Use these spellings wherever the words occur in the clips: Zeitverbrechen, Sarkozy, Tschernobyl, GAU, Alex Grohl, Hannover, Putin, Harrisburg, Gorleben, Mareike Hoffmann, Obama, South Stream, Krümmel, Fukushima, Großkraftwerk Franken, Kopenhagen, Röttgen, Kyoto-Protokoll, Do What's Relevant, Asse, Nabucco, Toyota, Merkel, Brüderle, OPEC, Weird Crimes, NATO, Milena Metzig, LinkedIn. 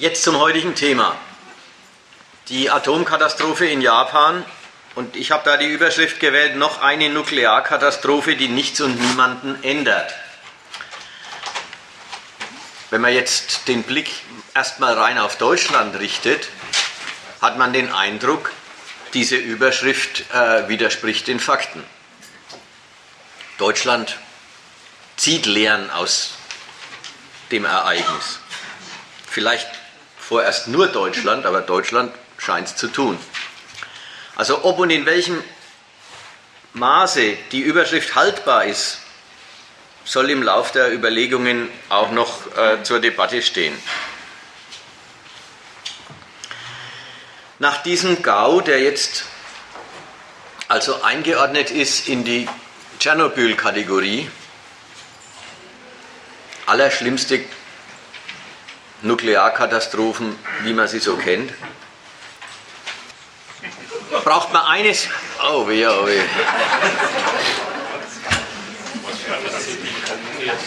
Jetzt zum heutigen Thema. Die Atomkatastrophe in Japan. Und ich habe da die Überschrift gewählt, noch eine Nuklearkatastrophe, die nichts und niemanden ändert. Wenn man jetzt den Blick erstmal rein auf Deutschland richtet, hat man den Eindruck, diese Überschrift widerspricht den Fakten. Deutschland zieht Lehren aus dem Ereignis. Vielleicht vorerst nur Deutschland, aber Deutschland scheint es zu tun. Also ob und in welchem Maße die Überschrift haltbar ist, soll im Lauf der Überlegungen auch noch zur Debatte stehen. Nach diesem GAU, der jetzt also eingeordnet ist in die Tschernobyl-Kategorie, allerschlimmste Nuklearkatastrophen, wie man sie so kennt, braucht man eines. Oh weh, oh weh.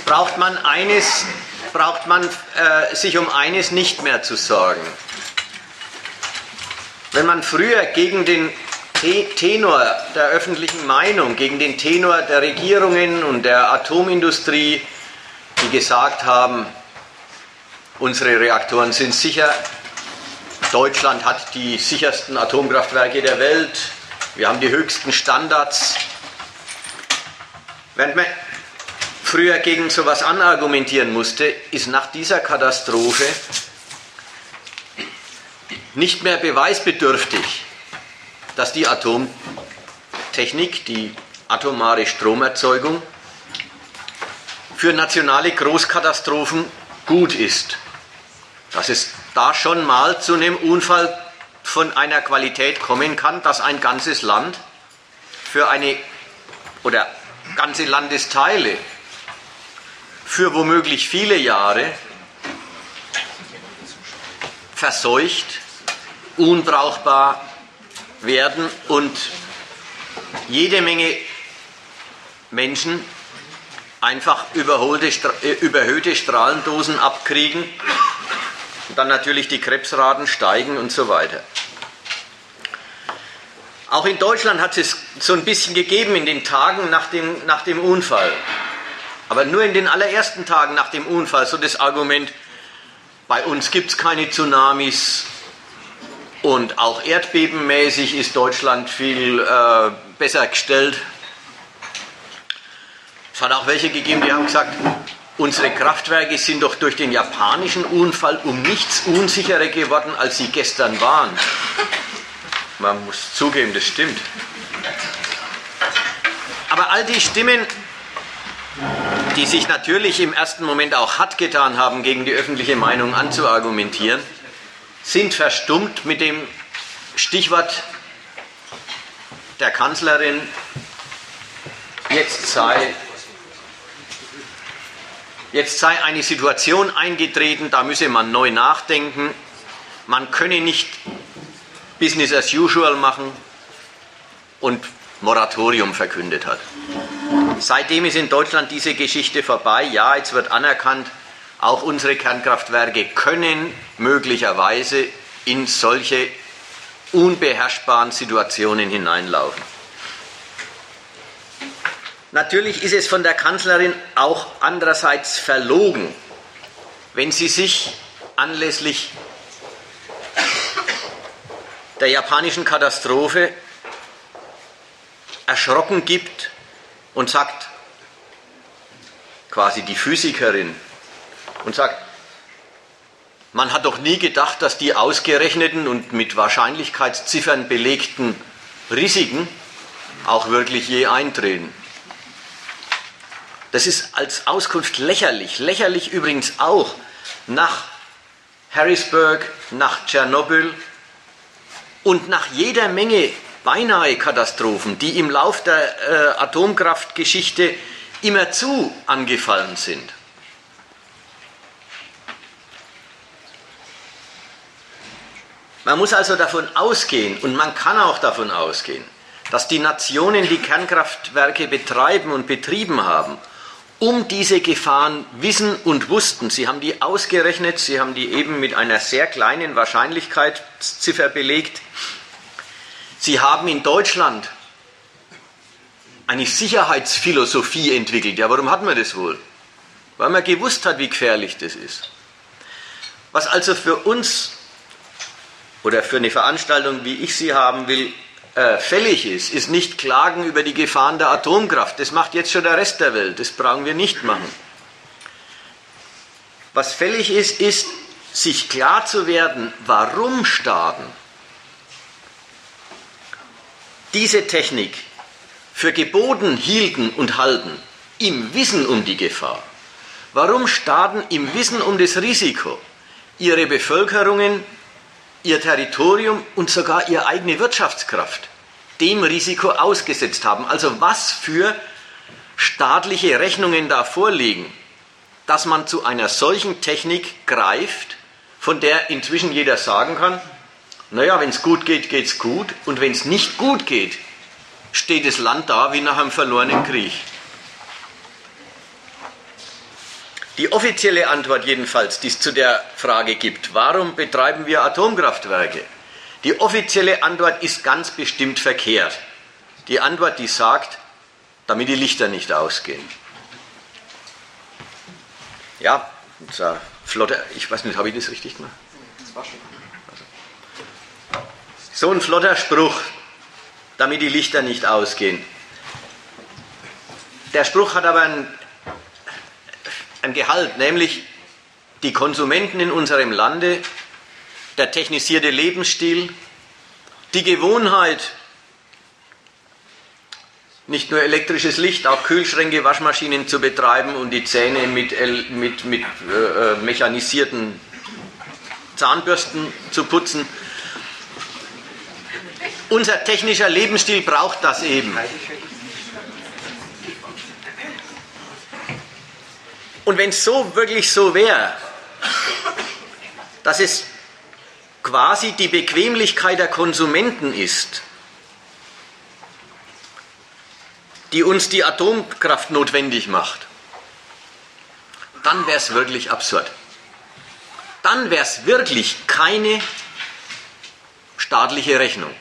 Braucht man sich um eines nicht mehr zu sorgen. Wenn man früher gegen den Tenor der öffentlichen Meinung, gegen den Tenor der Regierungen und der Atomindustrie, die gesagt haben, unsere Reaktoren sind sicher, Deutschland hat die sichersten Atomkraftwerke der Welt, wir haben die höchsten Standards. Während man früher gegen sowas anargumentieren musste, ist nach dieser Katastrophe nicht mehr beweisbedürftig, dass die Atomtechnik, die atomare Stromerzeugung, für nationale Großkatastrophen gut ist. Dass es da schon mal zu einem Unfall von einer Qualität kommen kann, dass ein ganzes Land für eine oder ganze Landesteile für womöglich viele Jahre verseucht, unbrauchbar werden und jede Menge Menschen einfach überhöhte Strahlendosen abkriegen. Dann natürlich die Krebsraten steigen und so weiter. Auch in Deutschland hat es so ein bisschen gegeben in den Tagen nach dem Unfall. Aber nur in den allerersten Tagen nach dem Unfall so das Argument, bei uns gibt es keine Tsunamis und auch erdbebenmäßig ist Deutschland viel besser gestellt. Es hat auch welche gegeben, die haben gesagt, unsere Kraftwerke sind doch durch den japanischen Unfall um nichts unsicherer geworden, als sie gestern waren. Man muss zugeben, das stimmt. Aber all die Stimmen, die sich natürlich im ersten Moment auch hart getan haben, gegen die öffentliche Meinung anzuargumentieren, sind verstummt mit dem Stichwort der Kanzlerin, Jetzt sei eine Situation eingetreten, da müsse man neu nachdenken. Man könne nicht Business as usual machen und Moratorium verkündet hat. Seitdem ist in Deutschland diese Geschichte vorbei. Ja, jetzt wird anerkannt, auch unsere Kernkraftwerke können möglicherweise in solche unbeherrschbaren Situationen hineinlaufen. Natürlich ist es von der Kanzlerin auch andererseits verlogen, wenn sie sich anlässlich der japanischen Katastrophe erschrocken gibt und sagt, quasi die Physikerin, und sagt, man hat doch nie gedacht, dass die ausgerechneten und mit Wahrscheinlichkeitsziffern belegten Risiken auch wirklich je eintreten. Das ist als Auskunft lächerlich. Lächerlich übrigens auch nach Harrisburg, nach Tschernobyl und nach jeder Menge beinahe Katastrophen, die im Lauf der Atomkraftgeschichte immerzu angefallen sind. Man muss also davon ausgehen, und man kann auch davon ausgehen, dass die Nationen, die Kernkraftwerke betreiben und betrieben haben, um diese Gefahren wissen und wussten. Sie haben die ausgerechnet, sie haben die eben mit einer sehr kleinen Wahrscheinlichkeitsziffer belegt. Sie haben in Deutschland eine Sicherheitsphilosophie entwickelt. Ja, warum hat man das wohl? Weil man gewusst hat, wie gefährlich das ist. Was also für uns oder für eine Veranstaltung, wie ich sie haben will, fällig ist, ist nicht Klagen über die Gefahren der Atomkraft. Das macht jetzt schon der Rest der Welt. Das brauchen wir nicht machen. Was fällig ist, ist, sich klar zu werden, warum Staaten diese Technik für geboten hielten und halten, im Wissen um die Gefahr. Warum Staaten im Wissen um das Risiko ihre Bevölkerungen, ihr Territorium und sogar ihre eigene Wirtschaftskraft dem Risiko ausgesetzt haben. Also was für staatliche Rechnungen da vorliegen, dass man zu einer solchen Technik greift, von der inzwischen jeder sagen kann, naja, wenn es gut geht, geht's gut, und wenn es nicht gut geht, steht das Land da wie nach einem verlorenen Krieg. Die offizielle Antwort jedenfalls, die es zu der Frage gibt, warum betreiben wir Atomkraftwerke? Die offizielle Antwort ist ganz bestimmt verkehrt. Die Antwort, die sagt, damit die Lichter nicht ausgehen. Ja, unser flotter, ich weiß nicht, habe ich das richtig gemacht? So ein flotter Spruch, damit die Lichter nicht ausgehen. Der Spruch hat aber ein Gehalt, nämlich die Konsumenten in unserem Lande, der technisierte Lebensstil, die Gewohnheit, nicht nur elektrisches Licht, auch Kühlschränke, Waschmaschinen zu betreiben und die Zähne mit mechanisierten Zahnbürsten zu putzen. Unser technischer Lebensstil braucht das eben. Und wenn es so wirklich so wäre, dass es quasi die Bequemlichkeit der Konsumenten ist, die uns die Atomkraft notwendig macht, dann wäre es wirklich absurd. Dann wäre es wirklich keine staatliche Rechnung.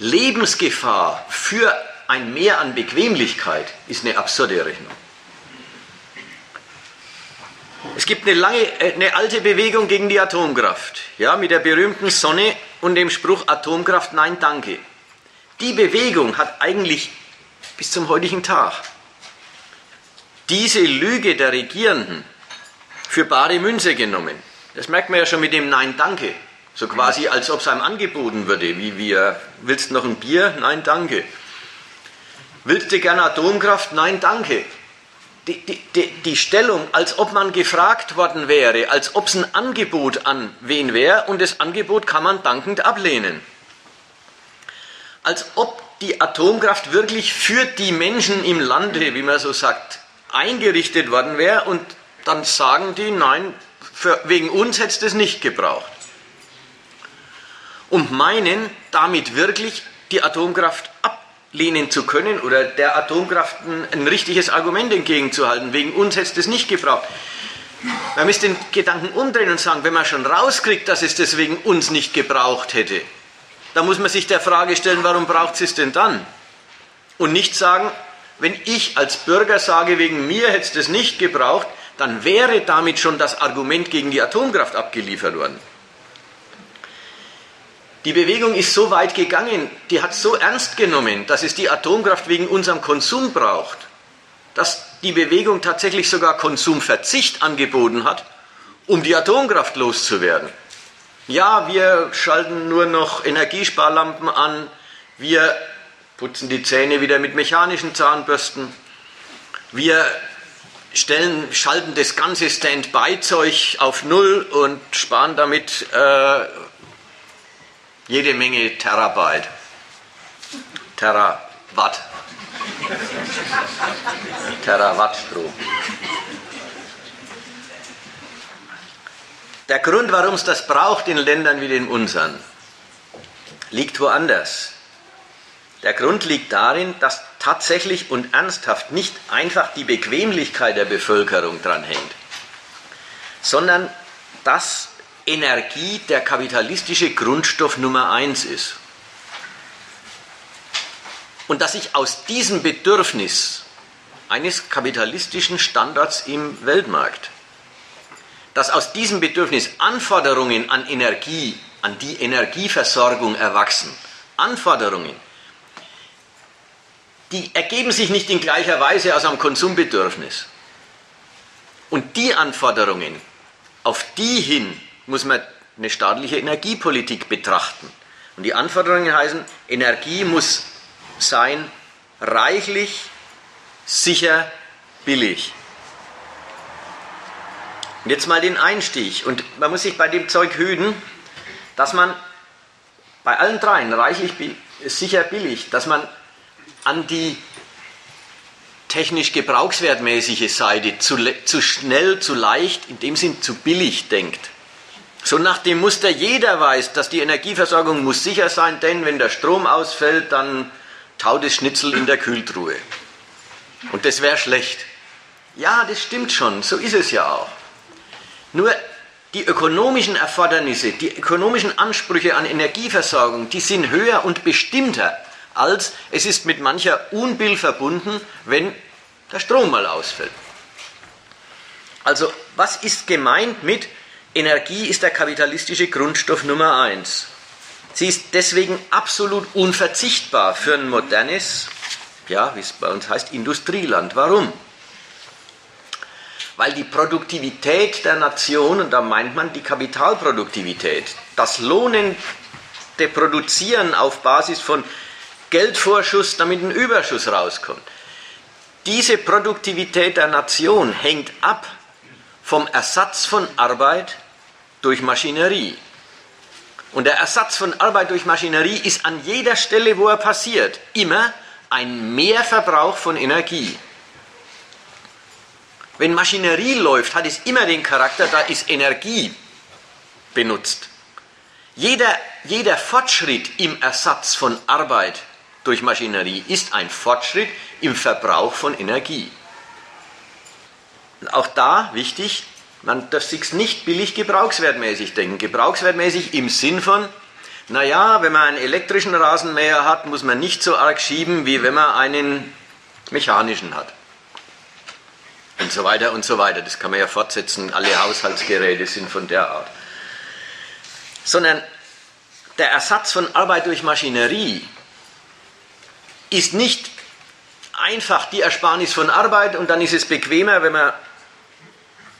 Lebensgefahr für ein Mehr an Bequemlichkeit ist eine absurde Rechnung. Es gibt eine alte Bewegung gegen die Atomkraft, ja, mit der berühmten Sonne und dem Spruch Atomkraft, nein, danke. Die Bewegung hat eigentlich bis zum heutigen Tag diese Lüge der Regierenden für bare Münze genommen. Das merkt man ja schon mit dem Nein, danke. So quasi, als ob es einem angeboten würde, wie wir, willst du noch ein Bier? Nein, danke. Willst du gerne Atomkraft? Nein, danke. Die Stellung, als ob man gefragt worden wäre, als ob es ein Angebot an wen wäre, und das Angebot kann man dankend ablehnen. Als ob die Atomkraft wirklich für die Menschen im Lande, wie man so sagt, eingerichtet worden wäre, und dann sagen die, nein, wegen uns hättest du es nicht gebraucht. Und meinen, damit wirklich die Atomkraft ablehnen zu können oder der Atomkraft ein richtiges Argument entgegenzuhalten. Wegen uns hättest du es nicht gebraucht. Man müsste den Gedanken umdrehen und sagen, wenn man schon rauskriegt, dass es das wegen uns nicht gebraucht hätte, dann muss man sich der Frage stellen, warum braucht es denn dann? Und nicht sagen, wenn ich als Bürger sage, wegen mir hätte es das nicht gebraucht, dann wäre damit schon das Argument gegen die Atomkraft abgeliefert worden. Die Bewegung ist so weit gegangen, die hat so ernst genommen, dass es die Atomkraft wegen unserem Konsum braucht, dass die Bewegung tatsächlich sogar Konsumverzicht angeboten hat, um die Atomkraft loszuwerden. Ja, wir schalten nur noch Energiesparlampen an, wir putzen die Zähne wieder mit mechanischen Zahnbürsten, wir schalten das ganze Stand-by-Zeug auf Null und sparen damit jede Menge Terabyte, Terawatt, Terawattstrom. Der Grund, warum es das braucht in Ländern wie den unseren, liegt woanders. Der Grund liegt darin, dass tatsächlich und ernsthaft nicht einfach die Bequemlichkeit der Bevölkerung dranhängt, sondern dass Energie der kapitalistische Grundstoff Nummer 1 ist. Und dass sich aus diesem Bedürfnis eines kapitalistischen Standards im Weltmarkt, dass aus diesem Bedürfnis Anforderungen an Energie, an die Energieversorgung erwachsen, Anforderungen, die ergeben sich nicht in gleicher Weise aus einem Konsumbedürfnis. Und die Anforderungen, auf die hin muss man eine staatliche Energiepolitik betrachten. Und die Anforderungen heißen, Energie muss sein reichlich, sicher, billig. Und jetzt mal den Einstieg. Und man muss sich bei dem Zeug hüten, dass man bei allen dreien, reichlich, sicher, billig, dass man an die technisch gebrauchswertmäßige Seite zu schnell, zu leicht, in dem Sinn zu billig denkt. So nach dem Muster, jeder weiß, dass die Energieversorgung muss sicher sein, denn wenn der Strom ausfällt, dann taut das Schnitzel in der Kühltruhe. Und das wäre schlecht. Ja, das stimmt schon, so ist es ja auch. Nur die ökonomischen Erfordernisse, die ökonomischen Ansprüche an Energieversorgung, die sind höher und bestimmter, als es ist mit mancher Unbill verbunden, wenn der Strom mal ausfällt. Also, was ist gemeint mit Energie ist der kapitalistische Grundstoff Nummer 1? Sie ist deswegen absolut unverzichtbar für ein modernes, ja, wie es bei uns heißt, Industrieland. Warum? Weil die Produktivität der Nation, und da meint man die Kapitalproduktivität, das lohnende Produzieren auf Basis von Geldvorschuss, damit ein Überschuss rauskommt. Diese Produktivität der Nation hängt ab vom Ersatz von Arbeit durch Maschinerie. Und der Ersatz von Arbeit durch Maschinerie ist an jeder Stelle, wo er passiert, immer ein Mehrverbrauch von Energie. Wenn Maschinerie läuft, hat es immer den Charakter, da ist Energie benutzt. Jeder Fortschritt im Ersatz von Arbeit durch Maschinerie ist ein Fortschritt im Verbrauch von Energie. Und auch da wichtig, man darf sich nicht billig gebrauchswertmäßig denken. Gebrauchswertmäßig im Sinn von, naja, wenn man einen elektrischen Rasenmäher hat, muss man nicht so arg schieben, wie wenn man einen mechanischen hat. Und so weiter und so weiter. Das kann man ja fortsetzen. Alle Haushaltsgeräte sind von der Art. Sondern der Ersatz von Arbeit durch Maschinerie ist nicht einfach die Ersparnis von Arbeit und dann ist es bequemer, wenn man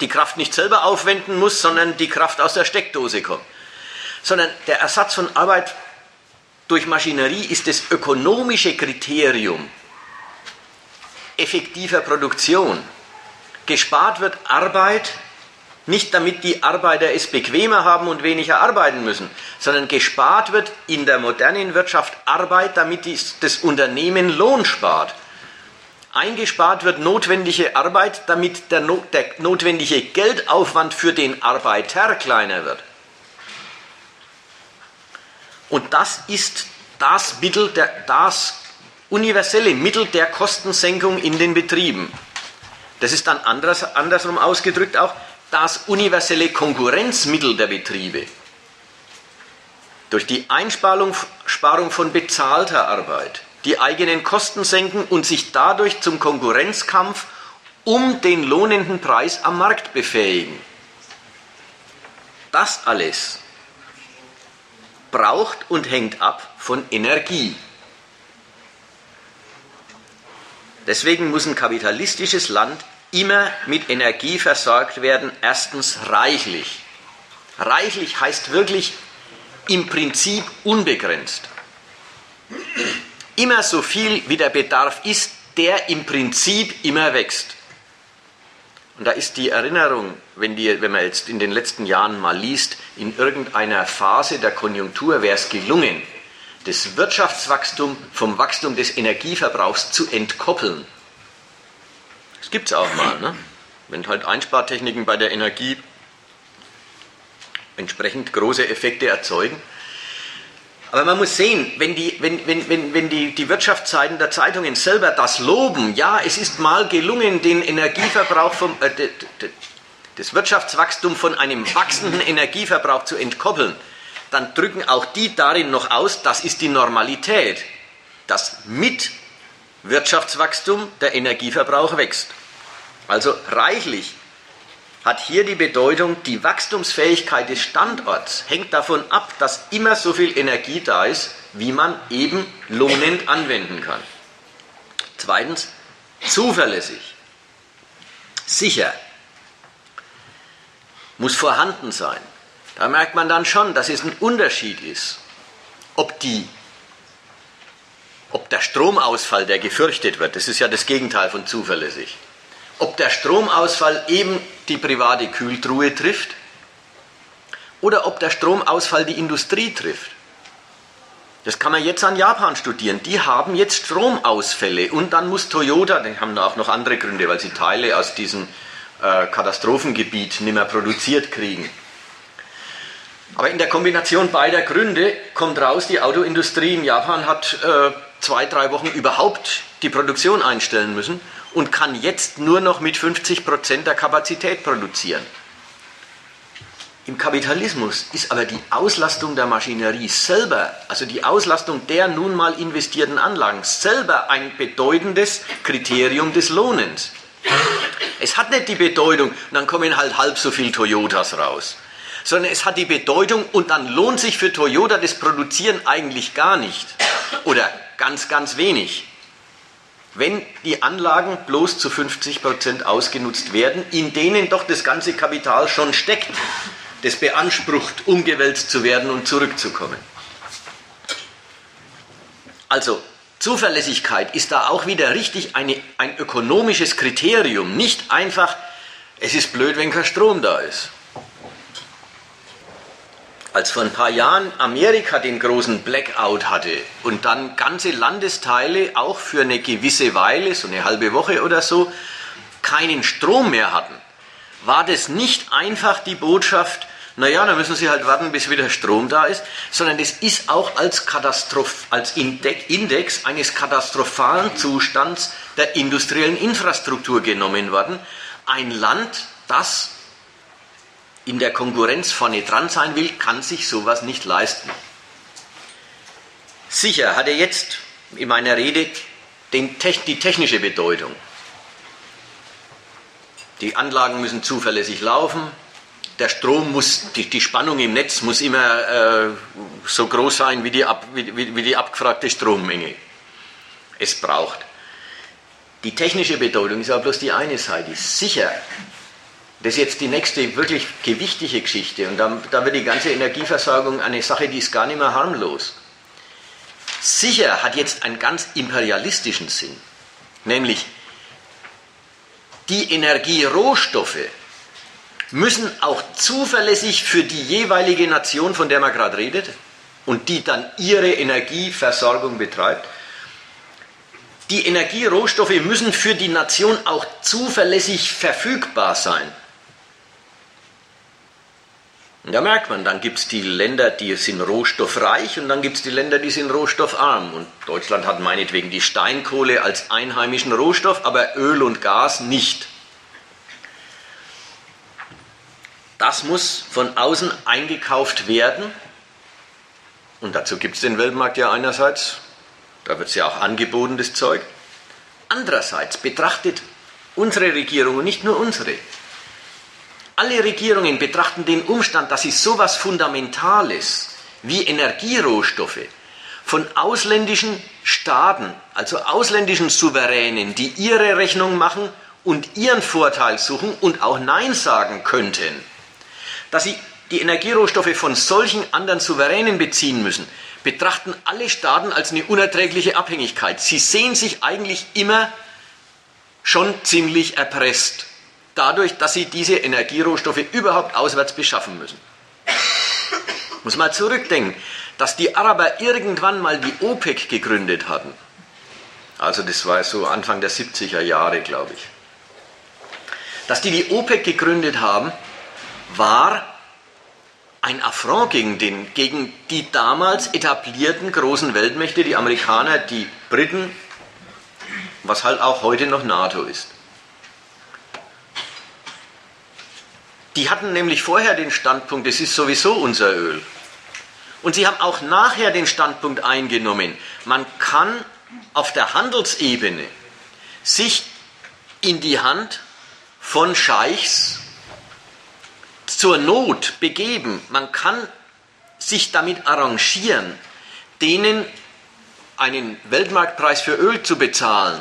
die Kraft nicht selber aufwenden muss, sondern die Kraft aus der Steckdose kommt. Sondern der Ersatz von Arbeit durch Maschinerie ist das ökonomische Kriterium effektiver Produktion. Gespart wird Arbeit, nicht damit die Arbeiter es bequemer haben und weniger arbeiten müssen, sondern gespart wird in der modernen Wirtschaft Arbeit, damit das Unternehmen Lohn spart. Eingespart wird notwendige Arbeit, damit der notwendige Geldaufwand für den Arbeiter kleiner wird. Und das ist das universelle Mittel der Kostensenkung in den Betrieben. Das ist dann andersrum ausgedrückt auch das universelle Konkurrenzmittel der Betriebe. Durch die Einsparung von bezahlter Arbeit, die eigenen Kosten senken und sich dadurch zum Konkurrenzkampf um den lohnenden Preis am Markt befähigen. Das alles braucht und hängt ab von Energie. Deswegen muss ein kapitalistisches Land immer mit Energie versorgt werden, erstens reichlich. Reichlich heißt wirklich im Prinzip unbegrenzt. Immer so viel, wie der Bedarf ist, der im Prinzip immer wächst. Und da ist die Erinnerung, wenn man jetzt in den letzten Jahren mal liest, in irgendeiner Phase der Konjunktur wäre es gelungen, das Wirtschaftswachstum vom Wachstum des Energieverbrauchs zu entkoppeln. Das gibt es auch mal, ne? Wenn halt Einspartechniken bei der Energie entsprechend große Effekte erzeugen. Aber man muss sehen, wenn die Wirtschaftsseiten der Zeitungen selber das loben, ja, es ist mal gelungen, den Energieverbrauch vom, das Wirtschaftswachstum von einem wachsenden Energieverbrauch zu entkoppeln, dann drücken auch die darin noch aus, das ist die Normalität, dass mit Wirtschaftswachstum der Energieverbrauch wächst. Also reichlich hat hier die Bedeutung, die Wachstumsfähigkeit des Standorts hängt davon ab, dass immer so viel Energie da ist, wie man eben lohnend anwenden kann. Zweitens, zuverlässig, sicher, muss vorhanden sein. Da merkt man dann schon, dass es ein Unterschied ist, ob der Stromausfall, der gefürchtet wird, das ist ja das Gegenteil von zuverlässig, ob der Stromausfall eben die private Kühltruhe trifft oder ob der Stromausfall die Industrie trifft. Das kann man jetzt an Japan studieren. Die haben jetzt Stromausfälle und dann muss Toyota, die haben auch noch andere Gründe, weil sie Teile aus diesem Katastrophengebiet nicht mehr produziert kriegen. Aber in der Kombination beider Gründe kommt raus, die Autoindustrie in Japan hat 2-3 Wochen überhaupt die Produktion einstellen müssen und kann jetzt nur noch mit 50% der Kapazität produzieren. Im Kapitalismus ist aber die Auslastung der Maschinerie selber, also die Auslastung der nun mal investierten Anlagen, selber ein bedeutendes Kriterium des Lohnens. Es hat nicht die Bedeutung, und dann kommen halt halb so viele Toyotas raus, sondern es hat die Bedeutung und dann lohnt sich für Toyota das Produzieren eigentlich gar nicht oder ganz, ganz wenig, wenn die Anlagen bloß zu 50% ausgenutzt werden, in denen doch das ganze Kapital schon steckt, das beansprucht, umgewälzt zu werden und zurückzukommen. Also Zuverlässigkeit ist da auch wieder richtig ein ökonomisches Kriterium, nicht einfach, es ist blöd, wenn kein Strom da ist. Als vor ein paar Jahren Amerika den großen Blackout hatte und dann ganze Landesteile auch für eine gewisse Weile, so eine halbe Woche oder so, keinen Strom mehr hatten, war das nicht einfach die Botschaft, naja, da müssen sie halt warten, bis wieder Strom da ist, sondern das ist auch als Index eines katastrophalen Zustands der industriellen Infrastruktur genommen worden. Ein Land, das in der Konkurrenz vorne dran sein will, kann sich sowas nicht leisten. Sicher hat er jetzt in meiner Rede die technische Bedeutung. Die Anlagen müssen zuverlässig laufen, der Strom muss, die Spannung im Netz muss immer so groß sein wie die abgefragte Strommenge es braucht. Die technische Bedeutung ist aber bloß die eine Seite. Sicher. Das ist jetzt die nächste wirklich gewichtige Geschichte und da wird die ganze Energieversorgung eine Sache, die ist gar nicht mehr harmlos. Sicher hat jetzt einen ganz imperialistischen Sinn, nämlich die Energierohstoffe müssen auch zuverlässig für die jeweilige Nation, von der man gerade redet und die dann ihre Energieversorgung betreibt, die Energierohstoffe müssen für die Nation auch zuverlässig verfügbar sein. Und da merkt man, dann gibt es die Länder, die sind rohstoffreich und dann gibt es die Länder, die sind rohstoffarm. Und Deutschland hat meinetwegen die Steinkohle als einheimischen Rohstoff, aber Öl und Gas nicht. Das muss von außen eingekauft werden. Und dazu gibt es den Weltmarkt ja einerseits, da wird es ja auch angeboten, das Zeug. Andererseits betrachtet unsere Regierung, und nicht nur unsere, alle Regierungen betrachten den Umstand, dass sie sowas Fundamentales wie Energierohstoffe von ausländischen Staaten, also ausländischen Souveränen, die ihre Rechnung machen und ihren Vorteil suchen und auch Nein sagen könnten, dass sie die Energierohstoffe von solchen anderen Souveränen beziehen müssen, betrachten alle Staaten als eine unerträgliche Abhängigkeit. Sie sehen sich eigentlich immer schon ziemlich erpresst dadurch, dass sie diese Energierohstoffe überhaupt auswärts beschaffen müssen. Muss mal zurückdenken, dass die Araber irgendwann mal die OPEC gegründet hatten. Also das war so Anfang der 70er Jahre, glaube ich. Dass die OPEC gegründet haben, war ein Affront gegen die damals etablierten großen Weltmächte, die Amerikaner, die Briten, was halt auch heute noch NATO ist. Die hatten nämlich vorher den Standpunkt, das ist sowieso unser Öl. Und sie haben auch nachher den Standpunkt eingenommen, man kann auf der Handelsebene sich in die Hand von Scheichs zur Not begeben. Man kann sich damit arrangieren, denen einen Weltmarktpreis für Öl zu bezahlen,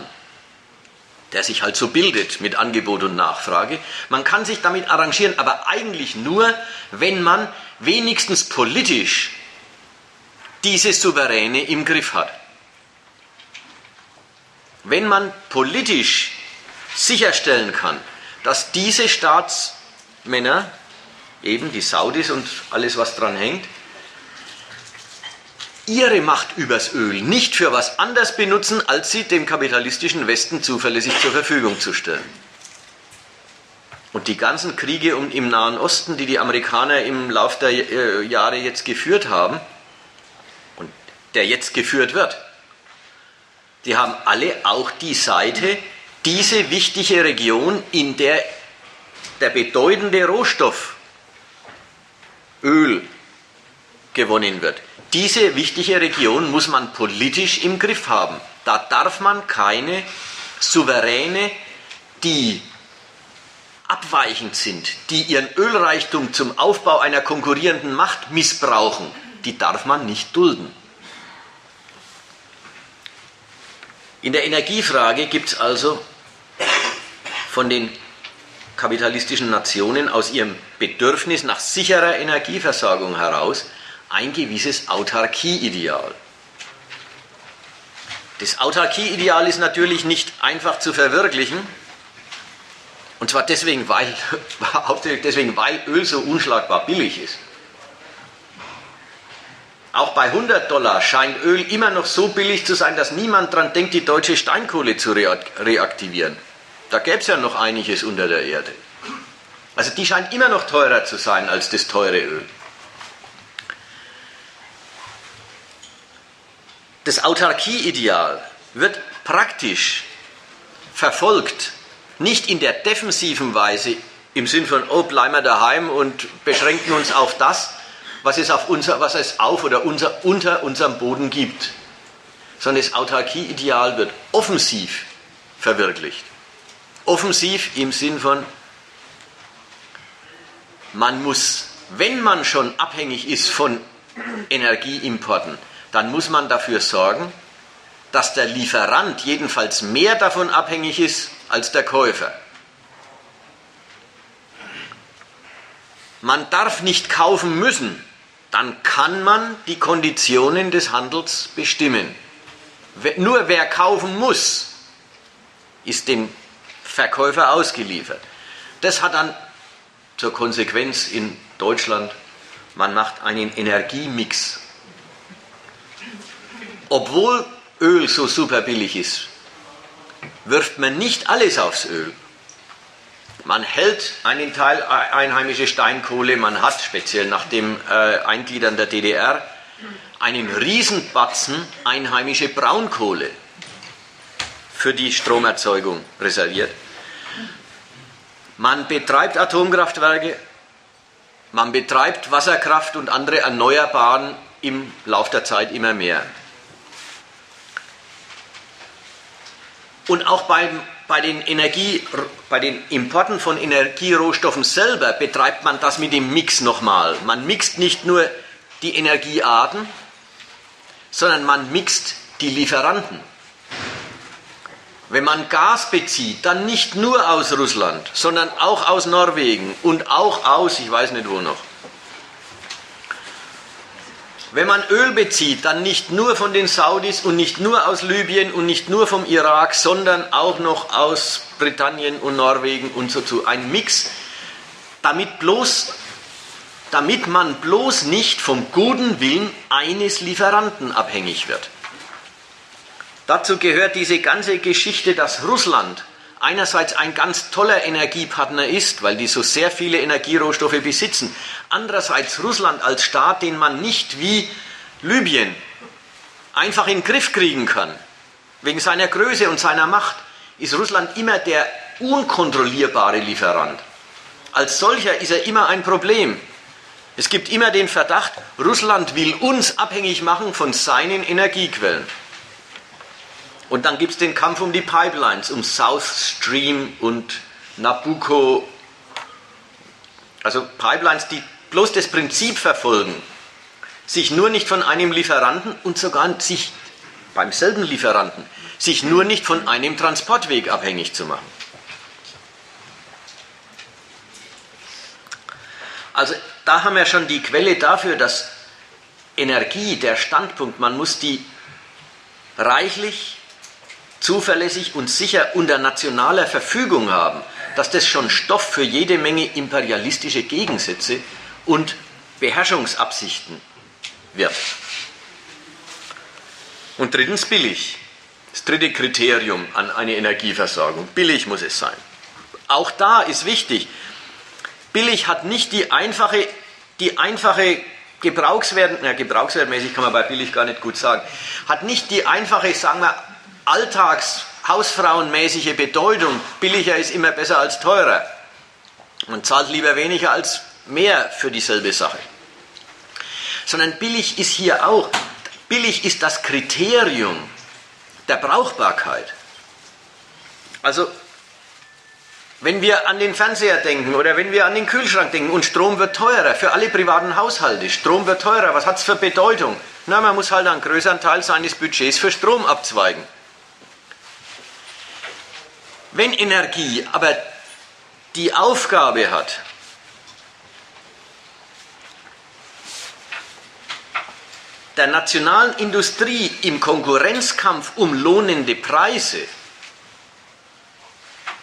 der sich halt so bildet mit Angebot und Nachfrage. Man kann sich damit arrangieren, aber eigentlich nur, wenn man wenigstens politisch diese Souveräne im Griff hat. Wenn man politisch sicherstellen kann, dass diese Staatsmänner, eben die Saudis und alles, was dran hängt, ihre Macht übers Öl nicht für was anderes benutzen, als sie dem kapitalistischen Westen zuverlässig zur Verfügung zu stellen. Und die ganzen Kriege im Nahen Osten, die die Amerikaner im Laufe der Jahre jetzt geführt haben, und der jetzt geführt wird, die haben alle auch die Seite, diese wichtige Region, in der der bedeutende Rohstoff Öl gewonnen wird. Diese wichtige Region muss man politisch im Griff haben. Da darf man keine Souveräne, die abweichend sind, die ihren Ölreichtum zum Aufbau einer konkurrierenden Macht missbrauchen. Die darf man nicht dulden. In der Energiefrage gibt es also von den kapitalistischen Nationen aus ihrem Bedürfnis nach sicherer Energieversorgung heraus ein gewisses Autarkie-Ideal. Das Autarkie-Ideal ist natürlich nicht einfach zu verwirklichen, und zwar deswegen, weil Öl so unschlagbar billig ist. Auch bei $100 scheint Öl immer noch so billig zu sein, dass niemand daran denkt, die deutsche Steinkohle zu reaktivieren. Da gäbe es ja noch einiges unter der Erde. Also die scheint immer noch teurer zu sein als das teure Öl. Das Autarkie-Ideal wird praktisch verfolgt, nicht in der defensiven Weise, im Sinn von, oh, bleiben wir daheim und beschränken uns auf das, was es unter unserem Boden gibt, sondern das Autarkie-Ideal wird offensiv verwirklicht. Offensiv im Sinn von, man muss, wenn man schon abhängig ist von Energieimporten, dann muss man dafür sorgen, dass der Lieferant jedenfalls mehr davon abhängig ist als der Käufer. Man darf nicht kaufen müssen, dann kann man die Konditionen des Handels bestimmen. Nur wer kaufen muss, ist dem Verkäufer ausgeliefert. Das hat dann zur Konsequenz in Deutschland, man macht einen Energiemix. Obwohl Öl so super billig ist, wirft man nicht alles aufs Öl. Man hält einen Teil einheimische Steinkohle, man hat speziell nach dem Eingliedern der DDR einen Riesenbatzen einheimische Braunkohle für die Stromerzeugung reserviert. Man betreibt Atomkraftwerke, man betreibt Wasserkraft und andere Erneuerbaren im Lauf der Zeit immer mehr. Und auch bei den Importen von Energierohstoffen selber betreibt man das mit dem Mix nochmal. Man mixt nicht nur die Energiearten, sondern man mixt die Lieferanten. Wenn man Gas bezieht, dann nicht nur aus Russland, sondern auch aus Norwegen und auch aus, ich weiß nicht wo noch. Wenn man Öl bezieht, dann nicht nur von den Saudis und nicht nur aus Libyen und nicht nur vom Irak, sondern auch noch aus Britannien und Norwegen und so zu. Ein Mix, damit man bloß nicht vom guten Willen eines Lieferanten abhängig wird. Dazu gehört diese ganze Geschichte, dass Russland einerseits ein ganz toller Energiepartner ist, weil die so sehr viele Energierohstoffe besitzen. Andererseits Russland als Staat, den man nicht wie Libyen einfach in den Griff kriegen kann. Wegen seiner Größe und seiner Macht ist Russland immer der unkontrollierbare Lieferant. Als solcher ist er immer ein Problem. Es gibt immer den Verdacht, Russland will uns abhängig machen von seinen Energiequellen. Und dann gibt es den Kampf um die Pipelines, um South Stream und Nabucco. Also Pipelines, die bloß das Prinzip verfolgen, sich nur nicht von einem Lieferanten und sogar sich beim selben Lieferanten, sich nur nicht von einem Transportweg abhängig zu machen. Also da haben wir schon die Quelle dafür, dass Energie, der Standpunkt, man muss die reichlich, zuverlässig und sicher unter nationaler Verfügung haben, dass das schon Stoff für jede Menge imperialistische Gegensätze und Beherrschungsabsichten wird. Und drittens billig. Das dritte Kriterium an eine Energieversorgung. Billig muss es sein. Auch da ist wichtig, billig hat nicht die einfache Gebrauchswert, gebrauchswertmäßig kann man bei billig gar nicht gut sagen, hat nicht die einfache, sagen wir, alltagshausfrauenmäßige Bedeutung, billiger ist immer besser als teurer. Man zahlt lieber weniger als mehr für dieselbe Sache. Sondern billig ist hier auch, billig ist das Kriterium der Brauchbarkeit. Also, wenn wir an den Fernseher denken oder wenn wir an den Kühlschrank denken und Strom wird teurer, für alle privaten Haushalte, Strom wird teurer, was hat es für Bedeutung? Na, man muss halt einen größeren Teil seines Budgets für Strom abzweigen. Wenn Energie aber die Aufgabe hat, der nationalen Industrie im Konkurrenzkampf um lohnende Preise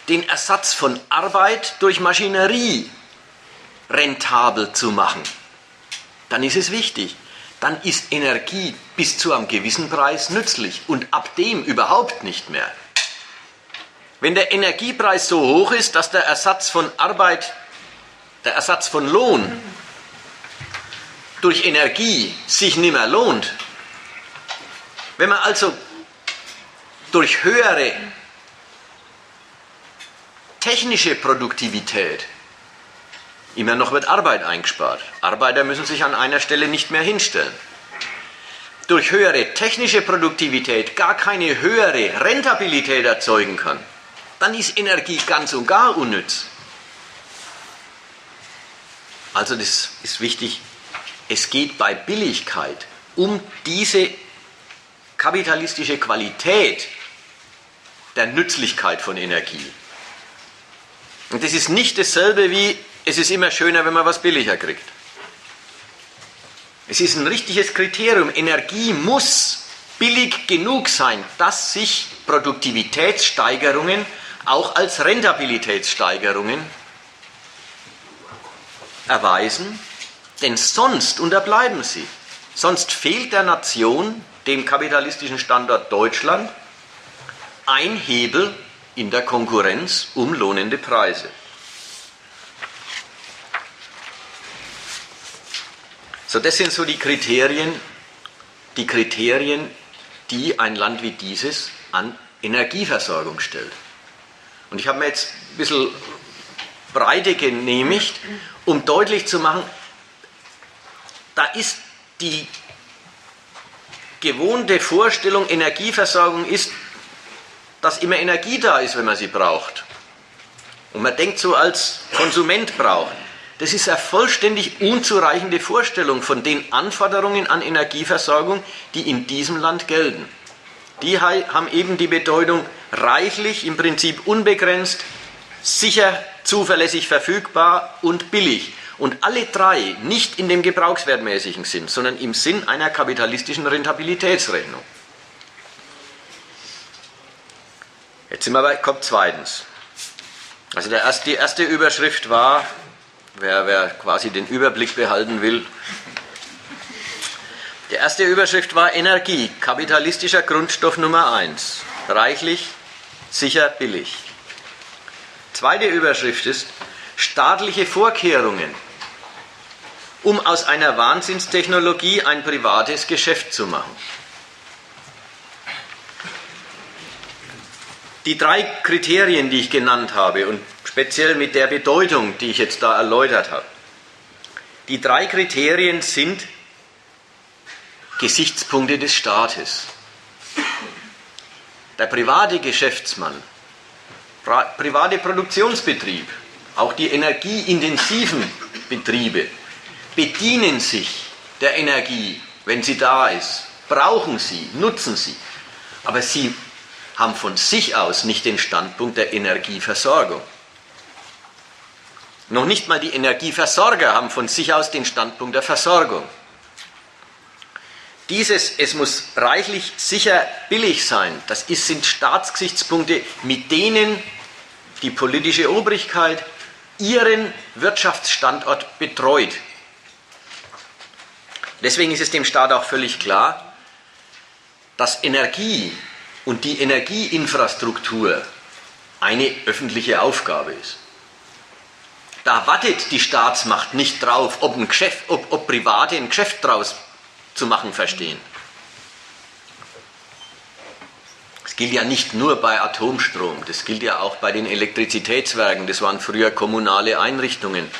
den Ersatz von Arbeit durch Maschinerie rentabel zu machen, dann ist es wichtig. Dann ist Energie bis zu einem gewissen Preis nützlich und ab dem überhaupt nicht mehr. Wenn der Energiepreis so hoch ist, dass der Ersatz von Arbeit, der Ersatz von Lohn durch Energie sich nicht mehr lohnt, wenn man also durch höhere technische Produktivität, immer noch wird Arbeit eingespart. Arbeiter müssen sich an einer Stelle nicht mehr hinstellen. Durch höhere technische Produktivität gar keine höhere Rentabilität erzeugen kann, dann ist Energie ganz und gar unnütz. Also das ist wichtig. Es geht bei Billigkeit um diese kapitalistische Qualität der Nützlichkeit von Energie. Und das ist nicht dasselbe wie, es ist immer schöner, wenn man was billiger kriegt. Es ist ein richtiges Kriterium. Energie muss billig genug sein, dass sich Produktivitätssteigerungen auch als Rentabilitätssteigerungen erweisen. Denn sonst unterbleiben sie. Sonst fehlt der Nation, dem kapitalistischen Standort Deutschland, ein Hebel in der Konkurrenz um lohnende Preise. So, das sind so die Kriterien, die ein Land wie dieses an Energieversorgung stellt. Und ich habe mir jetzt ein bisschen Breite genehmigt, um deutlich zu machen, da ist die gewohnte Vorstellung, Energieversorgung ist, dass immer Energie da ist, wenn man sie braucht. Und man denkt so als Konsument brauchen. Das ist eine vollständig unzureichende Vorstellung von den Anforderungen an Energieversorgung, die in diesem Land gelten. Die haben eben die Bedeutung reichlich, im Prinzip unbegrenzt, sicher, zuverlässig verfügbar und billig. Und alle drei nicht in dem gebrauchswertmäßigen Sinn, sondern im Sinn einer kapitalistischen Rentabilitätsrechnung. Jetzt sind wir bei, kommt zweitens. Also die erste Überschrift war, wer quasi den Überblick behalten will, die erste Überschrift war Energie, kapitalistischer Grundstoff Nummer 1. Reichlich, sicher, billig. Zweite Überschrift ist: staatliche Vorkehrungen, um aus einer Wahnsinnstechnologie ein privates Geschäft zu machen. Die drei Kriterien, die ich genannt habe und speziell mit der Bedeutung, die ich jetzt da erläutert habe, die drei Kriterien sind Gesichtspunkte des Staates. Der private Geschäftsmann, private Produktionsbetrieb, auch die energieintensiven Betriebe bedienen sich der Energie, wenn sie da ist, brauchen sie, nutzen sie, aber sie haben von sich aus nicht den Standpunkt der Energieversorgung. Noch nicht mal die Energieversorger haben von sich aus den Standpunkt der Versorgung. Dieses, es muss reichlich sicher billig sein, das sind Staatsgesichtspunkte, mit denen die politische Obrigkeit ihren Wirtschaftsstandort betreut. Deswegen ist es dem Staat auch völlig klar, dass Energie und die Energieinfrastruktur eine öffentliche Aufgabe ist. Da wartet die Staatsmacht nicht drauf, ob Private ein Geschäft draus zu machen verstehen. Das gilt ja nicht nur bei Atomstrom, das gilt ja auch bei den Elektrizitätswerken, das waren früher kommunale Einrichtungen.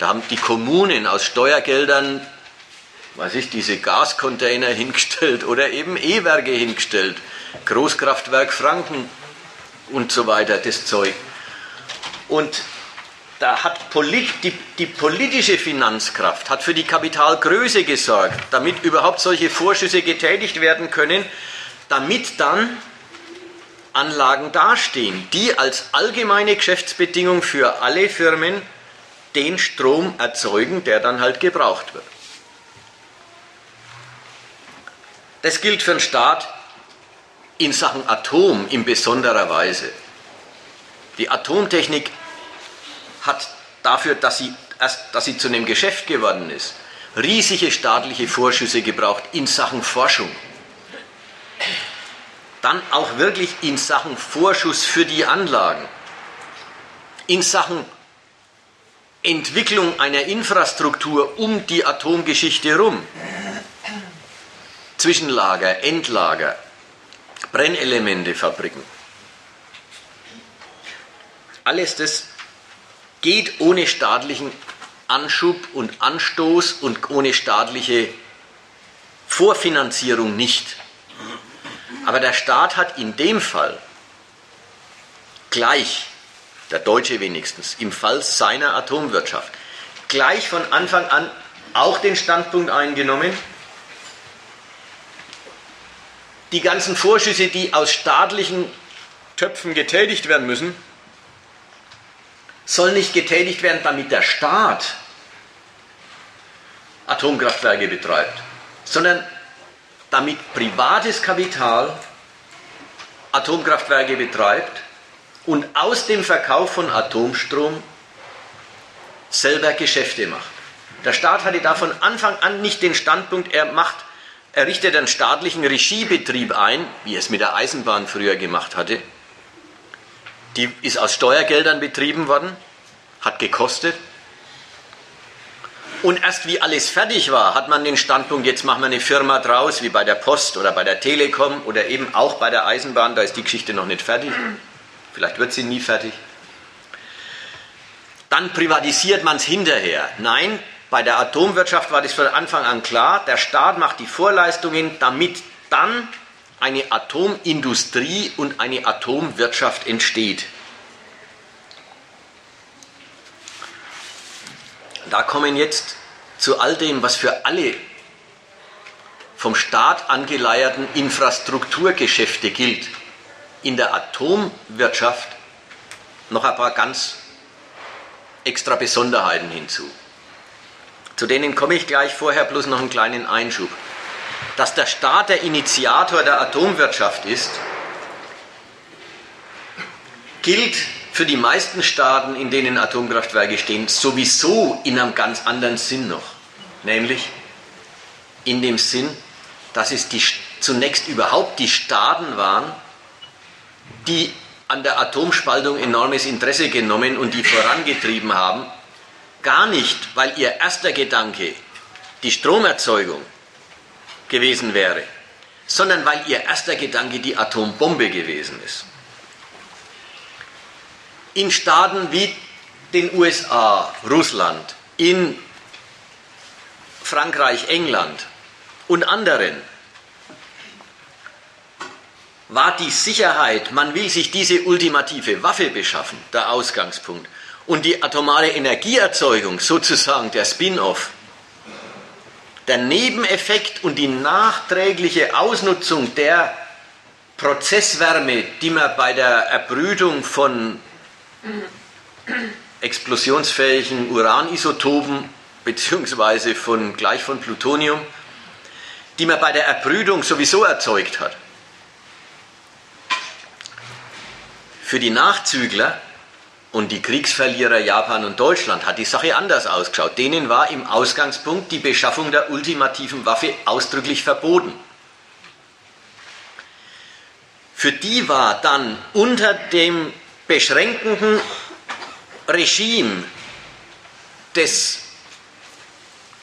Da haben die Kommunen aus Steuergeldern, diese Gascontainer hingestellt oder eben E-Werke hingestellt, Großkraftwerk Franken und so weiter, das Zeug. Und da hat die politische Finanzkraft hat für die Kapitalgröße gesorgt, damit überhaupt solche Vorschüsse getätigt werden können, damit dann Anlagen dastehen, die als allgemeine Geschäftsbedingung für alle Firmen den Strom erzeugen, der dann halt gebraucht wird. Das gilt für den Staat in Sachen Atom in besonderer Weise. Die Atomtechnik hat dafür, dass sie zu einem Geschäft geworden ist, riesige staatliche Vorschüsse gebraucht in Sachen Forschung. Dann auch wirklich in Sachen Vorschuss für die Anlagen, in Sachen Entwicklung einer Infrastruktur um die Atomgeschichte rum. Zwischenlager, Endlager, Brennelementefabriken. Alles das geht ohne staatlichen Anschub und Anstoß und ohne staatliche Vorfinanzierung nicht. Aber der Staat hat in dem Fall gleich, der Deutsche wenigstens, im Fall seiner Atomwirtschaft, gleich von Anfang an auch den Standpunkt eingenommen, die ganzen Vorschüsse, die aus staatlichen Töpfen getätigt werden müssen, sollen nicht getätigt werden, damit der Staat Atomkraftwerke betreibt, sondern damit privates Kapital Atomkraftwerke betreibt und aus dem Verkauf von Atomstrom selber Geschäfte macht. Der Staat hatte da von Anfang an nicht den Standpunkt, er richtet einen staatlichen Regiebetrieb ein, wie er es mit der Eisenbahn früher gemacht hatte. Die ist aus Steuergeldern betrieben worden, hat gekostet. Und erst wie alles fertig war, hat man den Standpunkt, jetzt machen wir eine Firma draus, wie bei der Post oder bei der Telekom oder eben auch bei der Eisenbahn, da ist die Geschichte noch nicht fertig. Vielleicht wird sie nie fertig. Dann privatisiert man es hinterher. Nein, bei der Atomwirtschaft war das von Anfang an klar, der Staat macht die Vorleistungen, damit dann eine Atomindustrie und eine Atomwirtschaft entsteht. Da kommen jetzt zu all dem, was für alle vom Staat angeleierten Infrastrukturgeschäfte gilt, in der Atomwirtschaft noch ein paar ganz extra Besonderheiten hinzu. Zu denen komme ich gleich, vorher bloß noch einen kleinen Einschub. Dass der Staat der Initiator der Atomwirtschaft ist, gilt für die meisten Staaten, in denen Atomkraftwerke stehen, sowieso in einem ganz anderen Sinn noch. Nämlich in dem Sinn, dass es zunächst überhaupt die Staaten waren, die an der Atomspaltung enormes Interesse genommen und die vorangetrieben haben, gar nicht, weil ihr erster Gedanke die Stromerzeugung gewesen wäre, sondern weil ihr erster Gedanke die Atombombe gewesen ist. In Staaten wie den USA, Russland, in Frankreich, England und anderen war die Sicherheit, man will sich diese ultimative Waffe beschaffen, der Ausgangspunkt. Und die atomare Energieerzeugung, sozusagen der Spin-off, der Nebeneffekt und die nachträgliche Ausnutzung der Prozesswärme, die man bei der Erbrütung von explosionsfähigen Uranisotopen beziehungsweise von Plutonium, die man bei der Erbrütung sowieso erzeugt hat. Für die Nachzügler und die Kriegsverlierer Japan und Deutschland hat die Sache anders ausgeschaut. Denen war im Ausgangspunkt die Beschaffung der ultimativen Waffe ausdrücklich verboten. Für die war dann unter dem beschränkenden Regime des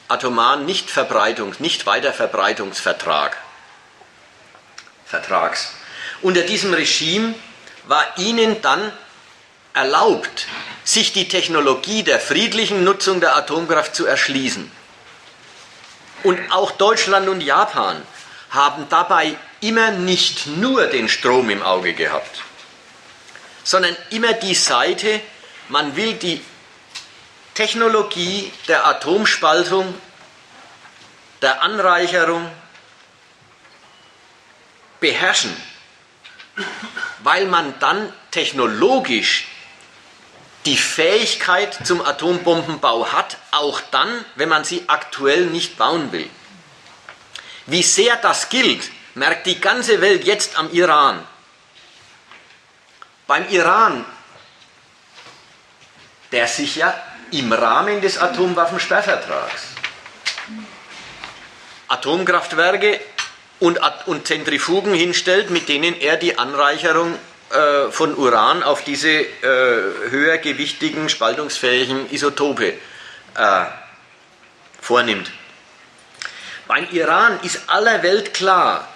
atomaren Nicht-Weiterverbreitungsvertrags. Unter diesem Regime war ihnen dann erlaubt, sich die Technologie der friedlichen Nutzung der Atomkraft zu erschließen. Und auch Deutschland und Japan haben dabei immer nicht nur den Strom im Auge gehabt, sondern immer die Seite, man will die Technologie der Atomspaltung, der Anreicherung beherrschen, weil man dann technologisch die Fähigkeit zum Atombombenbau hat, auch dann, wenn man sie aktuell nicht bauen will. Wie sehr das gilt, merkt die ganze Welt jetzt am Iran. Beim Iran, der sich ja im Rahmen des Atomwaffensperrvertrags Atomkraftwerke und Zentrifugen hinstellt, mit denen er die Anreicherung von Uran auf diese höher gewichtigen, spaltungsfähigen Isotope vornimmt. Beim Iran ist aller Welt klar,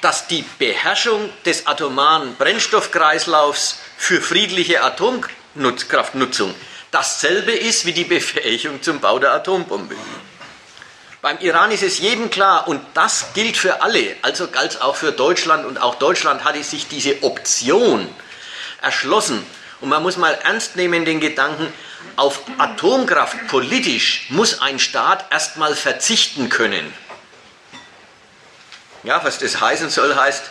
dass die Beherrschung des atomaren Brennstoffkreislaufs für friedliche Atomkraftnutzung dasselbe ist wie die Befähigung zum Bau der Atombombe. Beim Iran ist es jedem klar und das gilt für alle, also galt es auch für Deutschland und auch Deutschland hatte sich diese Option erschlossen. Und man muss mal ernst nehmen den Gedanken, auf Atomkraft politisch muss ein Staat erstmal verzichten können. Ja, was das heißen soll, heißt,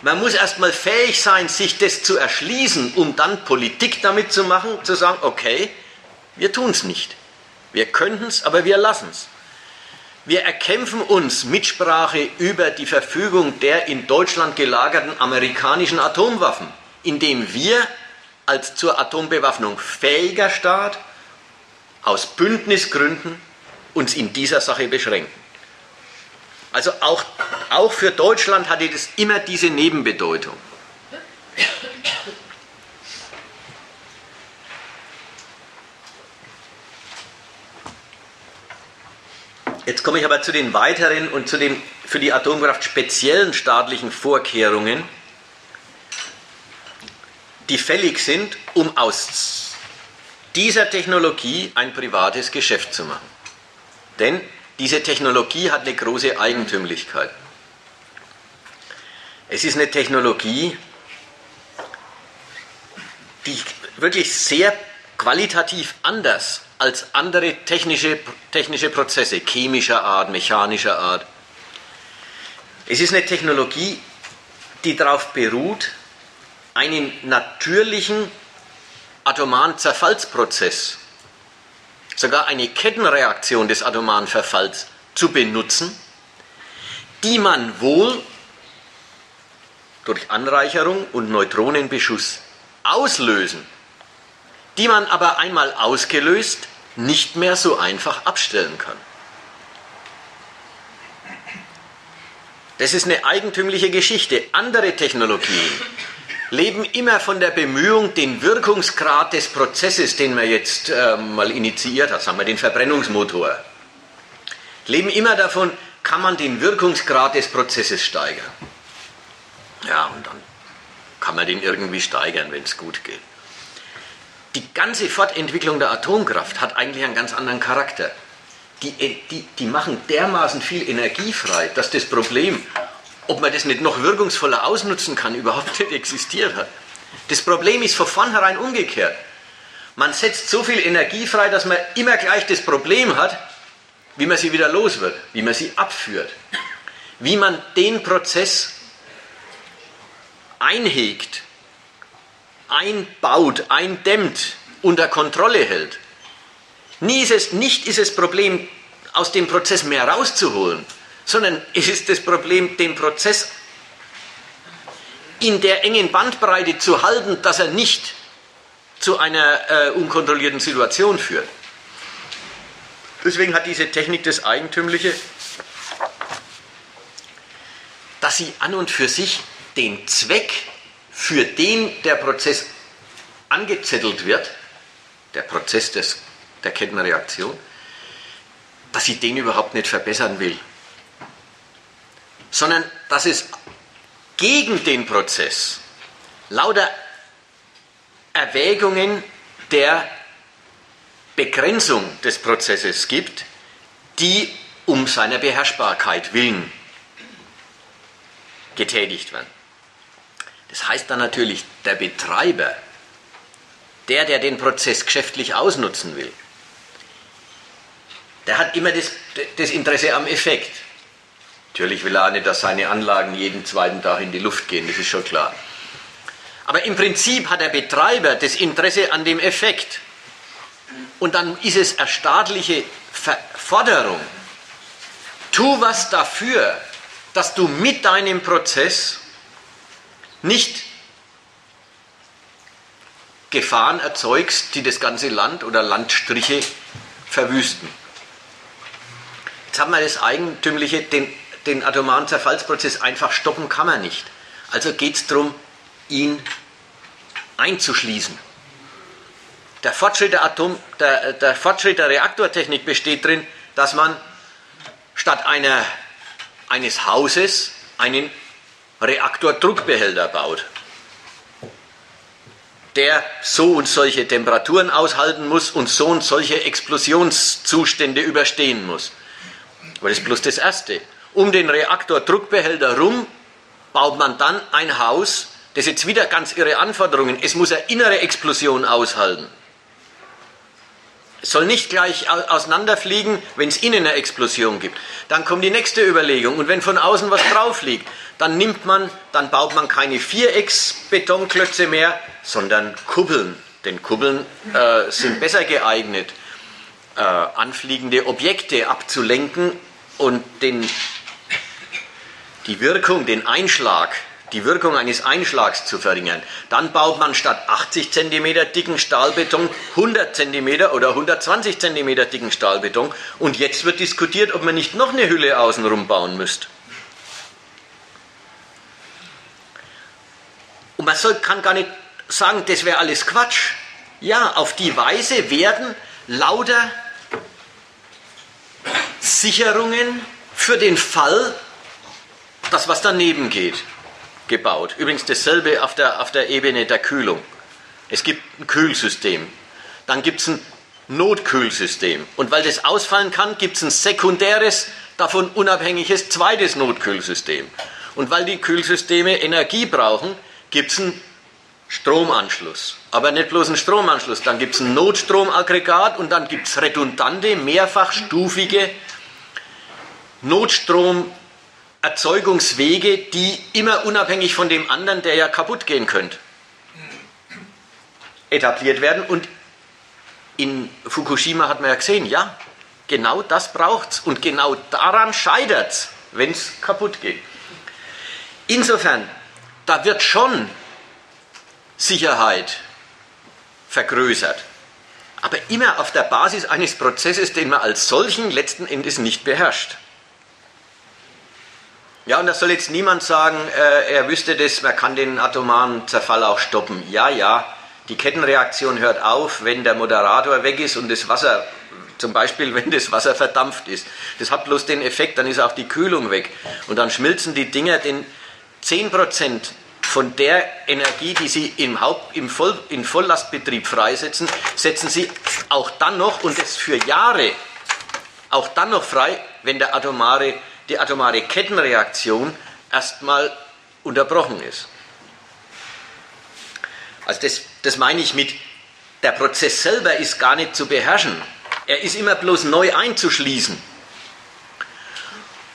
man muss erstmal fähig sein, sich das zu erschließen, um dann Politik damit zu machen, zu sagen, okay, wir tun es nicht. Wir könnten es, aber wir lassen es. Wir erkämpfen uns Mitsprache über die Verfügung der in Deutschland gelagerten amerikanischen Atomwaffen, indem wir als zur Atombewaffnung fähiger Staat aus Bündnisgründen uns in dieser Sache beschränken. Also auch für Deutschland hatte das immer diese Nebenbedeutung. Jetzt komme ich aber zu den weiteren und zu den für die Atomkraft speziellen staatlichen Vorkehrungen, die fällig sind, um aus dieser Technologie ein privates Geschäft zu machen. Denn diese Technologie hat eine große Eigentümlichkeit. Es ist eine Technologie, die wirklich sehr qualitativ anders als andere technische Prozesse, chemischer Art, mechanischer Art. Es ist eine Technologie, die darauf beruht, einen natürlichen atomaren Zerfallsprozess, sogar eine Kettenreaktion des atomaren Verfalls zu benutzen, die man wohl durch Anreicherung und Neutronenbeschuss auslösen, die man aber einmal ausgelöst nicht mehr so einfach abstellen kann. Das ist eine eigentümliche Geschichte. Andere Technologien, leben immer von der Bemühung, den Wirkungsgrad des Prozesses, den man jetzt mal initiiert hat, sagen wir den Verbrennungsmotor, leben immer davon, kann man den Wirkungsgrad des Prozesses steigern. Ja, und dann kann man den irgendwie steigern, wenn es gut geht. Die ganze Fortentwicklung der Atomkraft hat eigentlich einen ganz anderen Charakter. Die machen dermaßen viel Energie frei, dass das Problem, ob man das nicht noch wirkungsvoller ausnutzen kann, überhaupt nicht existiert hat. Das Problem ist von vornherein umgekehrt. Man setzt so viel Energie frei, dass man immer gleich das Problem hat, wie man sie wieder los wird, wie man sie abführt, wie man den Prozess einhegt, einbaut, eindämmt, unter Kontrolle hält. Nicht ist es Problem, aus dem Prozess mehr rauszuholen, sondern es ist das Problem, den Prozess in der engen Bandbreite zu halten, dass er nicht zu einer unkontrollierten Situation führt. Deswegen hat diese Technik das Eigentümliche, dass sie an und für sich den Zweck, für den der Prozess angezettelt wird, der Prozess der Kettenreaktion, dass sie den überhaupt nicht verbessern will, sondern dass es gegen den Prozess lauter Erwägungen der Begrenzung des Prozesses gibt, die um seiner Beherrschbarkeit willen getätigt werden. Das heißt dann natürlich, der Betreiber, der den Prozess geschäftlich ausnutzen will, der hat immer das Interesse am Effekt. Natürlich will er nicht, dass seine Anlagen jeden zweiten Tag in die Luft gehen, das ist schon klar. Aber im Prinzip hat der Betreiber das Interesse an dem Effekt. Und dann ist es eine staatliche Forderung. Tu was dafür, dass du mit deinem Prozess nicht Gefahren erzeugst, die das ganze Land oder Landstriche verwüsten. Jetzt haben wir das Eigentümliche, den atomaren Zerfallsprozess einfach stoppen kann man nicht. Also geht es darum, ihn einzuschließen. Der Fortschritt der Fortschritt der Reaktortechnik besteht darin, dass man statt eines Hauses einen Reaktordruckbehälter baut, der so und solche Temperaturen aushalten muss und solche Explosionszustände überstehen muss. Aber das ist bloß das Erste. Um den Reaktordruckbehälter rum baut man dann ein Haus, das ist jetzt wieder ganz irre Anforderungen. Es muss eine innere Explosion aushalten. Es soll nicht gleich auseinanderfliegen, wenn es innen eine Explosion gibt. Dann kommt die nächste Überlegung. Und wenn von außen was drauf liegt, dann baut man keine Vierecks-Betonklötze mehr, sondern Kuppeln. Denn Kuppeln sind besser geeignet, anfliegende Objekte abzulenken und den Einschlag, die Wirkung eines Einschlags zu verringern. Dann baut man statt 80 cm dicken Stahlbeton 100 cm oder 120 cm dicken Stahlbeton. Und jetzt wird diskutiert, ob man nicht noch eine Hülle außenrum bauen müsste. Und man kann gar nicht sagen, das wäre alles Quatsch. Ja, auf die Weise werden lauter Sicherungen für den Fall, dass was daneben geht, gebaut. Übrigens dasselbe auf der Ebene der Kühlung. Es gibt ein Kühlsystem, dann gibt es ein Notkühlsystem. Und weil das ausfallen kann, gibt es ein sekundäres, davon unabhängiges zweites Notkühlsystem. Und weil die Kühlsysteme Energie brauchen, gibt es einen Stromanschluss. Aber nicht bloß einen Stromanschluss, dann gibt es ein Notstromaggregat und dann gibt es redundante, mehrfachstufige Notstromaggregate. Erzeugungswege, die immer unabhängig von dem anderen, der ja kaputt gehen könnte, etabliert werden. Und in Fukushima hat man ja gesehen, ja, genau das braucht es. Und genau daran scheitert es, wenn es kaputt geht. Insofern, da wird schon Sicherheit vergrößert. Aber immer auf der Basis eines Prozesses, den man als solchen letzten Endes nicht beherrscht. Ja, und das soll jetzt niemand sagen, er wüsste das, man kann den atomaren Zerfall auch stoppen. Ja, die Kettenreaktion hört auf, wenn der Moderator weg ist und das Wasser, zum Beispiel wenn das Wasser verdampft ist. Das hat bloß den Effekt, dann ist auch die Kühlung weg. Und dann schmilzen die Dinger den 10% von der Energie, die sie im Volllastbetrieb freisetzen, setzen sie auch dann noch, und das für Jahre, auch dann noch frei, wenn der die atomare Kettenreaktion erstmal unterbrochen ist. Also das meine ich mit, der Prozess selber ist gar nicht zu beherrschen. Er ist immer bloß neu einzuschließen.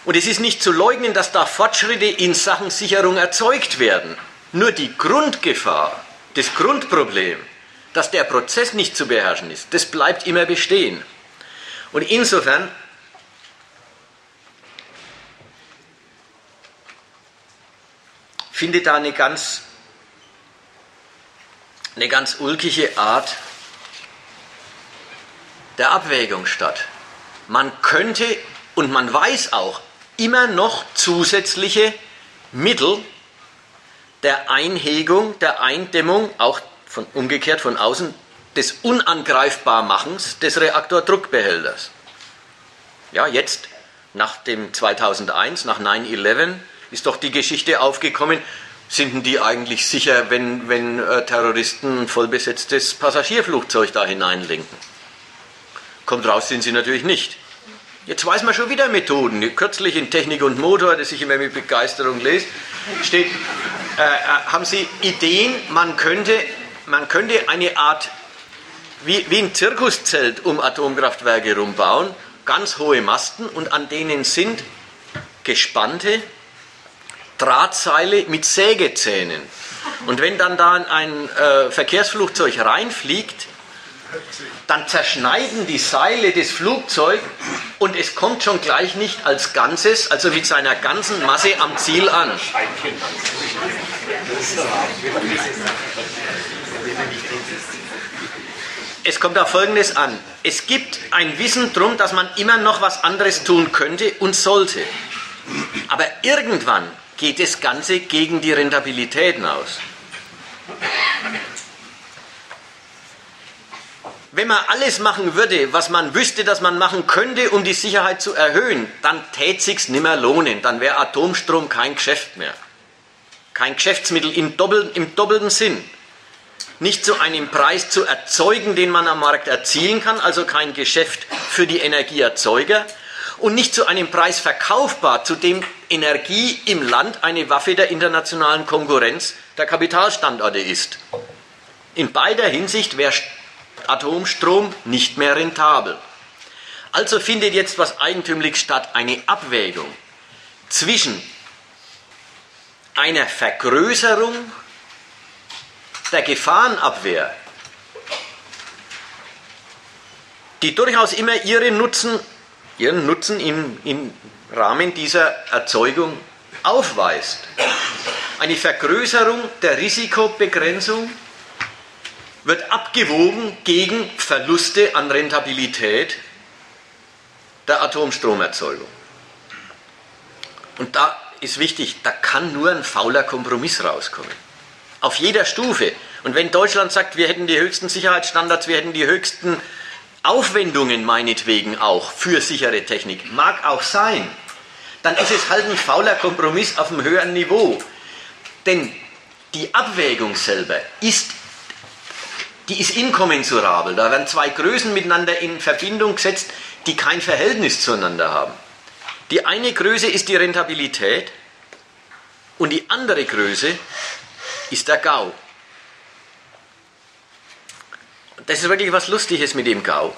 Und es ist nicht zu leugnen, dass da Fortschritte in Sachen Sicherung erzeugt werden. Nur die Grundgefahr, das Grundproblem, dass der Prozess nicht zu beherrschen ist, das bleibt immer bestehen. Und insofern findet da eine ganz ulkige Art der Abwägung statt. Man könnte, und man weiß auch, immer noch zusätzliche Mittel der Einhegung, der Eindämmung, auch umgekehrt von außen, des Unangreifbarmachens des Reaktordruckbehälters. Ja, jetzt, nach dem 2001, nach 9/11, ist doch die Geschichte aufgekommen, sind denn die eigentlich sicher, wenn Terroristen ein vollbesetztes Passagierflugzeug da hineinlenken? Kommt raus, sind sie natürlich nicht. Jetzt weiß man schon wieder Methoden. Kürzlich in Technik und Motor, das ich immer mit Begeisterung lese, steht, haben sie Ideen, man könnte eine Art, wie ein Zirkuszelt um Atomkraftwerke rumbauen, ganz hohe Masten, und an denen sind gespannte Drahtseile mit Sägezähnen. Und wenn dann da ein Verkehrsflugzeug reinfliegt, dann zerschneiden die Seile das Flugzeug und es kommt schon gleich nicht als Ganzes, also mit seiner ganzen Masse am Ziel an. Es kommt auch Folgendes an. Es gibt ein Wissen drum, dass man immer noch was anderes tun könnte und sollte. Aber irgendwann geht das Ganze gegen die Rentabilitäten aus. Wenn man alles machen würde, was man wüsste, dass man machen könnte, um die Sicherheit zu erhöhen, dann täte sich's nimmer lohnen. Dann wäre Atomstrom kein Geschäft mehr. Kein Geschäftsmittel im doppelten Sinn. Nicht zu einem Preis zu erzeugen, den man am Markt erzielen kann, also kein Geschäft für die Energieerzeuger, und nicht zu einem Preis verkaufbar, zu dem Energie im Land eine Waffe der internationalen Konkurrenz der Kapitalstandorte ist. In beider Hinsicht wäre Atomstrom nicht mehr rentabel. Also findet jetzt, was eigentümlich statt, eine Abwägung zwischen einer Vergrößerung der Gefahrenabwehr, die durchaus immer ihren Nutzen im Rahmen dieser Erzeugung aufweist. Eine Vergrößerung der Risikobegrenzung wird abgewogen gegen Verluste an Rentabilität der Atomstromerzeugung. Und da ist wichtig, da kann nur ein fauler Kompromiss rauskommen. Auf jeder Stufe. Und wenn Deutschland sagt, wir hätten die höchsten Sicherheitsstandards, wir hätten die höchsten Aufwendungen meinetwegen auch für sichere Technik, mag auch sein, dann ist es halt ein fauler Kompromiss auf einem höheren Niveau. Denn die Abwägung selber die ist inkommensurabel. Da werden zwei Größen miteinander in Verbindung gesetzt, die kein Verhältnis zueinander haben. Die eine Größe ist die Rentabilität und die andere Größe ist der GAU. Das ist wirklich was Lustiges mit dem GAU.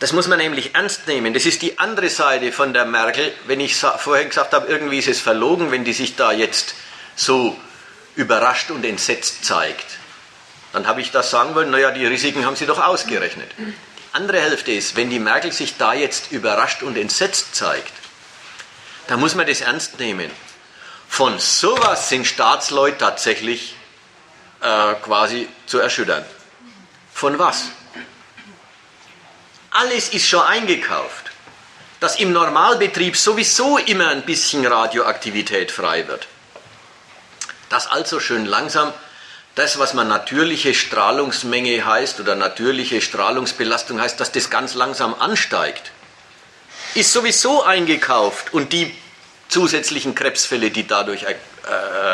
Das muss man nämlich ernst nehmen. Das ist die andere Seite von der Merkel, wenn ich vorher gesagt habe, irgendwie ist es verlogen, wenn die sich da jetzt so überrascht und entsetzt zeigt. Dann habe ich das sagen wollen, naja, die Risiken haben sie doch ausgerechnet. Die andere Hälfte ist, wenn die Merkel sich da jetzt überrascht und entsetzt zeigt, dann muss man das ernst nehmen. Von sowas sind Staatsleute tatsächlich quasi zu erschüttern. Von was? Alles ist schon eingekauft. dass im Normalbetrieb sowieso immer ein bisschen Radioaktivität frei wird. Das also schön langsam, das was man natürliche Strahlungsmenge heißt oder natürliche Strahlungsbelastung heißt, dass das ganz langsam ansteigt, ist sowieso eingekauft und die zusätzlichen Krebsfälle, die dadurch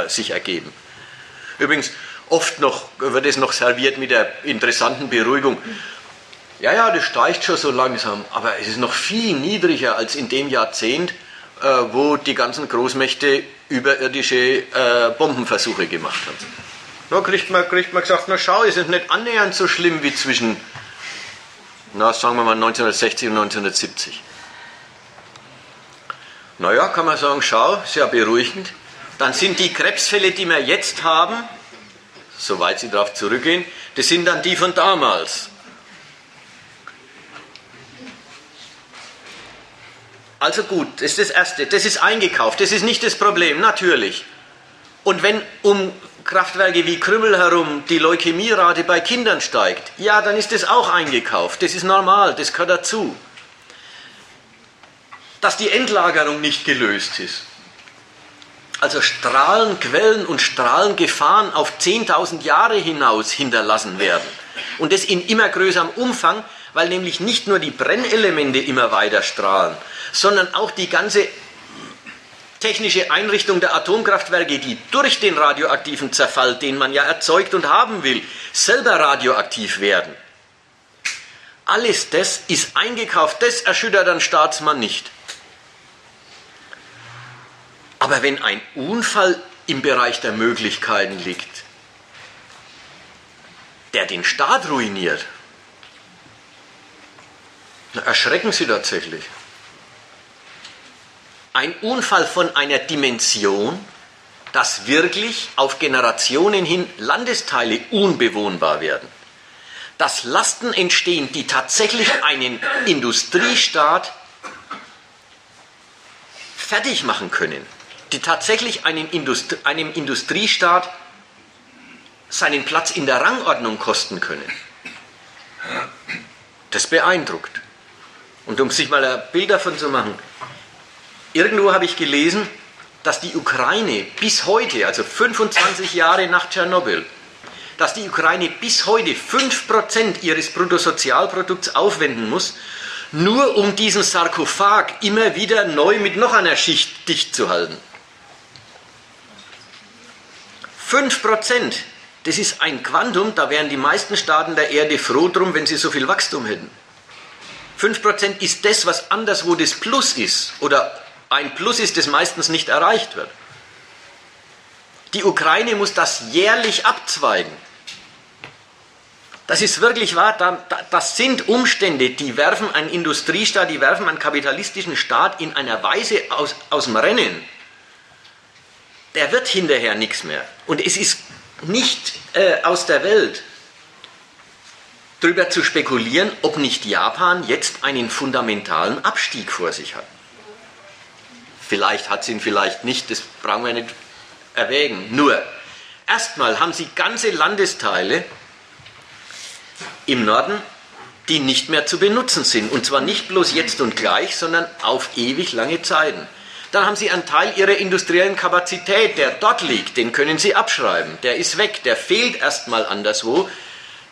sich ergeben. Übrigens, oft noch wird es noch serviert mit der interessanten Beruhigung. Ja, ja, das steigt schon so langsam, aber es ist noch viel niedriger als in dem Jahrzehnt, wo die ganzen Großmächte überirdische Bombenversuche gemacht haben. Da kriegt man gesagt, na schau, es ist nicht annähernd so schlimm wie zwischen, na sagen wir mal 1960 und 1970. Naja, kann man sagen, schau, sehr beruhigend. Dann sind die Krebsfälle, die wir jetzt haben, soweit sie darauf zurückgehen, das sind dann die von damals. Also gut, das ist das Erste. Das ist eingekauft, das ist nicht das Problem, natürlich. Und wenn um Kraftwerke wie Krümmel herum die Leukämierate bei Kindern steigt, ja, dann ist das auch eingekauft. Das ist normal, das gehört dazu. Dass die Endlagerung nicht gelöst ist. Also Strahlenquellen und Strahlengefahren auf 10.000 Jahre hinaus hinterlassen werden. Und das in immer größerem Umfang, weil nämlich nicht nur die Brennelemente immer weiter strahlen, sondern auch die ganze technische Einrichtung der Atomkraftwerke, die durch den radioaktiven Zerfall, den man ja erzeugt und haben will, selber radioaktiv werden. Alles das ist eingekauft, das erschüttert einen Staatsmann nicht. Aber wenn ein Unfall im Bereich der Möglichkeiten liegt, der den Staat ruiniert, erschrecken Sie tatsächlich. Ein Unfall von einer Dimension, dass wirklich auf Generationen hin Landesteile unbewohnbar werden. Dass Lasten entstehen, die tatsächlich einen Industriestaat fertig machen können. Die tatsächlich einem Industriestaat seinen Platz in der Rangordnung kosten können. Das beeindruckt. Und um sich mal Bilder davon zu machen, irgendwo habe ich gelesen, dass die Ukraine bis heute, also 25 Jahre nach Tschernobyl, dass die Ukraine bis heute 5% ihres Bruttosozialprodukts aufwenden muss, nur um diesen Sarkophag immer wieder neu mit noch einer Schicht dicht zu halten. 5%, das ist ein Quantum, da wären die meisten Staaten der Erde froh drum, wenn sie so viel Wachstum hätten. 5% ist das, was anderswo das Plus ist, oder ein Plus ist, das meistens nicht erreicht wird. Die Ukraine muss das jährlich abzweigen. Das ist wirklich wahr, das sind Umstände, die werfen einen Industriestaat, die werfen einen kapitalistischen Staat in einer Weise aus dem Rennen. Der wird hinterher nichts mehr. Und es ist nicht aus der Welt, darüber zu spekulieren, ob nicht Japan jetzt einen fundamentalen Abstieg vor sich hat. Vielleicht hat sie ihn, vielleicht nicht, das brauchen wir nicht erwägen. Nur, erstmal haben sie ganze Landesteile im Norden, die nicht mehr zu benutzen sind. Und zwar nicht bloß jetzt und gleich, sondern auf ewig lange Zeiten. Dann haben sie einen Teil ihrer industriellen Kapazität, der dort liegt, den können sie abschreiben. Der ist weg, der fehlt erstmal anderswo.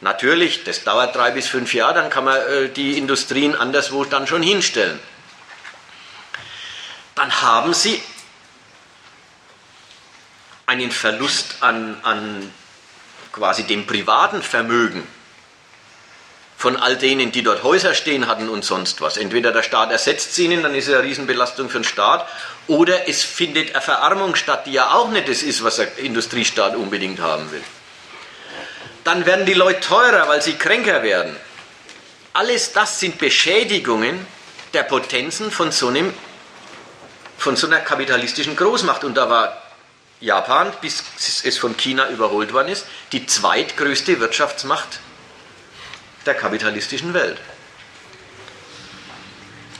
Natürlich, das dauert 3 bis 5 Jahre, dann kann man die Industrien anderswo dann schon hinstellen. Dann haben sie einen Verlust an quasi dem privaten Vermögen von all denen, die dort Häuser stehen hatten und sonst was. Entweder der Staat ersetzt sie ihnen, dann ist es eine Riesenbelastung für den Staat, oder es findet eine Verarmung statt, die ja auch nicht das ist, was der Industriestaat unbedingt haben will. Dann werden die Leute teurer, weil sie kränker werden. Alles das sind Beschädigungen der Potenzen von so einer kapitalistischen Großmacht. Und da war Japan, bis es von China überholt worden ist, die zweitgrößte Wirtschaftsmacht der kapitalistischen Welt.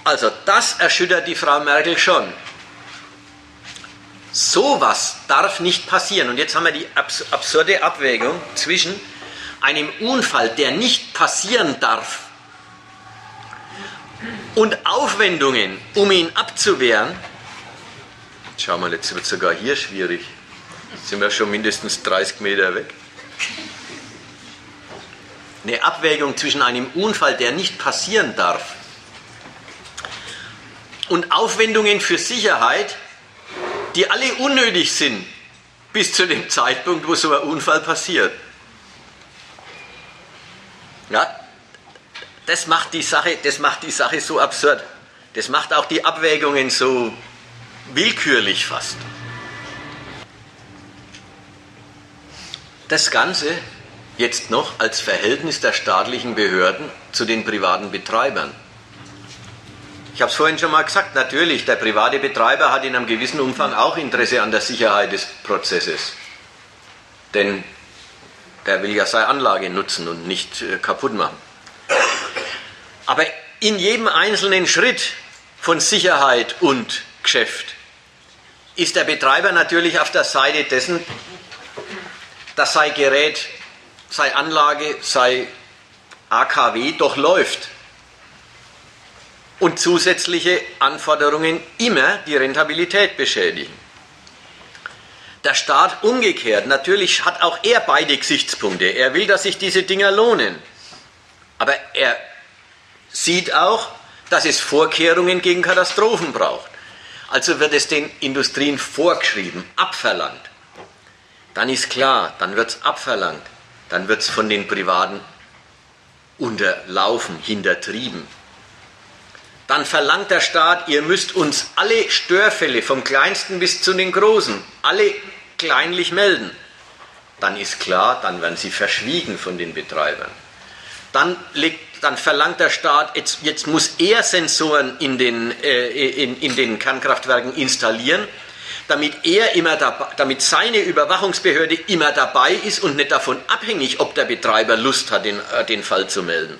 Also das erschüttert die Frau Merkel schon. Sowas darf nicht passieren. Und jetzt haben wir die absurde Abwägung zwischen einem Unfall, der nicht passieren darf, und Aufwendungen, um ihn abzuwehren. Schau mal, jetzt wird es sogar hier schwierig. Jetzt sind wir schon mindestens 30 Meter weg. Eine Abwägung zwischen einem Unfall, der nicht passieren darf, und Aufwendungen für Sicherheit, die alle unnötig sind, bis zu dem Zeitpunkt, wo so ein Unfall passiert. Ja, das macht die Sache so absurd. Das macht auch die Abwägungen so willkürlich fast. Das Ganze jetzt noch als Verhältnis der staatlichen Behörden zu den privaten Betreibern. Ich habe es vorhin schon mal gesagt, natürlich, der private Betreiber hat in einem gewissen Umfang auch Interesse an der Sicherheit des Prozesses. Denn der will ja seine Anlage nutzen und nicht kaputt machen. Aber in jedem einzelnen Schritt von Sicherheit und Geschäft ist der Betreiber natürlich auf der Seite dessen, dass sein Gerät, seine Anlage, sein AKW doch läuft. Und zusätzliche Anforderungen immer die Rentabilität beschädigen. Der Staat umgekehrt, natürlich hat auch er beide Gesichtspunkte. Er will, dass sich diese Dinger lohnen. Aber er sieht auch, dass es Vorkehrungen gegen Katastrophen braucht. Also wird es den Industrien vorgeschrieben, abverlangt. Dann ist klar, dann wird es abverlangt. Dann wird es von den Privaten unterlaufen, hintertrieben. Dann verlangt der Staat, ihr müsst uns alle Störfälle, vom kleinsten bis zu den großen, alle kleinlich melden. Dann ist klar, dann werden sie verschwiegen von den Betreibern. Dann verlangt der Staat, jetzt muss er Sensoren in den Kernkraftwerken installieren, damit seine Überwachungsbehörde immer dabei ist und nicht davon abhängig, ob der Betreiber Lust hat, den Fall zu melden.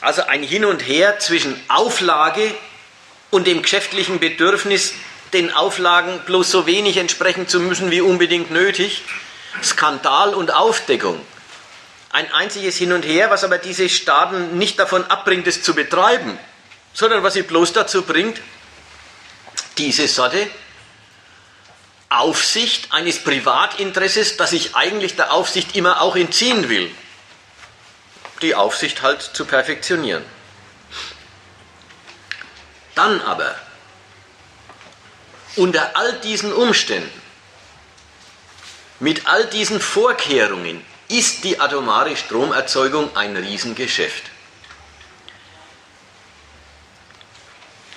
Also ein Hin und Her zwischen Auflage und dem geschäftlichen Bedürfnis, den Auflagen bloß so wenig entsprechen zu müssen wie unbedingt nötig. Skandal und Aufdeckung. Ein einziges Hin und Her, was aber diese Staaten nicht davon abbringt, es zu betreiben, sondern was sie bloß dazu bringt, diese Sorte Aufsicht eines Privatinteresses, das sich eigentlich der Aufsicht immer auch entziehen will, die Aufsicht halt zu perfektionieren. Dann aber, unter all diesen Umständen, mit all diesen Vorkehrungen, ist die atomare Stromerzeugung ein Riesengeschäft.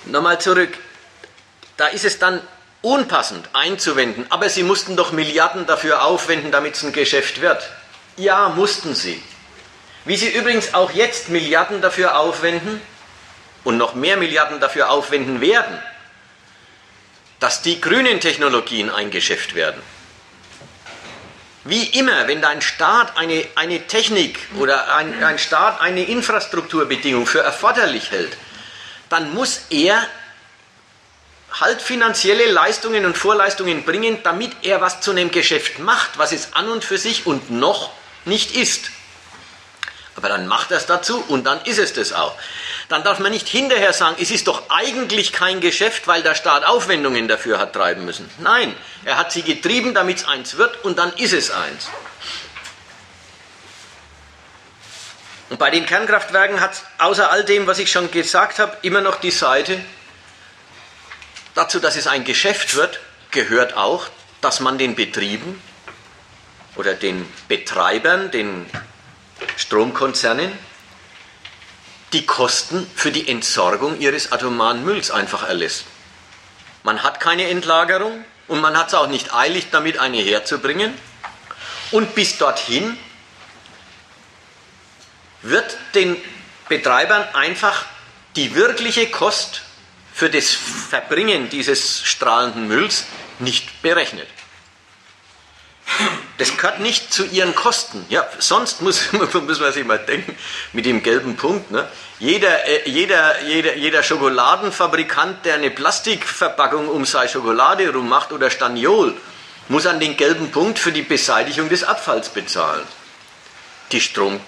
Nochmal zurück, da ist es dann unpassend einzuwenden, aber sie mussten doch Milliarden dafür aufwenden, damit es ein Geschäft wird. Ja, mussten sie. Wie sie übrigens auch jetzt Milliarden dafür aufwenden und noch mehr Milliarden dafür aufwenden werden, dass die grünen Technologien ein Geschäft werden. Wie immer, wenn ein Staat eine Technik oder ein Staat eine Infrastrukturbedingung für erforderlich hält, dann muss er halt finanzielle Leistungen und Vorleistungen bringen, damit er was zu einem Geschäft macht, was es an und für sich und noch nicht ist. Aber dann macht er es dazu und dann ist es das auch. Dann darf man nicht hinterher sagen, es ist doch eigentlich kein Geschäft, weil der Staat Aufwendungen dafür hat treiben müssen. Nein, er hat sie getrieben, damit es eins wird und dann ist es eins. Und bei den Kernkraftwerken hat es außer all dem, was ich schon gesagt habe, immer noch die Seite, dazu, dass es ein Geschäft wird, gehört auch, dass man den Betrieben oder den Betreibern, den Stromkonzernen die Kosten für die Entsorgung ihres atomaren Mülls einfach erlässt. Man hat keine Endlagerung und man hat es auch nicht eilig, damit eine herzubringen. Und bis dorthin wird den Betreibern einfach die wirkliche Kost für das Verbringen dieses strahlenden Mülls nicht berechnet. Das gehört nicht zu ihren Kosten. Ja, sonst muss man sich mal denken, mit dem gelben Punkt. Ne? Jeder Schokoladenfabrikant, der eine Plastikverpackung um seine Schokolade rummacht oder Staniol, muss an den gelben Punkt für die Beseitigung des Abfalls bezahlen.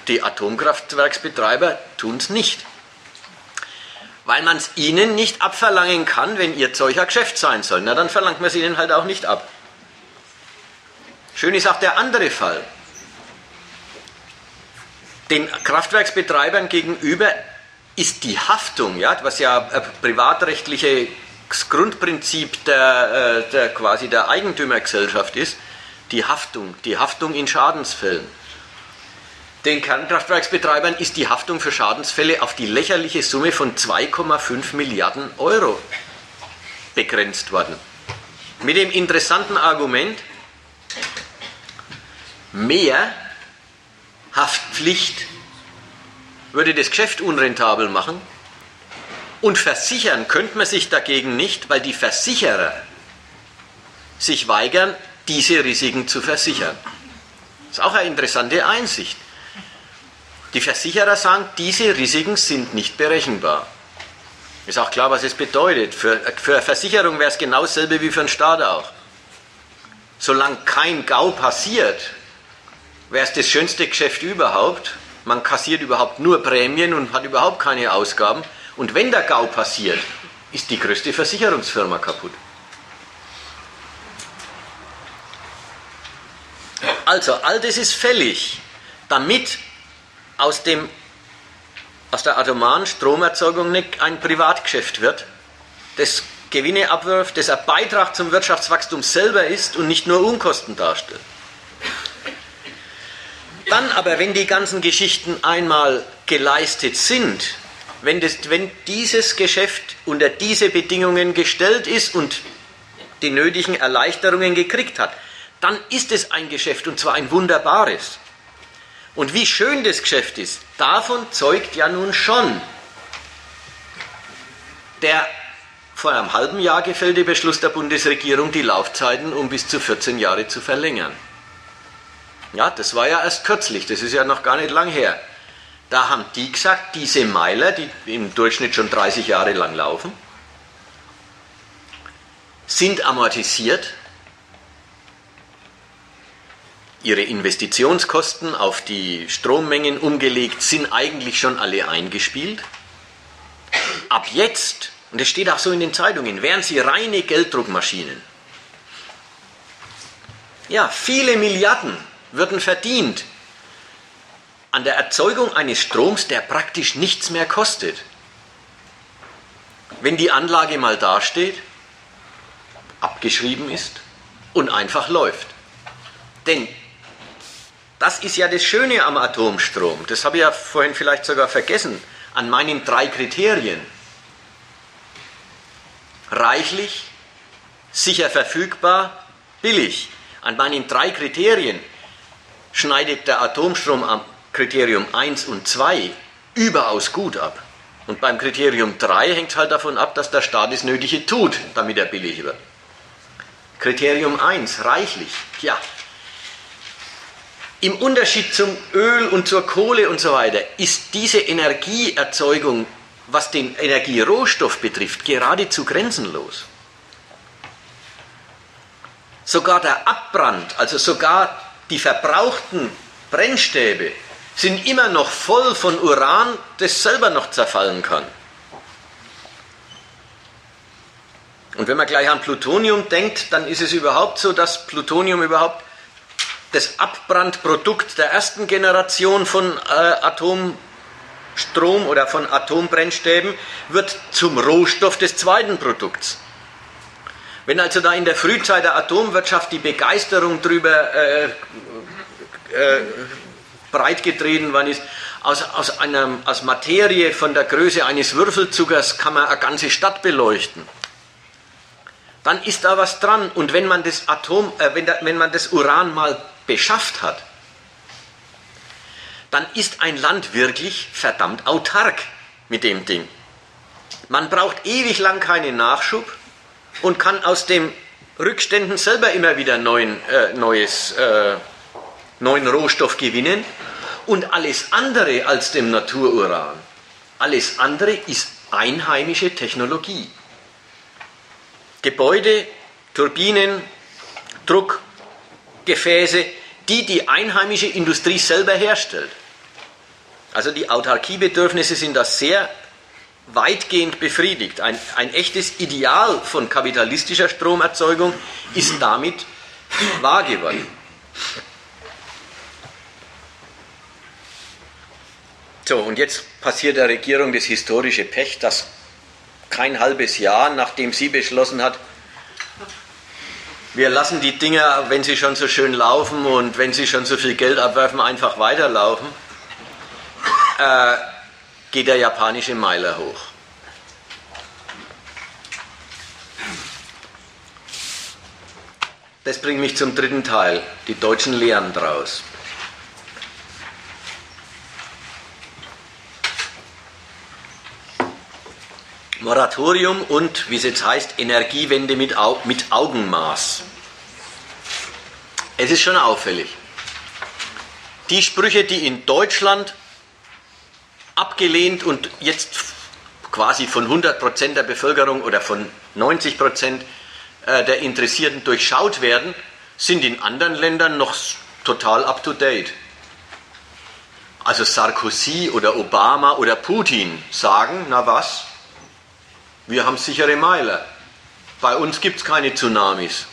Die Atomkraftwerksbetreiber tun es nicht. weil man es ihnen nicht abverlangen kann, wenn ihr Zeug ein Geschäft sein soll. Na, dann verlangt man es ihnen halt auch nicht ab. Schön ist auch der andere Fall. Den Kraftwerksbetreibern gegenüber ist die Haftung, ja, was ja privatrechtliche das Grundprinzip der Eigentümergesellschaft ist, die Haftung in Schadensfällen. Den Kernkraftwerksbetreibern ist die Haftung für Schadensfälle auf die lächerliche Summe von 2,5 Milliarden Euro begrenzt worden. Mit dem interessanten Argument, mehr Haftpflicht würde das Geschäft unrentabel machen. Und versichern könnte man sich dagegen nicht, weil die Versicherer sich weigern, diese Risiken zu versichern. Das ist auch eine interessante Einsicht. Die Versicherer sagen, diese Risiken sind nicht berechenbar. Ist auch klar, was es bedeutet. Für eine Versicherung wäre es genau dasselbe wie für den Staat auch. Solange kein GAU passiert, wäre es das schönste Geschäft überhaupt. Man kassiert überhaupt nur Prämien und hat überhaupt keine Ausgaben. Und wenn der GAU passiert, ist die größte Versicherungsfirma kaputt. Also, all das ist fällig, damit aus der atomaren Stromerzeugung nicht ein Privatgeschäft wird, das Gewinne abwirft, das ein Beitrag zum Wirtschaftswachstum selber ist und nicht nur Unkosten darstellt. Dann aber, wenn die ganzen Geschichten einmal geleistet sind, wenn dieses Geschäft unter diese Bedingungen gestellt ist und die nötigen Erleichterungen gekriegt hat, dann ist es ein Geschäft, und zwar ein wunderbares. Und wie schön das Geschäft ist, davon zeugt ja nun schon der vor einem halben Jahr gefällte Beschluss der Bundesregierung, die Laufzeiten um bis zu 14 Jahre zu verlängern. Ja, das war ja erst kürzlich, das ist ja noch gar nicht lang her. Da haben die gesagt, diese Meiler, die im Durchschnitt schon 30 Jahre lang laufen, sind amortisiert. Ihre Investitionskosten auf die Strommengen umgelegt sind eigentlich schon alle eingespielt. Ab jetzt, und das steht auch so in den Zeitungen, wären sie reine Gelddruckmaschinen. Ja, viele Milliarden würden verdient an der Erzeugung eines Stroms, der praktisch nichts mehr kostet. Wenn die Anlage mal dasteht, abgeschrieben ist und einfach läuft. Denn das ist ja das Schöne am Atomstrom. Das habe ich ja vorhin vielleicht sogar vergessen. An meinen 3 Kriterien. Reichlich, sicher verfügbar, billig. An meinen 3 Kriterien schneidet der Atomstrom am Kriterium 1 und 2 überaus gut ab. Und beim Kriterium 3 hängt es halt davon ab, dass der Staat das Nötige tut, damit er billig wird. Kriterium 1, reichlich. Ja. Im Unterschied zum Öl und zur Kohle und so weiter ist diese Energieerzeugung, was den Energierohstoff betrifft, geradezu grenzenlos. Sogar der Abbrand, also sogar die verbrauchten Brennstäbe, sind immer noch voll von Uran, das selber noch zerfallen kann. Und wenn man gleich an Plutonium denkt, dann ist es überhaupt so, dass Plutonium überhaupt das Abbrandprodukt der ersten Generation von Atomstrom oder von Atombrennstäben wird zum Rohstoff des zweiten Produkts. Wenn also da in der Frühzeit der Atomwirtschaft die Begeisterung drüber breitgetreten worden ist, aus Materie von der Größe eines Würfelzuckers kann man eine ganze Stadt beleuchten. Dann ist da was dran. Und wenn man das Uran mal beschafft hat, dann ist ein Land wirklich verdammt autark mit dem Ding. Man braucht ewig lang keinen Nachschub und kann aus den Rückständen selber immer wieder neuen Rohstoff gewinnen, und alles andere als dem Natururan, alles andere ist einheimische Technologie. Gebäude, Turbinen, Druck, Gefäße, die einheimische Industrie selber herstellt. Also die Autarkiebedürfnisse sind da sehr weitgehend befriedigt. Ein echtes Ideal von kapitalistischer Stromerzeugung ist damit wahr geworden. So, und jetzt passiert der Regierung das historische Pech, dass kein halbes Jahr, nachdem sie beschlossen hat, wir lassen die Dinger, wenn sie schon so schön laufen und wenn sie schon so viel Geld abwerfen, einfach weiterlaufen, geht der japanische Meiler hoch. Das bringt mich zum dritten Teil, die deutschen Lehren draus. Moratorium und, wie es jetzt heißt, Energiewende mit Augenmaß. Es ist schon auffällig. Die Sprüche, die in Deutschland abgelehnt und jetzt quasi von 100% der Bevölkerung oder von 90% der Interessierten durchschaut werden, sind in anderen Ländern noch total up-to-date. Also Sarkozy oder Obama oder Putin sagen, na was? Wir haben sichere Meiler. Bei uns gibt es keine Tsunamis.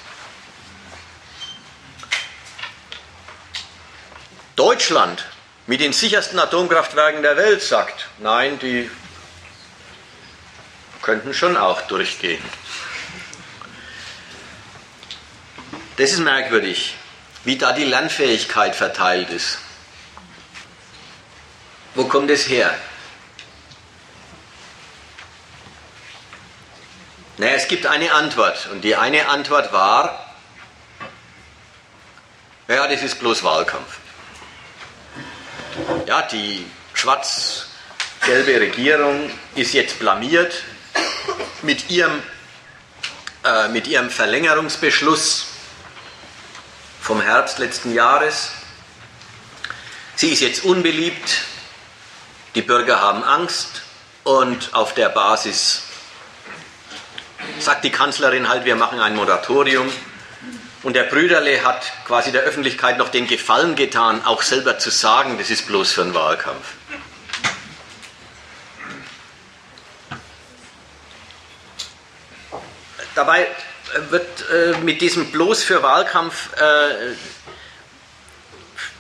Deutschland mit den sichersten Atomkraftwerken der Welt sagt, nein, die könnten schon auch durchgehen. Das ist merkwürdig, wie da die Lernfähigkeit verteilt ist. Wo kommt es her? Naja, es gibt eine Antwort und die eine Antwort war, ja, das ist bloß Wahlkampf. Ja, die schwarz-gelbe Regierung ist jetzt blamiert mit ihrem Verlängerungsbeschluss vom Herbst letzten Jahres. Sie ist jetzt unbeliebt, die Bürger haben Angst und auf der Basis sagt die Kanzlerin halt, wir machen ein Moratorium. Und der Brüderle hat quasi der Öffentlichkeit noch den Gefallen getan, auch selber zu sagen, das ist bloß für einen Wahlkampf. Dabei wird mit diesem bloß für Wahlkampf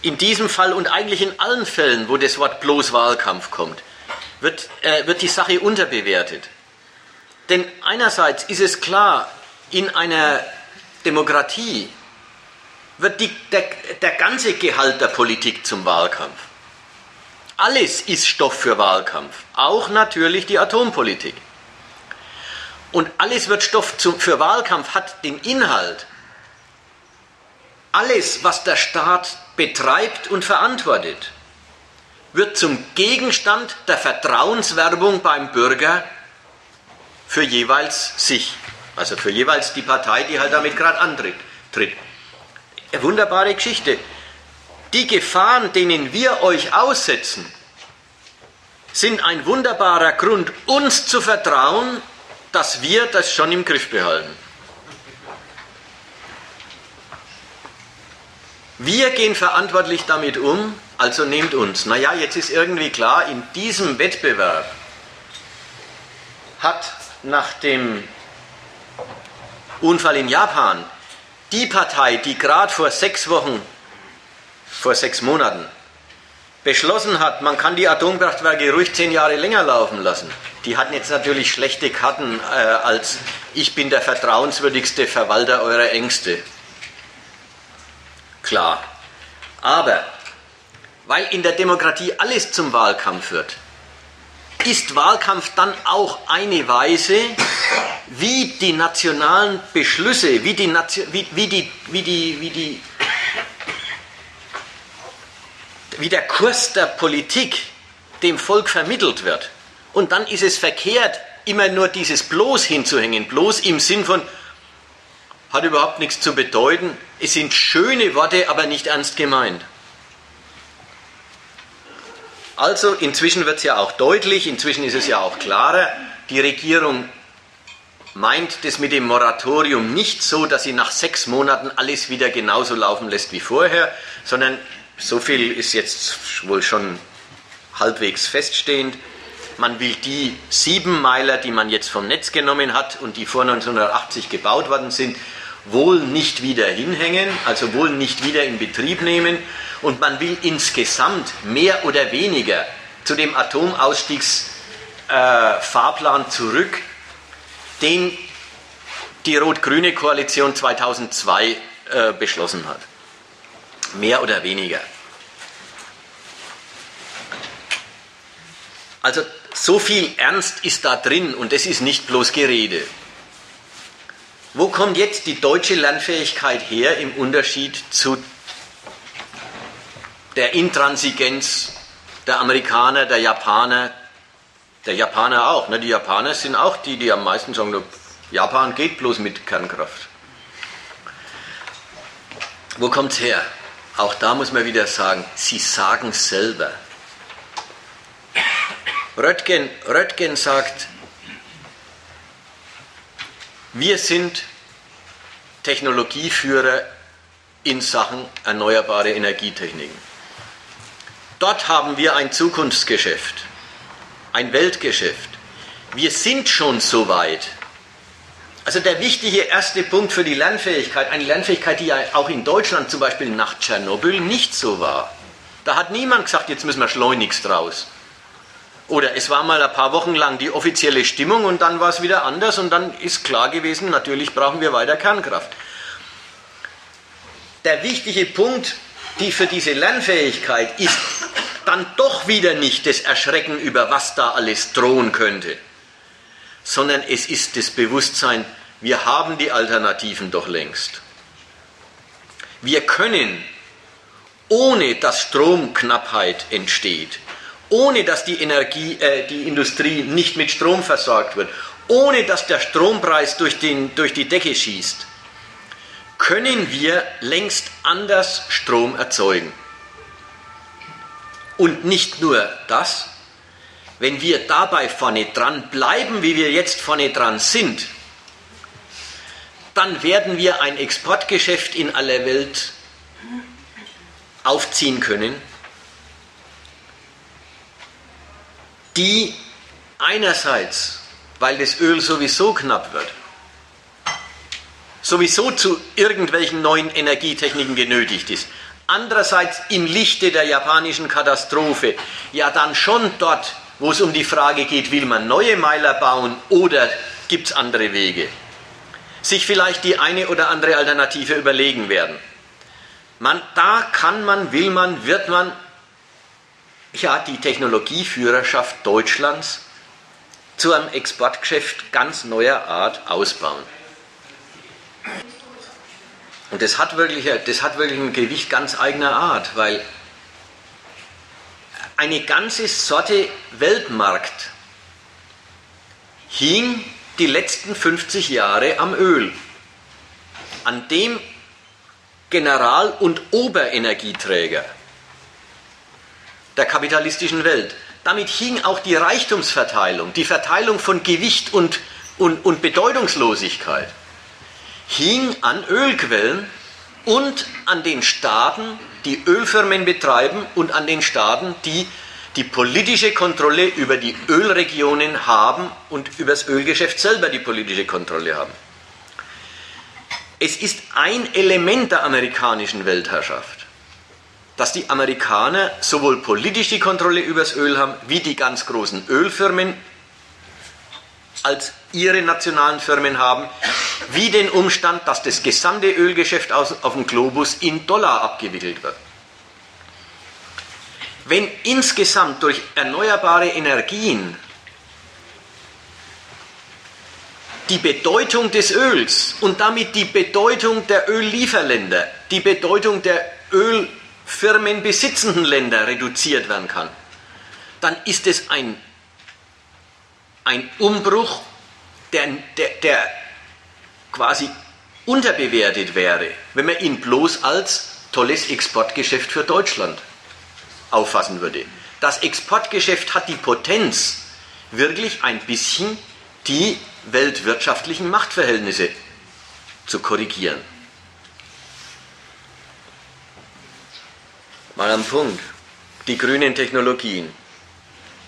in diesem Fall und eigentlich in allen Fällen, wo das Wort bloß Wahlkampf kommt, wird die Sache unterbewertet. Denn einerseits ist es klar, in einer Demokratie wird der ganze Gehalt der Politik zum Wahlkampf. Alles ist Stoff für Wahlkampf, auch natürlich die Atompolitik. Und alles wird Stoff für Wahlkampf, hat den Inhalt. Alles, was der Staat betreibt und verantwortet, wird zum Gegenstand der Vertrauenswerbung beim Bürger für jeweils sich, also für jeweils die Partei, die halt damit gerade antritt. Eine wunderbare Geschichte. Die Gefahren, denen wir euch aussetzen, sind ein wunderbarer Grund, uns zu vertrauen, dass wir das schon im Griff behalten. Wir gehen verantwortlich damit um, also nehmt uns. Naja, jetzt ist irgendwie klar, in diesem Wettbewerb hat nach dem Unfall in Japan die Partei, die gerade vor sechs Monaten beschlossen hat, man kann die Atomkraftwerke ruhig 10 Jahre länger laufen lassen, die hatten jetzt natürlich schlechte Karten als ich bin der vertrauenswürdigste Verwalter eurer Ängste. Klar. Aber weil in der Demokratie alles zum Wahlkampf wird, ist Wahlkampf dann auch eine Weise, wie die nationalen Beschlüsse, wie der Kurs der Politik dem Volk vermittelt wird. Und dann ist es verkehrt, immer nur dieses bloß hinzuhängen, bloß im Sinn von, hat überhaupt nichts zu bedeuten, es sind schöne Worte, aber nicht ernst gemeint. Also inzwischen wird es ja auch deutlich, inzwischen ist es ja auch klarer, die Regierung meint das mit dem Moratorium nicht so, dass sie nach 6 Monaten alles wieder genauso laufen lässt wie vorher, sondern so viel ist jetzt wohl schon halbwegs feststehend, man will die 7 Meiler, die man jetzt vom Netz genommen hat und die vor 1980 gebaut worden sind, wohl nicht wieder hinhängen, also wohl nicht wieder in Betrieb nehmen, und man will insgesamt mehr oder weniger zu dem Atomausstiegsfahrplan zurück, den die rot-grüne Koalition 2002 beschlossen hat. Mehr oder weniger. Also so viel Ernst ist da drin, und das ist nicht bloß Gerede. Wo kommt jetzt die deutsche Lernfähigkeit her im Unterschied zu der Intransigenz der Amerikaner, der Japaner? Der Japaner auch. Ne? Die Japaner sind auch die, die am meisten sagen, Japan geht bloß mit Kernkraft. Wo kommt es her? Auch da muss man wieder sagen, sie sagen es selber. Röttgen sagt, wir sind Technologieführer in Sachen erneuerbare Energietechniken. Dort haben wir ein Zukunftsgeschäft, ein Weltgeschäft. Wir sind schon so weit. Also der wichtige erste Punkt für die Lernfähigkeit, eine Lernfähigkeit, die ja auch in Deutschland zum Beispiel nach Tschernobyl nicht so war. Da hat niemand gesagt, jetzt müssen wir schleunigst raus. Oder es war mal ein paar Wochen lang die offizielle Stimmung und dann war es wieder anders und dann ist klar gewesen, natürlich brauchen wir weiter Kernkraft. Der wichtige Punkt für diese Lernfähigkeit ist dann doch wieder nicht das Erschrecken, über was da alles drohen könnte, sondern es ist das Bewusstsein, wir haben die Alternativen doch längst. Wir können, ohne dass Stromknappheit entsteht, ohne dass die Industrie nicht mit Strom versorgt wird, ohne dass der Strompreis durch die Decke schießt, können wir längst anders Strom erzeugen. Und nicht nur das, wenn wir dabei vorne dran bleiben, wie wir jetzt vorne dran sind, dann werden wir ein Exportgeschäft in aller Welt aufziehen können, die einerseits, weil das Öl sowieso knapp wird, sowieso zu irgendwelchen neuen Energietechniken genötigt ist, andererseits im Lichte der japanischen Katastrophe, ja dann schon dort, wo es um die Frage geht, will man neue Meiler bauen oder gibt es andere Wege, sich vielleicht die eine oder andere Alternative überlegen werden. Da kann man, will man, wird man, ja, die Technologieführerschaft Deutschlands zu einem Exportgeschäft ganz neuer Art ausbauen. Und das hat wirklich ein Gewicht ganz eigener Art, weil eine ganze Sorte Weltmarkt hing die letzten 50 Jahre am Öl, an dem General- und Oberenergieträger der kapitalistischen Welt. Damit hing auch die Reichtumsverteilung, die Verteilung von Gewicht und Bedeutungslosigkeit, hing an Ölquellen und an den Staaten, die Ölfirmen betreiben, und an den Staaten, die die politische Kontrolle über die Ölregionen haben und über das Ölgeschäft selber die politische Kontrolle haben. Es ist ein Element der amerikanischen Weltherrschaft, dass die Amerikaner sowohl politisch die Kontrolle über das Öl haben, wie die ganz großen Ölfirmen als ihre nationalen Firmen haben, wie den Umstand, dass das gesamte Ölgeschäft auf dem Globus in Dollar abgewickelt wird. Wenn insgesamt durch erneuerbare Energien die Bedeutung des Öls und damit die Bedeutung der Öllieferländer, die Bedeutung der Ölfirmen besitzenden Länder reduziert werden kann, dann ist es ein Umbruch, der quasi unterbewertet wäre, wenn man ihn bloß als tolles Exportgeschäft für Deutschland auffassen würde. Das Exportgeschäft hat die Potenz, wirklich ein bisschen die weltwirtschaftlichen Machtverhältnisse zu korrigieren. Mal am Punkt. Die grünen Technologien.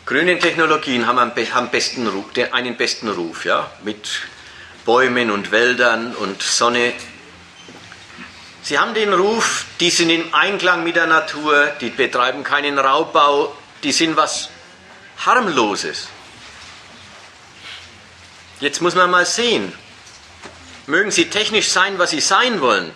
grünen Technologien haben einen besten Ruf, ja, mit Bäumen und Wäldern und Sonne. Sie haben den Ruf, die sind im Einklang mit der Natur, die betreiben keinen Raubbau, die sind was Harmloses. Jetzt muss man mal sehen, mögen sie technisch sein, was sie sein wollen,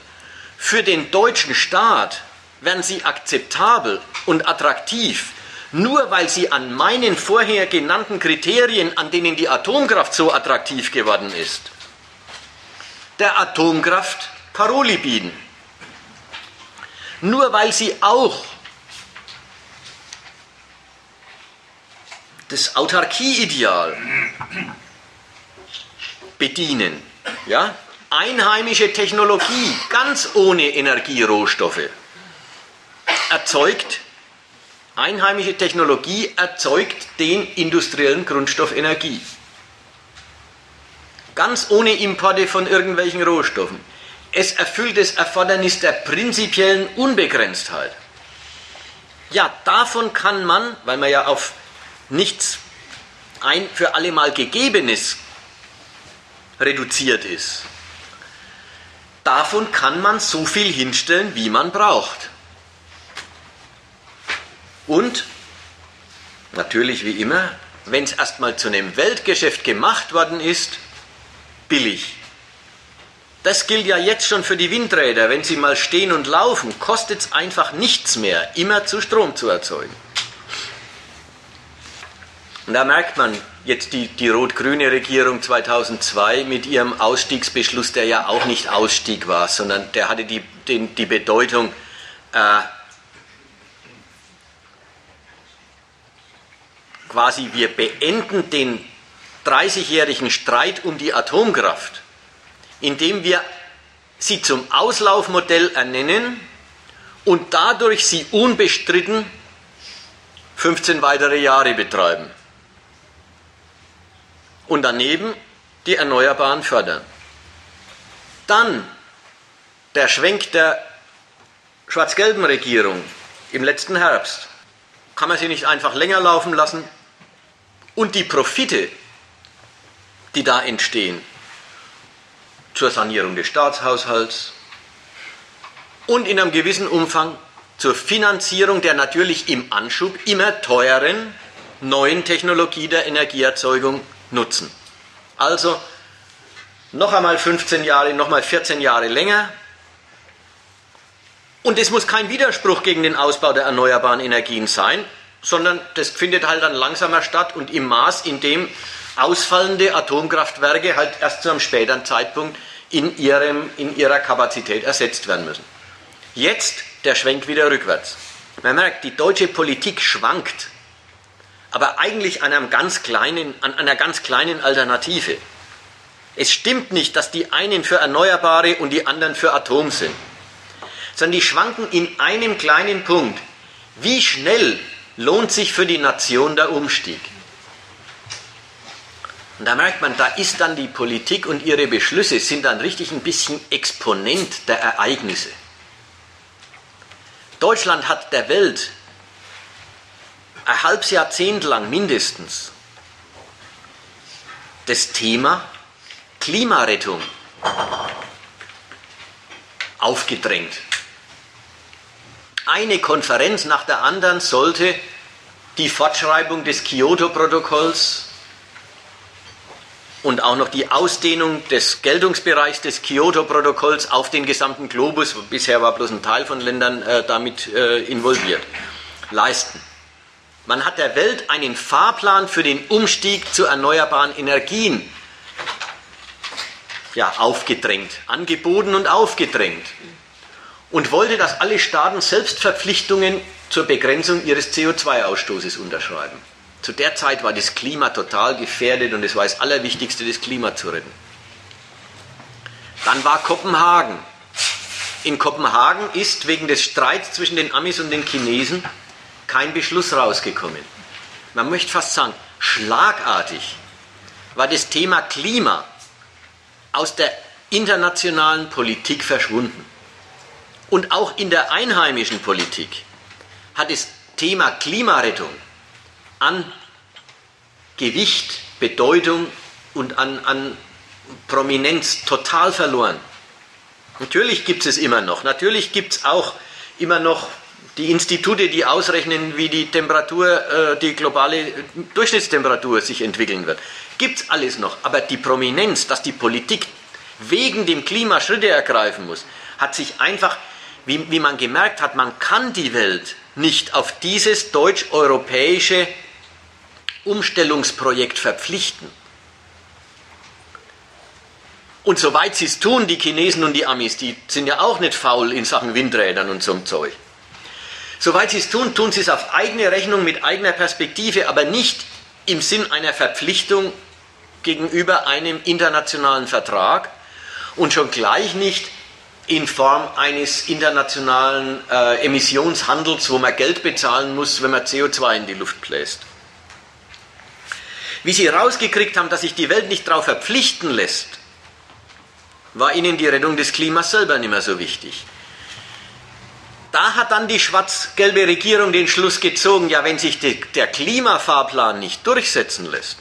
für den deutschen Staat werden sie akzeptabel und attraktiv, nur weil sie an meinen vorher genannten Kriterien, an denen die Atomkraft so attraktiv geworden ist, der Atomkraft Paroli bieten. Nur weil sie auch das Autarkie-Ideal bedienen. Ja? Einheimische Technologie, ganz ohne Energierohstoffe, erzeugt den industriellen Grundstoff Energie. Ganz ohne Importe von irgendwelchen Rohstoffen. Es erfüllt das Erfordernis der prinzipiellen Unbegrenztheit. Ja, davon kann man, weil man ja auf nichts ein für alle Mal Gegebenes reduziert ist, davon kann man so viel hinstellen, wie man braucht. Und natürlich wie immer, wenn es erstmal zu einem Weltgeschäft gemacht worden ist, billig. Das gilt ja jetzt schon für die Windräder. Wenn sie mal stehen und laufen, kostet es einfach nichts mehr, immer zu Strom zu erzeugen. Und da merkt man jetzt die rot-grüne Regierung 2002 mit ihrem Ausstiegsbeschluss, der ja auch nicht Ausstieg war, sondern der hatte die Bedeutung, quasi wir beenden den 30-jährigen Streit um die Atomkraft, indem wir sie zum Auslaufmodell ernennen und dadurch sie unbestritten 15 weitere Jahre betreiben. Und daneben die Erneuerbaren fördern. Dann der Schwenk der schwarz-gelben Regierung im letzten Herbst. Kann man sie nicht einfach länger laufen lassen? Und die Profite, die da entstehen, zur Sanierung des Staatshaushalts und in einem gewissen Umfang zur Finanzierung der natürlich im Anschub immer teureren neuen Technologie der Energieerzeugung nutzen. Also noch einmal 15 Jahre, noch mal 14 Jahre länger. Und es muss kein Widerspruch gegen den Ausbau der erneuerbaren Energien sein, sondern das findet halt dann langsamer statt und im Maß, in dem ausfallende Atomkraftwerke halt erst zu einem späteren Zeitpunkt in ihrer Kapazität ersetzt werden müssen. Jetzt der Schwenk wieder rückwärts. Man merkt, die deutsche Politik schwankt, aber eigentlich an einer ganz kleinen Alternative. Es stimmt nicht, dass die einen für Erneuerbare und die anderen für Atom sind, sondern die schwanken in einem kleinen Punkt. Wie schnell lohnt sich für die Nation der Umstieg? Und da merkt man, da ist dann die Politik und ihre Beschlüsse sind dann richtig ein bisschen Exponent der Ereignisse. Deutschland hat der Welt ein halbes Jahrzehnt lang mindestens das Thema Klimarettung aufgedrängt. Eine Konferenz nach der anderen sollte die Fortschreibung des Kyoto-Protokolls und auch noch die Ausdehnung des Geltungsbereichs des Kyoto-Protokolls auf den gesamten Globus, bisher war bloß ein Teil von Ländern damit involviert, leisten. Man hat der Welt einen Fahrplan für den Umstieg zu erneuerbaren Energien angeboten und aufgedrängt und wollte, dass alle Staaten selbst Verpflichtungen zur Begrenzung ihres CO2-Ausstoßes unterschreiben. Zu der Zeit war das Klima total gefährdet und es war das Allerwichtigste, das Klima zu retten. Dann war Kopenhagen. In Kopenhagen ist wegen des Streits zwischen den Amis und den Chinesen kein Beschluss rausgekommen. Man möchte fast sagen, schlagartig war das Thema Klima aus der internationalen Politik verschwunden. Und auch in der einheimischen Politik hat das Thema Klimarettung an Gewicht, Bedeutung und an Prominenz total verloren. Natürlich gibt es immer noch. Natürlich gibt es auch immer noch die Institute, die ausrechnen, wie die Temperatur, die globale Durchschnittstemperatur sich entwickeln wird. Gibt es alles noch. Aber die Prominenz, dass die Politik wegen dem Klima Schritte ergreifen muss, hat sich einfach, wie man gemerkt hat, man kann die Welt nicht auf dieses deutsch-europäische Umstellungsprojekt verpflichten. Und soweit sie es tun, die Chinesen und die Amis, die sind ja auch nicht faul in Sachen Windrädern und so einem Zeug. Soweit sie es tun, tun sie es auf eigene Rechnung mit eigener Perspektive, aber nicht im Sinn einer Verpflichtung gegenüber einem internationalen Vertrag und schon gleich nicht in Form eines internationalen Emissionshandels, wo man Geld bezahlen muss, wenn man CO2 in die Luft bläst. Wie sie rausgekriegt haben, dass sich die Welt nicht darauf verpflichten lässt, war ihnen die Rettung des Klimas selber nicht mehr so wichtig. Da hat dann die schwarz-gelbe Regierung den Schluss gezogen, ja, wenn sich der Klimafahrplan nicht durchsetzen lässt,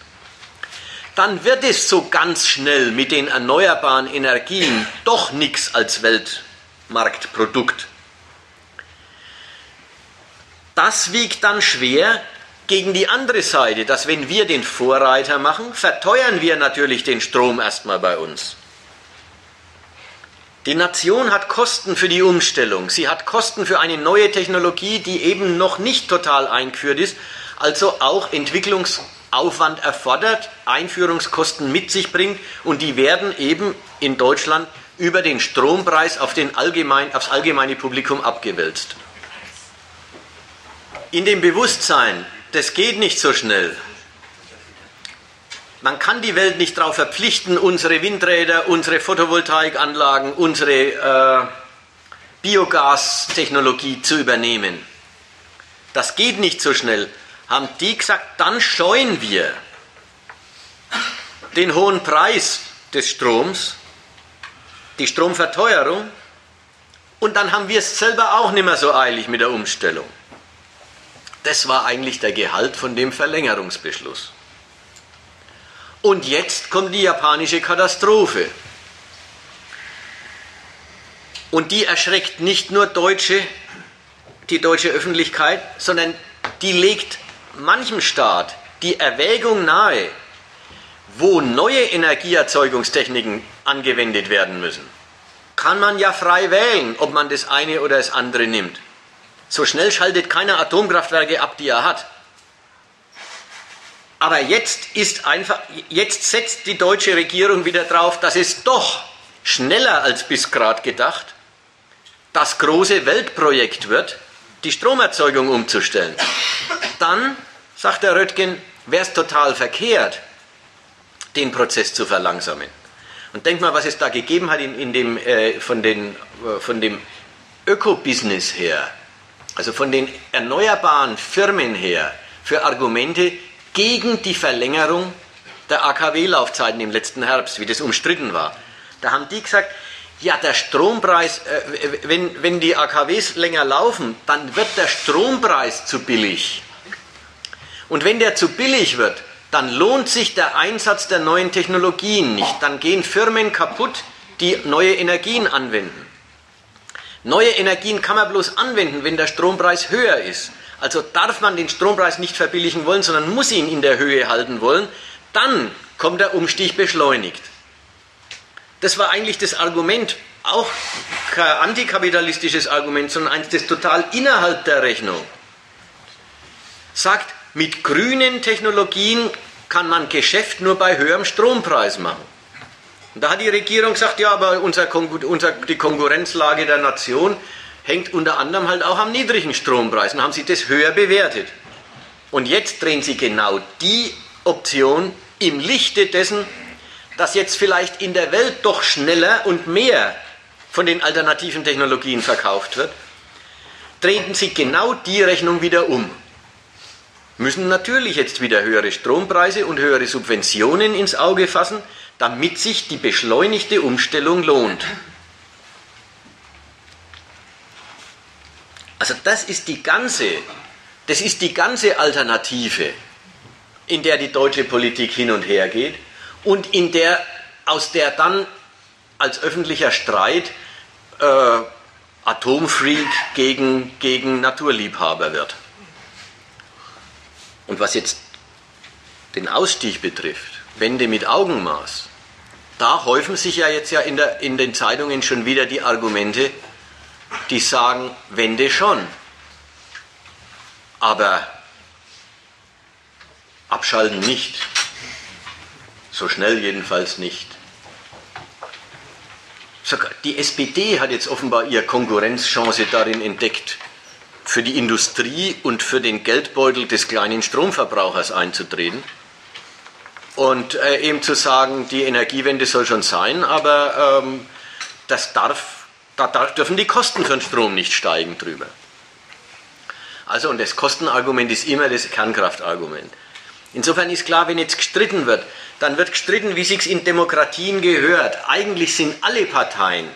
dann wird es so ganz schnell mit den erneuerbaren Energien doch nichts als Weltmarktprodukt. Das wiegt dann schwer gegen die andere Seite, dass wenn wir den Vorreiter machen, verteuern wir natürlich den Strom erstmal bei uns. Die Nation hat Kosten für die Umstellung. Sie hat Kosten für eine neue Technologie, die eben noch nicht total eingeführt ist, also auch Entwicklungsaufwand erfordert, Einführungskosten mit sich bringt und die werden eben in Deutschland über den Strompreis auf aufs allgemeine Publikum abgewälzt. In dem Bewusstsein, das geht nicht so schnell. Man kann die Welt nicht darauf verpflichten, unsere Windräder, unsere Photovoltaikanlagen, unsere Biogastechnologie zu übernehmen. Das geht nicht so schnell. Haben die gesagt, dann scheuen wir den hohen Preis des Stroms, die Stromverteuerung und dann haben wir es selber auch nicht mehr so eilig mit der Umstellung. Das war eigentlich der Gehalt von dem Verlängerungsbeschluss. Und jetzt kommt die japanische Katastrophe. Und die erschreckt nicht nur die deutsche Öffentlichkeit, sondern die legt manchem Staat die Erwägung nahe, wo neue Energieerzeugungstechniken angewendet werden müssen. Kann man ja frei wählen, ob man das eine oder das andere nimmt. So schnell schaltet keiner Atomkraftwerke ab, die er hat. Aber jetzt setzt die deutsche Regierung wieder drauf, dass es doch schneller als bis gerade gedacht, das große Weltprojekt wird, die Stromerzeugung umzustellen. Dann, sagt der Röttgen, wäre es total verkehrt, den Prozess zu verlangsamen. Und denkt mal, was es da gegeben hat von dem Öko-Business her, also von den erneuerbaren Firmen her, für Argumente gegen die Verlängerung der AKW-Laufzeiten im letzten Herbst, wie das umstritten war. Da haben die gesagt, ja, der Strompreis, wenn die AKWs länger laufen, dann wird der Strompreis zu billig. Und wenn der zu billig wird, dann lohnt sich der Einsatz der neuen Technologien nicht. Dann gehen Firmen kaputt, die neue Energien anwenden. Neue Energien kann man bloß anwenden, wenn der Strompreis höher ist. Also darf man den Strompreis nicht verbilligen wollen, sondern muss ihn in der Höhe halten wollen, dann kommt der Umstieg beschleunigt. Das war eigentlich das Argument, auch kein antikapitalistisches Argument, sondern eins, das total innerhalb der Rechnung sagt, mit grünen Technologien kann man Geschäft nur bei höherem Strompreis machen. Und da hat die Regierung gesagt, ja, aber die Konkurrenzlage der Nation hängt unter anderem halt auch am niedrigen Strompreis. Und haben sie das höher bewertet. Und jetzt drehen sie genau die Option im Lichte dessen, dass jetzt vielleicht in der Welt doch schneller und mehr von den alternativen Technologien verkauft wird, drehen sie genau die Rechnung wieder um. Müssen natürlich jetzt wieder höhere Strompreise und höhere Subventionen ins Auge fassen, damit sich die beschleunigte Umstellung lohnt. Also das ist die ganze Alternative in der die deutsche Politik hin und her geht und in der, aus der dann als öffentlicher Streit Atomfreak gegen Naturliebhaber wird. Und was jetzt den Ausstieg betrifft, Wende mit Augenmaß, da häufen sich ja jetzt ja in den Zeitungen schon wieder die Argumente, die sagen, Wende schon, aber abschalten nicht, so schnell jedenfalls nicht. Sogar die SPD hat jetzt offenbar ihre Konkurrenzchance darin entdeckt, für die Industrie und für den Geldbeutel des kleinen Stromverbrauchers einzutreten und eben zu sagen, die Energiewende soll schon sein, aber da dürfen die Kosten für den Strom nicht steigen drüber. Also, und das Kostenargument ist immer das Kernkraftargument. Insofern ist klar, wenn jetzt gestritten wird, dann wird gestritten, wie sich's in Demokratien gehört. Eigentlich sind alle Parteien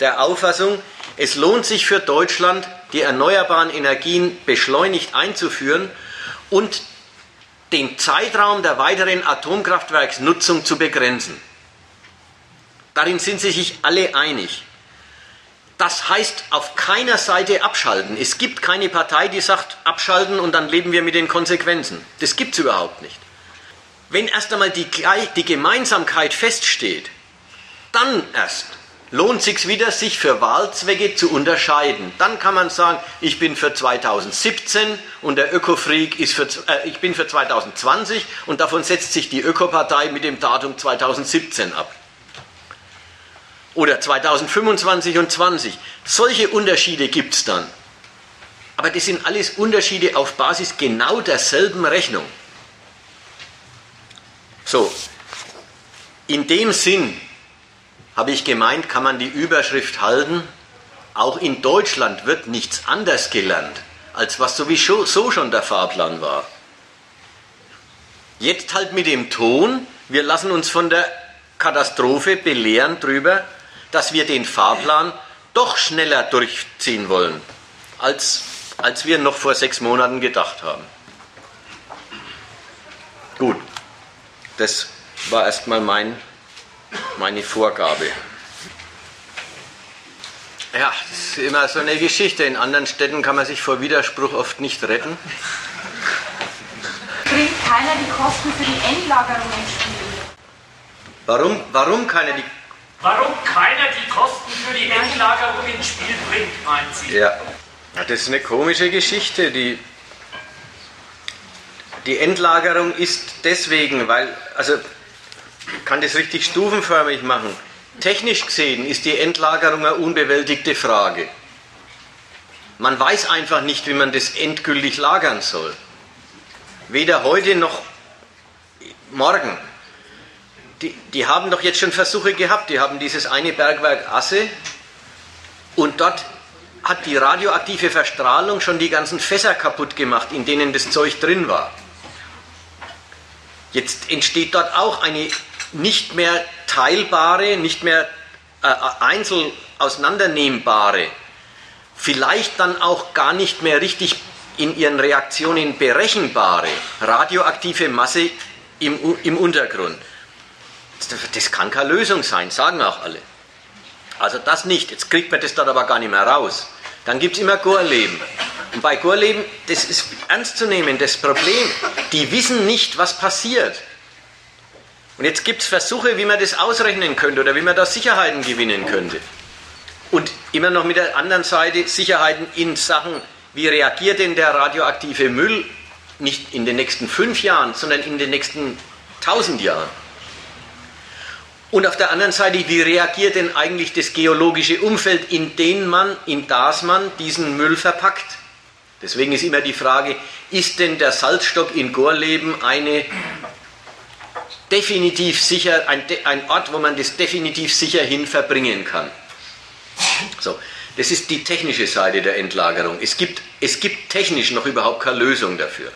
der Auffassung, es lohnt sich für Deutschland, die erneuerbaren Energien beschleunigt einzuführen und den Zeitraum der weiteren Atomkraftwerksnutzung zu begrenzen. Darin sind sie sich alle einig. Das heißt, auf keiner Seite abschalten. Es gibt keine Partei, die sagt, abschalten und dann leben wir mit den Konsequenzen. Das gibt es überhaupt nicht. Wenn erst einmal die Gemeinsamkeit feststeht, dann erst lohnt es sich wieder, sich für Wahlzwecke zu unterscheiden. Dann kann man sagen, ich bin für 2017 und der Öko-Freak ist ich bin für 2020 und davon setzt sich die Ökopartei mit dem Datum 2017 ab. Oder 2025 und 20. Solche Unterschiede gibt es dann. Aber das sind alles Unterschiede auf Basis genau derselben Rechnung. So, in dem Sinn habe ich gemeint, kann man die Überschrift halten, auch in Deutschland wird nichts anders gelernt, als was sowieso schon der Fahrplan war. Jetzt halt mit dem Ton, wir lassen uns von der Katastrophe belehren drüber, dass wir den Fahrplan doch schneller durchziehen wollen, als wir noch vor 6 Monaten gedacht haben. Gut, das war erstmal meine Vorgabe. Ja, das ist immer so eine Geschichte. In anderen Städten kann man sich vor Widerspruch oft nicht retten. Bringt keiner die Kosten für die Endlagerung ins Spiel? Warum keiner die Kosten für die Endlagerung ins Spiel bringt, meint sie? Ja, das ist eine komische Geschichte. Die Endlagerung ist deswegen, weil, also ich kann das richtig stufenförmig machen. Technisch gesehen ist die Endlagerung eine unbewältigte Frage. Man weiß einfach nicht, wie man das endgültig lagern soll. Weder heute noch morgen. Die haben doch jetzt schon Versuche gehabt. Die haben dieses eine Bergwerk Asse und dort hat die radioaktive Verstrahlung schon die ganzen Fässer kaputt gemacht, in denen das Zeug drin war. Jetzt entsteht dort auch eine nicht mehr teilbare, nicht mehr einzeln auseinandernehmbare, vielleicht dann auch gar nicht mehr richtig in ihren Reaktionen berechenbare radioaktive Masse im Untergrund. Das kann keine Lösung sein, sagen auch alle. Also das nicht, jetzt kriegt man das dort aber gar nicht mehr raus. Dann gibt es immer Gorleben. Und bei Gorleben, das ist ernst zu nehmen, das Problem, die wissen nicht, was passiert. Und jetzt gibt es Versuche, wie man das ausrechnen könnte oder wie man da Sicherheiten gewinnen könnte. Und immer noch mit der anderen Seite Sicherheiten in Sachen, wie reagiert denn der radioaktive Müll nicht in den nächsten 5 Jahren, sondern in den nächsten 1000 Jahren. Und auf der anderen Seite, wie reagiert denn eigentlich das geologische Umfeld, in das man diesen Müll verpackt? Deswegen ist immer die Frage, ist denn der Salzstock in Gorleben ein Ort, wo man das definitiv sicher hin verbringen kann? So, das ist die technische Seite der Endlagerung. Es gibt technisch noch überhaupt keine Lösung dafür.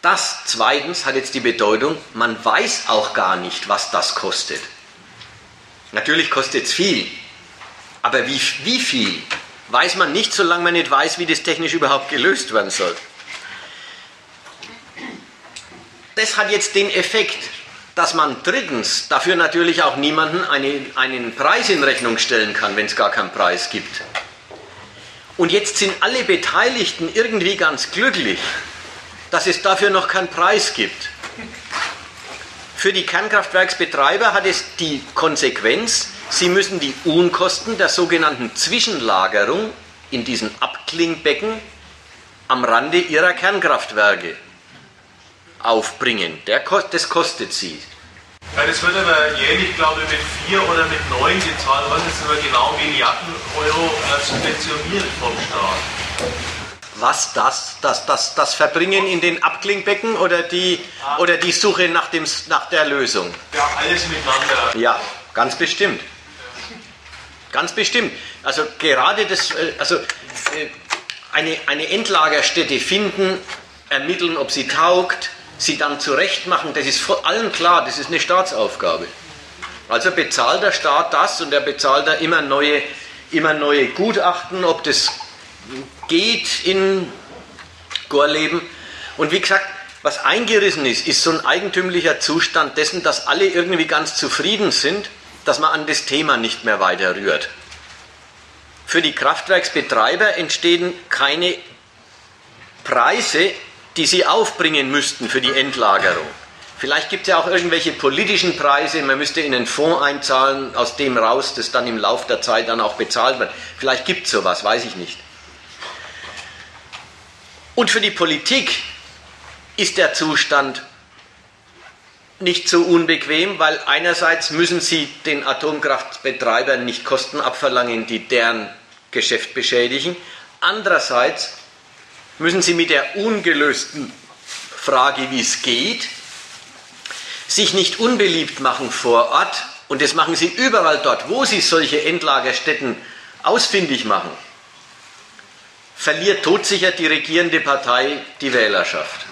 Das zweitens hat jetzt die Bedeutung, man weiß auch gar nicht, was das kostet. Natürlich kostet es viel, aber wie viel, weiß man nicht, solange man nicht weiß, wie das technisch überhaupt gelöst werden soll. Das hat jetzt den Effekt, dass man drittens dafür natürlich auch niemanden einen Preis in Rechnung stellen kann, wenn es gar keinen Preis gibt. Und jetzt sind alle Beteiligten irgendwie ganz glücklich, dass es dafür noch keinen Preis gibt. Für die Kernkraftwerksbetreiber hat es die Konsequenz, sie müssen die Unkosten der sogenannten Zwischenlagerung in diesen Abklingbecken am Rande ihrer Kernkraftwerke aufbringen. Das kostet sie. Ja, das wird aber jährlich, glaube ich, mit 4 oder mit 9 gezahlt, was jetzt aber genau Milliarden Euro subventioniert vom Staat. Was das Verbringen in den Abklingbecken oder die Suche nach der Lösung? Ja, alles miteinander. Ja, ganz bestimmt. Ganz bestimmt. Also gerade das, eine Endlagerstätte finden, ermitteln, ob sie taugt, sie dann zurecht machen, das ist vor allem klar, das ist eine Staatsaufgabe. Also bezahlt der Staat das und er bezahlt da immer neue Gutachten, ob das geht in Gorleben. Und wie gesagt, was eingerissen ist, ist so ein eigentümlicher Zustand dessen, dass alle irgendwie ganz zufrieden sind, dass man an das Thema nicht mehr weiter rührt. Für die Kraftwerksbetreiber entstehen keine Preise, die sie aufbringen müssten für die Endlagerung. Vielleicht gibt es ja auch irgendwelche politischen Preise, man müsste in einen Fonds einzahlen, aus dem raus, das dann im Laufe der Zeit dann auch bezahlt wird. Vielleicht gibt es sowas, weiß ich nicht. Und für die Politik ist der Zustand nicht so unbequem, weil einerseits müssen sie den Atomkraftbetreibern nicht Kosten abverlangen, die deren Geschäft beschädigen. Andererseits müssen sie mit der ungelösten Frage, wie es geht, sich nicht unbeliebt machen vor Ort. Und das machen sie überall dort, wo sie solche Endlagerstätten ausfindig machen. Verliert todsicher die regierende Partei die Wählerschaft.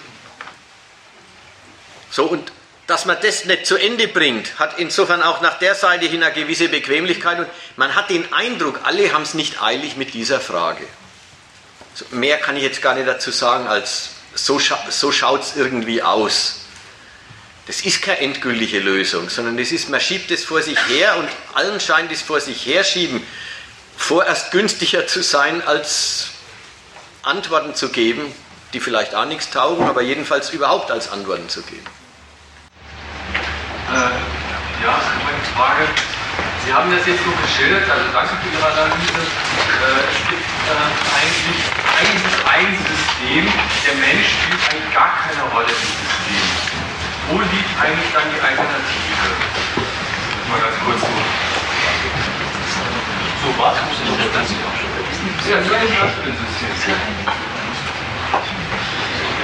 So, und dass man das nicht zu Ende bringt, hat insofern auch nach der Seite hin eine gewisse Bequemlichkeit. Und man hat den Eindruck, alle haben es nicht eilig mit dieser Frage. Mehr kann ich jetzt gar nicht dazu sagen, als so schaut es irgendwie aus. Das ist keine endgültige Lösung, sondern es ist, man schiebt es vor sich her und allen scheint es vor sich herschieben vorerst günstiger zu sein, als Antworten zu geben, die vielleicht auch nichts taugen, aber jedenfalls überhaupt als Antworten zu geben. Ja, meine Frage. Sie haben das jetzt so geschildert, also danke für Ihre Analyse. Es gibt eigentlich ein System, der Mensch spielt eigentlich gar keine Rolle im System. Wo liegt eigentlich dann die Alternative? Mal ganz kurz so. So was muss ich denn das hier auch schon? Ja, so ein System.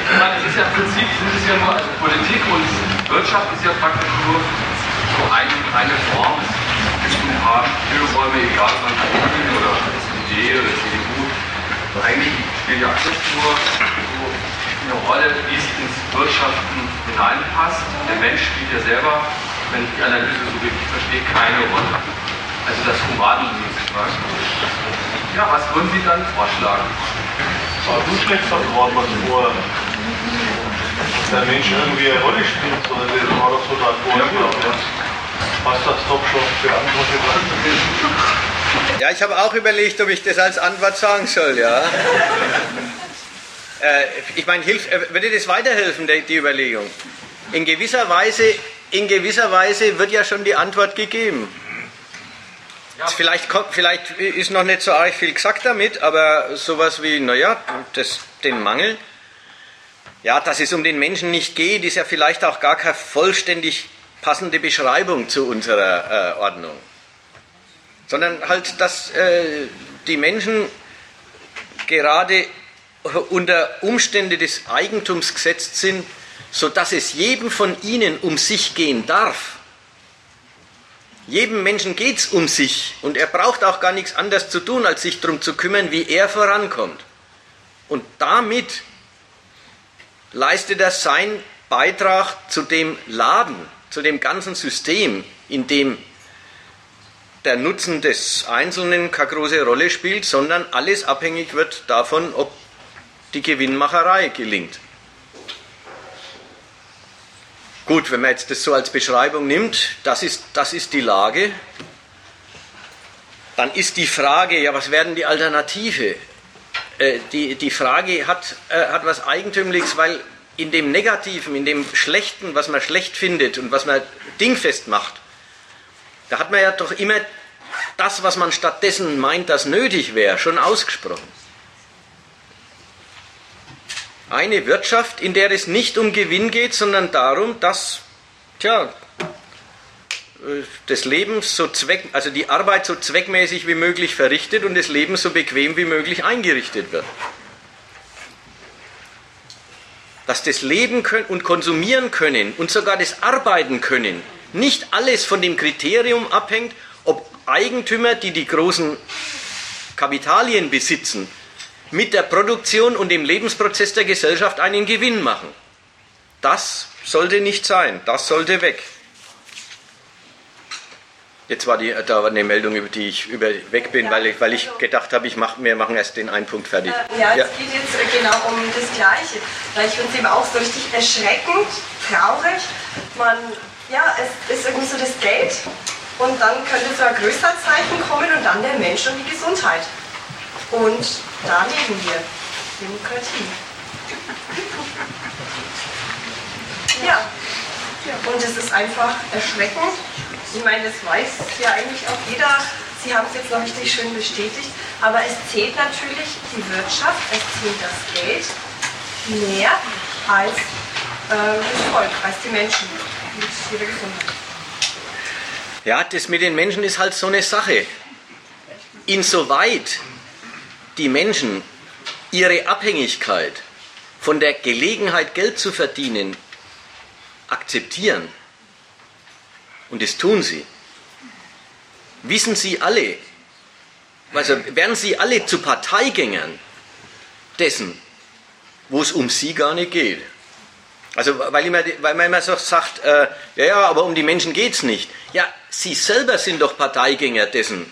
Ich meine, es ist ja im Prinzip, es ist ja nur, also Politik und Wirtschaft ist ja praktisch nur so eine Form des haben, Spielräume, egal von Grünen oder SPD oder CDU. Eigentlich spielt ja alles nur eine Rolle, wie es ins Wirtschaften hineinpasst. Der Mensch spielt ja selber, wenn ich die Analyse so richtig verstehe, keine Rolle. Also das Humanleben sozusagen. Ja, was würden Sie dann vorschlagen? Aber so schlecht vertraut man vor, dass der Mensch irgendwie eine Rolle spielt, sondern der war doch so da vorher. Was das doch schon für Antwort? Ja, ich habe auch überlegt, ob ich das als Antwort sagen soll, ja. Ich meine, würde das weiterhelfen, die Überlegung? In gewisser Weise wird ja schon die Antwort gegeben. Ja. Vielleicht ist noch nicht so arg viel gesagt damit, aber sowas wie, naja, den Mangel. Ja, dass es um den Menschen nicht geht, ist ja vielleicht auch gar kein vollständig passende Beschreibung zu unserer Ordnung, sondern halt, dass die Menschen gerade unter Umstände des Eigentums gesetzt sind, sodass es jedem von ihnen um sich gehen darf. Jedem Menschen geht es um sich und er braucht auch gar nichts anderes zu tun, als sich darum zu kümmern, wie er vorankommt. Und damit leistet er seinen Beitrag zu dem Laden, zu dem ganzen System, in dem der Nutzen des Einzelnen keine große Rolle spielt, sondern alles abhängig wird davon, ob die Gewinnmacherei gelingt. Gut, wenn man jetzt das so als Beschreibung nimmt, das ist die Lage, dann ist die Frage, ja, was werden die Alternative? Die Frage hat was Eigentümliches, weil in dem Negativen, in dem Schlechten, was man schlecht findet und was man dingfest macht, da hat man ja doch immer das, was man stattdessen meint, das nötig wäre, schon ausgesprochen. Eine Wirtschaft, in der es nicht um Gewinn geht, sondern darum, dass das Leben also die Arbeit so zweckmäßig wie möglich verrichtet und das Leben so bequem wie möglich eingerichtet wird. Dass das Leben können und konsumieren können und sogar das Arbeiten können nicht alles von dem Kriterium abhängt, ob Eigentümer, die großen Kapitalien besitzen, mit der Produktion und dem Lebensprozess der Gesellschaft einen Gewinn machen. Das sollte nicht sein, das sollte weg. Jetzt war da war eine Meldung, über die ich weg bin, ja, weil ich gedacht habe, wir machen erst den einen Punkt fertig. Es geht jetzt genau um das Gleiche. Weil ich finde es eben auch so richtig erschreckend, traurig. Es ist irgendwie so das Geld und dann könnte so ein größeres Zeichen kommen und dann der Mensch und die Gesundheit. Und da leben wir. Demokratie. Ja. Und es ist einfach erschreckend. Ich meine, das weiß ja eigentlich auch jeder. Sie haben es jetzt noch richtig schön bestätigt. Aber es zählt natürlich die Wirtschaft, es zählt das Geld mehr als das Volk, als die Menschen und ihre Gesundheit. Ja, das mit den Menschen ist halt so eine Sache. Insoweit die Menschen ihre Abhängigkeit von der Gelegenheit, Geld zu verdienen, akzeptieren, und das tun sie, wissen sie alle, also werden sie alle zu Parteigängern dessen, wo es um sie gar nicht geht. Also weil man immer so sagt, aber um die Menschen geht es nicht. Ja, sie selber sind doch Parteigänger dessen,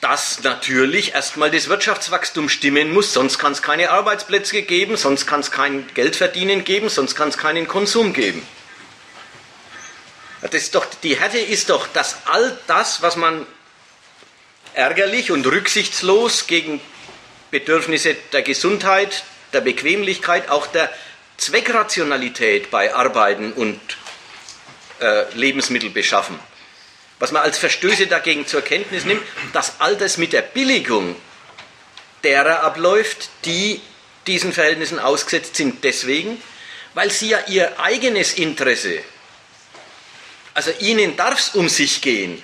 dass natürlich erstmal das Wirtschaftswachstum stimmen muss, sonst kann es keine Arbeitsplätze geben, sonst kann es kein Geldverdienen geben, sonst kann es keinen Konsum geben. Die Härte ist doch, dass all das, was man ärgerlich und rücksichtslos gegen Bedürfnisse der Gesundheit, der Bequemlichkeit, auch der Zweckrationalität bei Arbeiten und Lebensmittel beschaffen, was man als Verstöße dagegen zur Kenntnis nimmt, dass all das mit der Billigung derer abläuft, die diesen Verhältnissen ausgesetzt sind, deswegen, weil sie ja ihr eigenes Interesse, also ihnen darf es um sich gehen.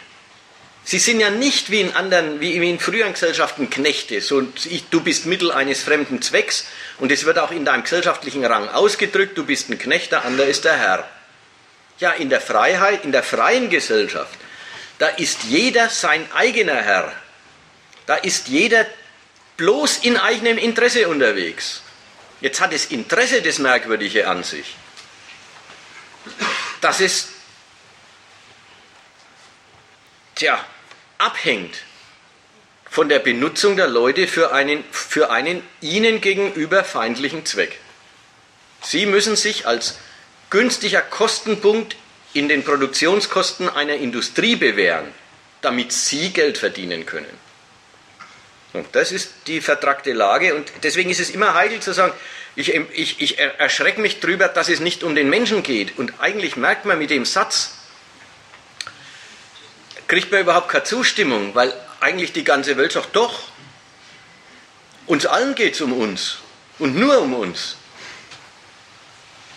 Sie sind ja nicht wie in früheren Gesellschaften Knechte. So, du bist Mittel eines fremden Zwecks und es wird auch in deinem gesellschaftlichen Rang ausgedrückt, du bist ein Knecht, der andere ist der Herr. Ja, in der Freiheit, in der freien Gesellschaft, da ist jeder sein eigener Herr. Da ist jeder bloß in eigenem Interesse unterwegs. Jetzt hat das Interesse das Merkwürdige an sich. Das ist, abhängt von der Benutzung der Leute für einen ihnen gegenüber feindlichen Zweck. Sie müssen sich als günstiger Kostenpunkt in den Produktionskosten einer Industrie bewähren, damit sie Geld verdienen können. Und das ist die vertrackte Lage und deswegen ist es immer heikel zu sagen, ich erschrecke mich drüber, dass es nicht um den Menschen geht. Und eigentlich merkt man mit dem Satz, kriegt man überhaupt keine Zustimmung, weil eigentlich die ganze Welt sagt, doch, uns allen geht es um uns und nur um uns.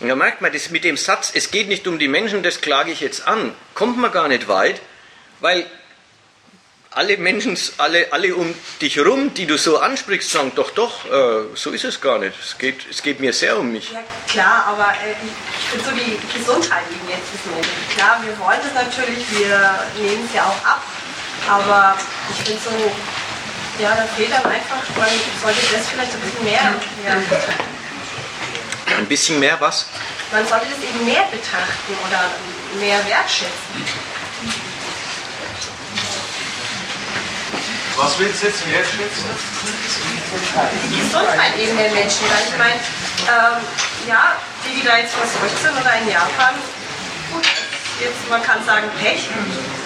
Und da merkt man, das mit dem Satz, es geht nicht um die Menschen, das klage ich jetzt an, kommt man gar nicht weit, weil alle Menschen, alle um dich herum, die du so ansprichst, sagen, so ist es gar nicht, es geht mir sehr um mich. Ja, klar, aber ich finde so die Gesundheit eben jetzt so. Klar, wir wollen das natürlich, wir nehmen es ja auch ab, aber ich finde so, ja, da fehlt einem einfach, man sollte das vielleicht ein bisschen mehr. Ja. Ein bisschen mehr was? Man sollte das eben mehr betrachten oder mehr wertschätzen. Was willst du jetzt wertschätzen? Die Gesundheit eben der Menschen. Weil ich meine, ja, die da jetzt versorgt sind oder in Japan, gut, jetzt, man kann sagen Pech,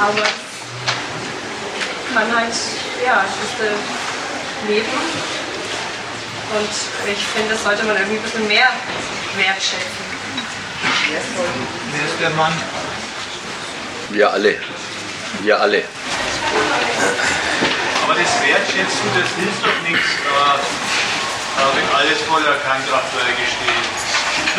aber man halt, ja, es ist Leben. Und ich finde, das sollte man irgendwie ein bisschen mehr wertschätzen. Wer ist der Mann? Wir alle. Wir alle. Aber das Wertschätzen, das hilft doch nichts, wenn alles voller Kernkraftwerke steht.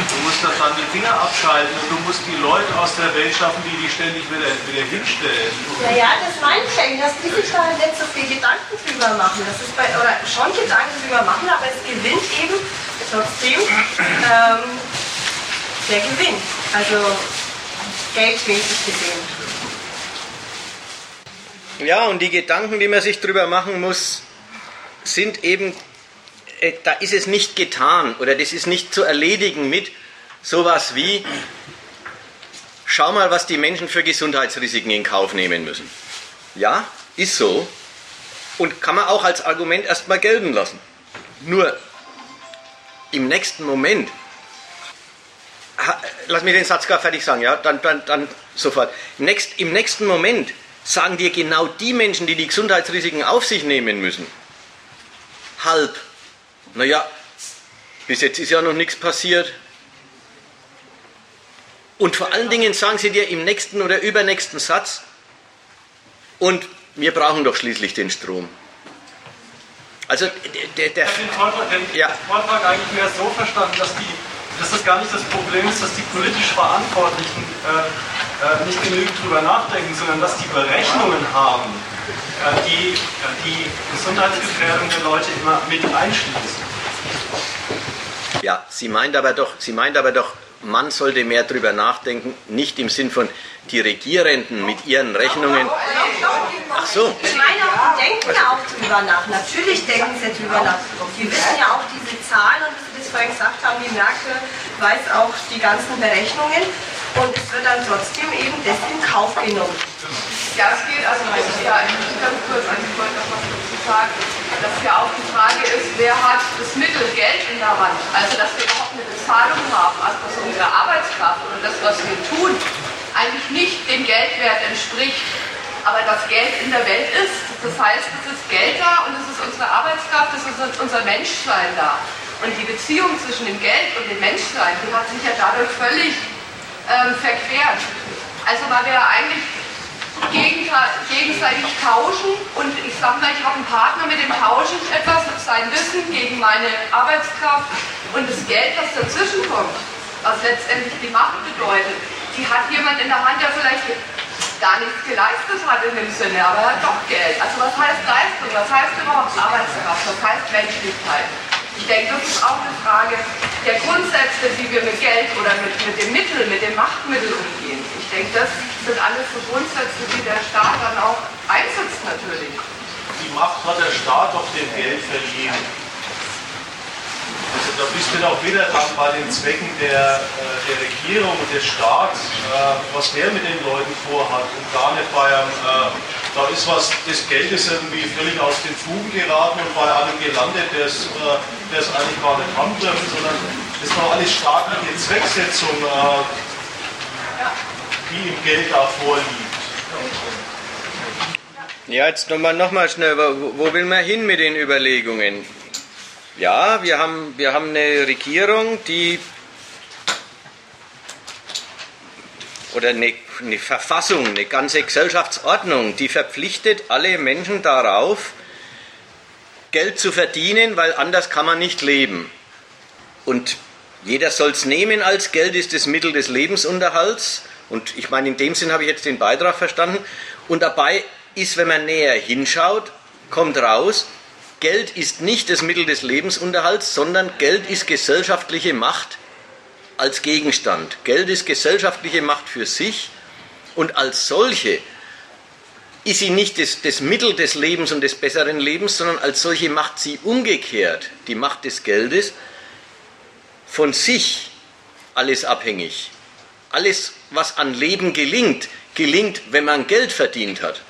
Du musst das dann die Finger abschalten und du musst die Leute aus der Welt schaffen, die die ständig wieder hinstellen. Naja, das meint ich, dass die sich da nicht so viel Gedanken drüber machen. Das ist bei, oder schon Gedanken drüber machen, aber es gewinnt eben trotzdem der Gewinn. Also geldmäßig gesehen. Ja, und die Gedanken, die man sich drüber machen muss, sind eben, da ist es nicht getan oder das ist nicht zu erledigen mit sowas wie, schau mal, was die Menschen für Gesundheitsrisiken in Kauf nehmen müssen. Ja, ist so und kann man auch als Argument erstmal gelten lassen. Nur im nächsten Moment, lass mich den Satz gar fertig sagen, ja, dann sofort. Im nächsten Moment sagen dir genau die Menschen, die die Gesundheitsrisiken auf sich nehmen müssen, halb, naja, bis jetzt ist ja noch nichts passiert. Und vor allen Dingen sagen sie dir im nächsten oder übernächsten Satz, und wir brauchen doch schließlich den Strom. Also, ich habe den Vortrag eigentlich mehr so verstanden, dass das gar nicht das Problem ist, dass die politisch Verantwortlichen nicht genügend drüber nachdenken, sondern dass die Berechnungen haben, die Gesundheitsgefährdung der Leute immer mit einschließen. Ja, sie meint aber doch, man sollte mehr drüber nachdenken, nicht im Sinn von die Regierenden mit ihren Rechnungen. Ach so. Ich meine auch, die denken ja auch drüber nach. Natürlich denken sie drüber nach. Die wissen ja auch diese Zahlen und wie Sie das vorhin gesagt haben, die Merkel weiß auch die ganzen Berechnungen. Und es wird dann trotzdem eben das in Kauf genommen. Ja, es geht, also das ist ja ganz kurz angefangen, das was du gesagt hast, dass ja auch die Frage ist, wer hat das Mittel Geld in der Hand? Also, dass wir überhaupt eine Bezahlung haben, also dass unsere Arbeitskraft und das, was wir tun, eigentlich nicht dem Geldwert entspricht, aber das Geld in der Welt ist. Das heißt, es ist Geld da und es ist unsere Arbeitskraft, es ist unser Menschsein da. Und die Beziehung zwischen dem Geld und dem Menschsein, die hat sich ja dadurch völlig verquert. Also weil wir eigentlich gegenseitig tauschen und ich sage mal, ich habe einen Partner, mit dem tausche ich etwas, sein Wissen gegen meine Arbeitskraft und das Geld, das dazwischen kommt, was letztendlich die Macht bedeutet, die hat jemand in der Hand, der vielleicht gar nichts geleistet hat in dem Sinne, aber er hat doch Geld. Also was heißt Leistung? Was heißt überhaupt Arbeitskraft? Was heißt Menschlichkeit? Ich denke, das ist auch eine Frage der Grundsätze, wie wir mit Geld oder mit dem Machtmittel umgehen. Ich denke, das sind alles so Grundsätze, die der Staat dann auch einsetzt natürlich. Die Macht hat der Staat auf dem Geld verliehen. Also da bist du doch wieder dran bei den Zwecken der Regierung und des Staats, was der mit den Leuten vorhat und gar nicht bei einem, da ist was, das Geld ist irgendwie völlig aus den Fugen geraten und bei einem gelandet, der es eigentlich gar nicht haben dürfen, sondern das ist doch alles staatliche Zwecksetzung, die im Geld da vorliegt. Ja, jetzt nochmal schnell, wo will man hin mit den Überlegungen? Ja, wir haben eine Regierung, die oder eine Verfassung, eine ganze Gesellschaftsordnung, die verpflichtet alle Menschen darauf, Geld zu verdienen, weil anders kann man nicht leben. Und jeder soll es nehmen als Geld, ist das Mittel des Lebensunterhalts. Und ich meine, in dem Sinn habe ich jetzt den Beitrag verstanden. Und dabei ist, wenn man näher hinschaut, kommt raus, Geld ist nicht das Mittel des Lebensunterhalts, sondern Geld ist gesellschaftliche Macht als Gegenstand. Geld ist gesellschaftliche Macht für sich und als solche ist sie nicht das Mittel des Lebens und des besseren Lebens, sondern als solche macht sie umgekehrt, die Macht des Geldes, von sich alles abhängig. Alles, was an Leben gelingt, gelingt, wenn man Geld verdient hat.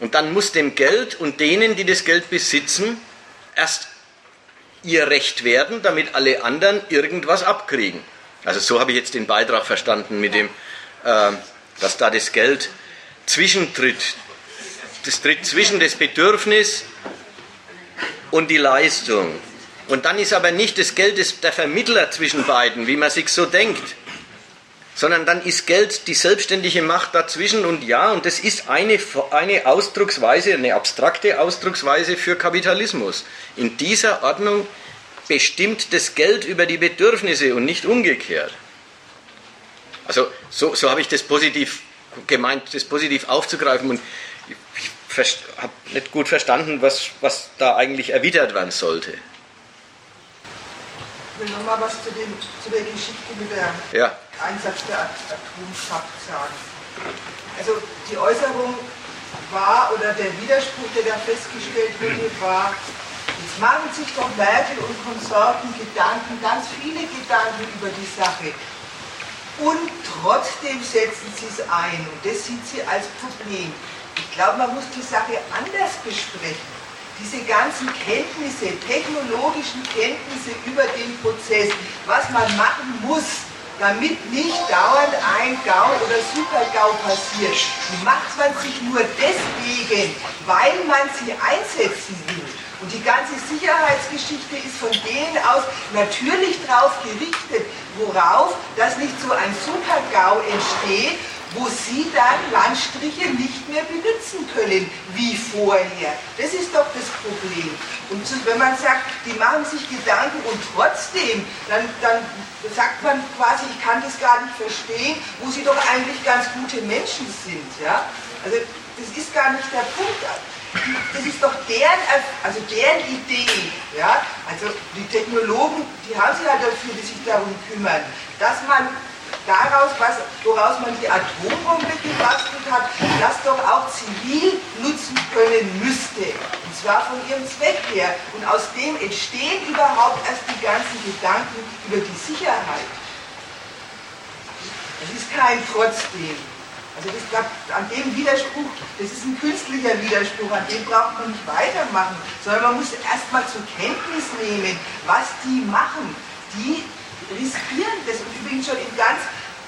Und dann muss dem Geld und denen, die das Geld besitzen, erst ihr Recht werden, damit alle anderen irgendwas abkriegen. Also so habe ich jetzt den Beitrag verstanden mit dem, dass da das Geld zwischentritt. Das tritt zwischen das Bedürfnis und die Leistung. Und dann ist aber nicht das Geld der Vermittler zwischen beiden, wie man sich so denkt, sondern dann ist Geld die selbstständige Macht dazwischen und ja, und das ist eine Ausdrucksweise, eine abstrakte Ausdrucksweise für Kapitalismus. In dieser Ordnung bestimmt das Geld über die Bedürfnisse und nicht umgekehrt. Also so habe ich das positiv gemeint, das positiv aufzugreifen, und ich habe nicht gut verstanden, was da eigentlich erwidert werden sollte. Ich will nochmal was zu der Geschichte mit der Einsatz der Atomkraft sagen. Also die Äußerung war, oder der Widerspruch, der da festgestellt wurde, war, jetzt machen sich doch Merkel und Konsorten Gedanken, ganz viele Gedanken über die Sache. Und trotzdem setzen sie es ein. Und das sieht sie als Problem. Ich glaube, man muss die Sache anders besprechen. Diese ganzen Kenntnisse, technologischen Kenntnisse über den Prozess, was man machen muss, damit nicht dauernd ein GAU oder Super-GAU passiert. Die macht man sich nur deswegen, weil man sie einsetzen will. Und die ganze Sicherheitsgeschichte ist von denen aus natürlich darauf gerichtet, worauf, dass nicht so ein Super-GAU entsteht, wo sie dann Landstriche nicht mehr benutzen können, wie vorher. Das ist doch das Problem. Und wenn man sagt, die machen sich Gedanken und trotzdem, dann sagt man quasi, ich kann das gar nicht verstehen, wo sie doch eigentlich ganz gute Menschen sind. Ja? Also das ist gar nicht der Punkt. Das ist doch deren Idee. Ja? Also die Technologen, die haben sich halt dafür, die sich darum kümmern, dass man woraus man die Atombombe gebastelt hat, das doch auch zivil nutzen können müsste. Und zwar von ihrem Zweck her. Und aus dem entstehen überhaupt erst die ganzen Gedanken über die Sicherheit. Das ist kein Trotzdem. Also an dem Widerspruch, das ist ein künstlicher Widerspruch, an dem braucht man nicht weitermachen, sondern man muss erstmal zur Kenntnis nehmen, was die machen. Die riskieren das, und übrigens schon im ganz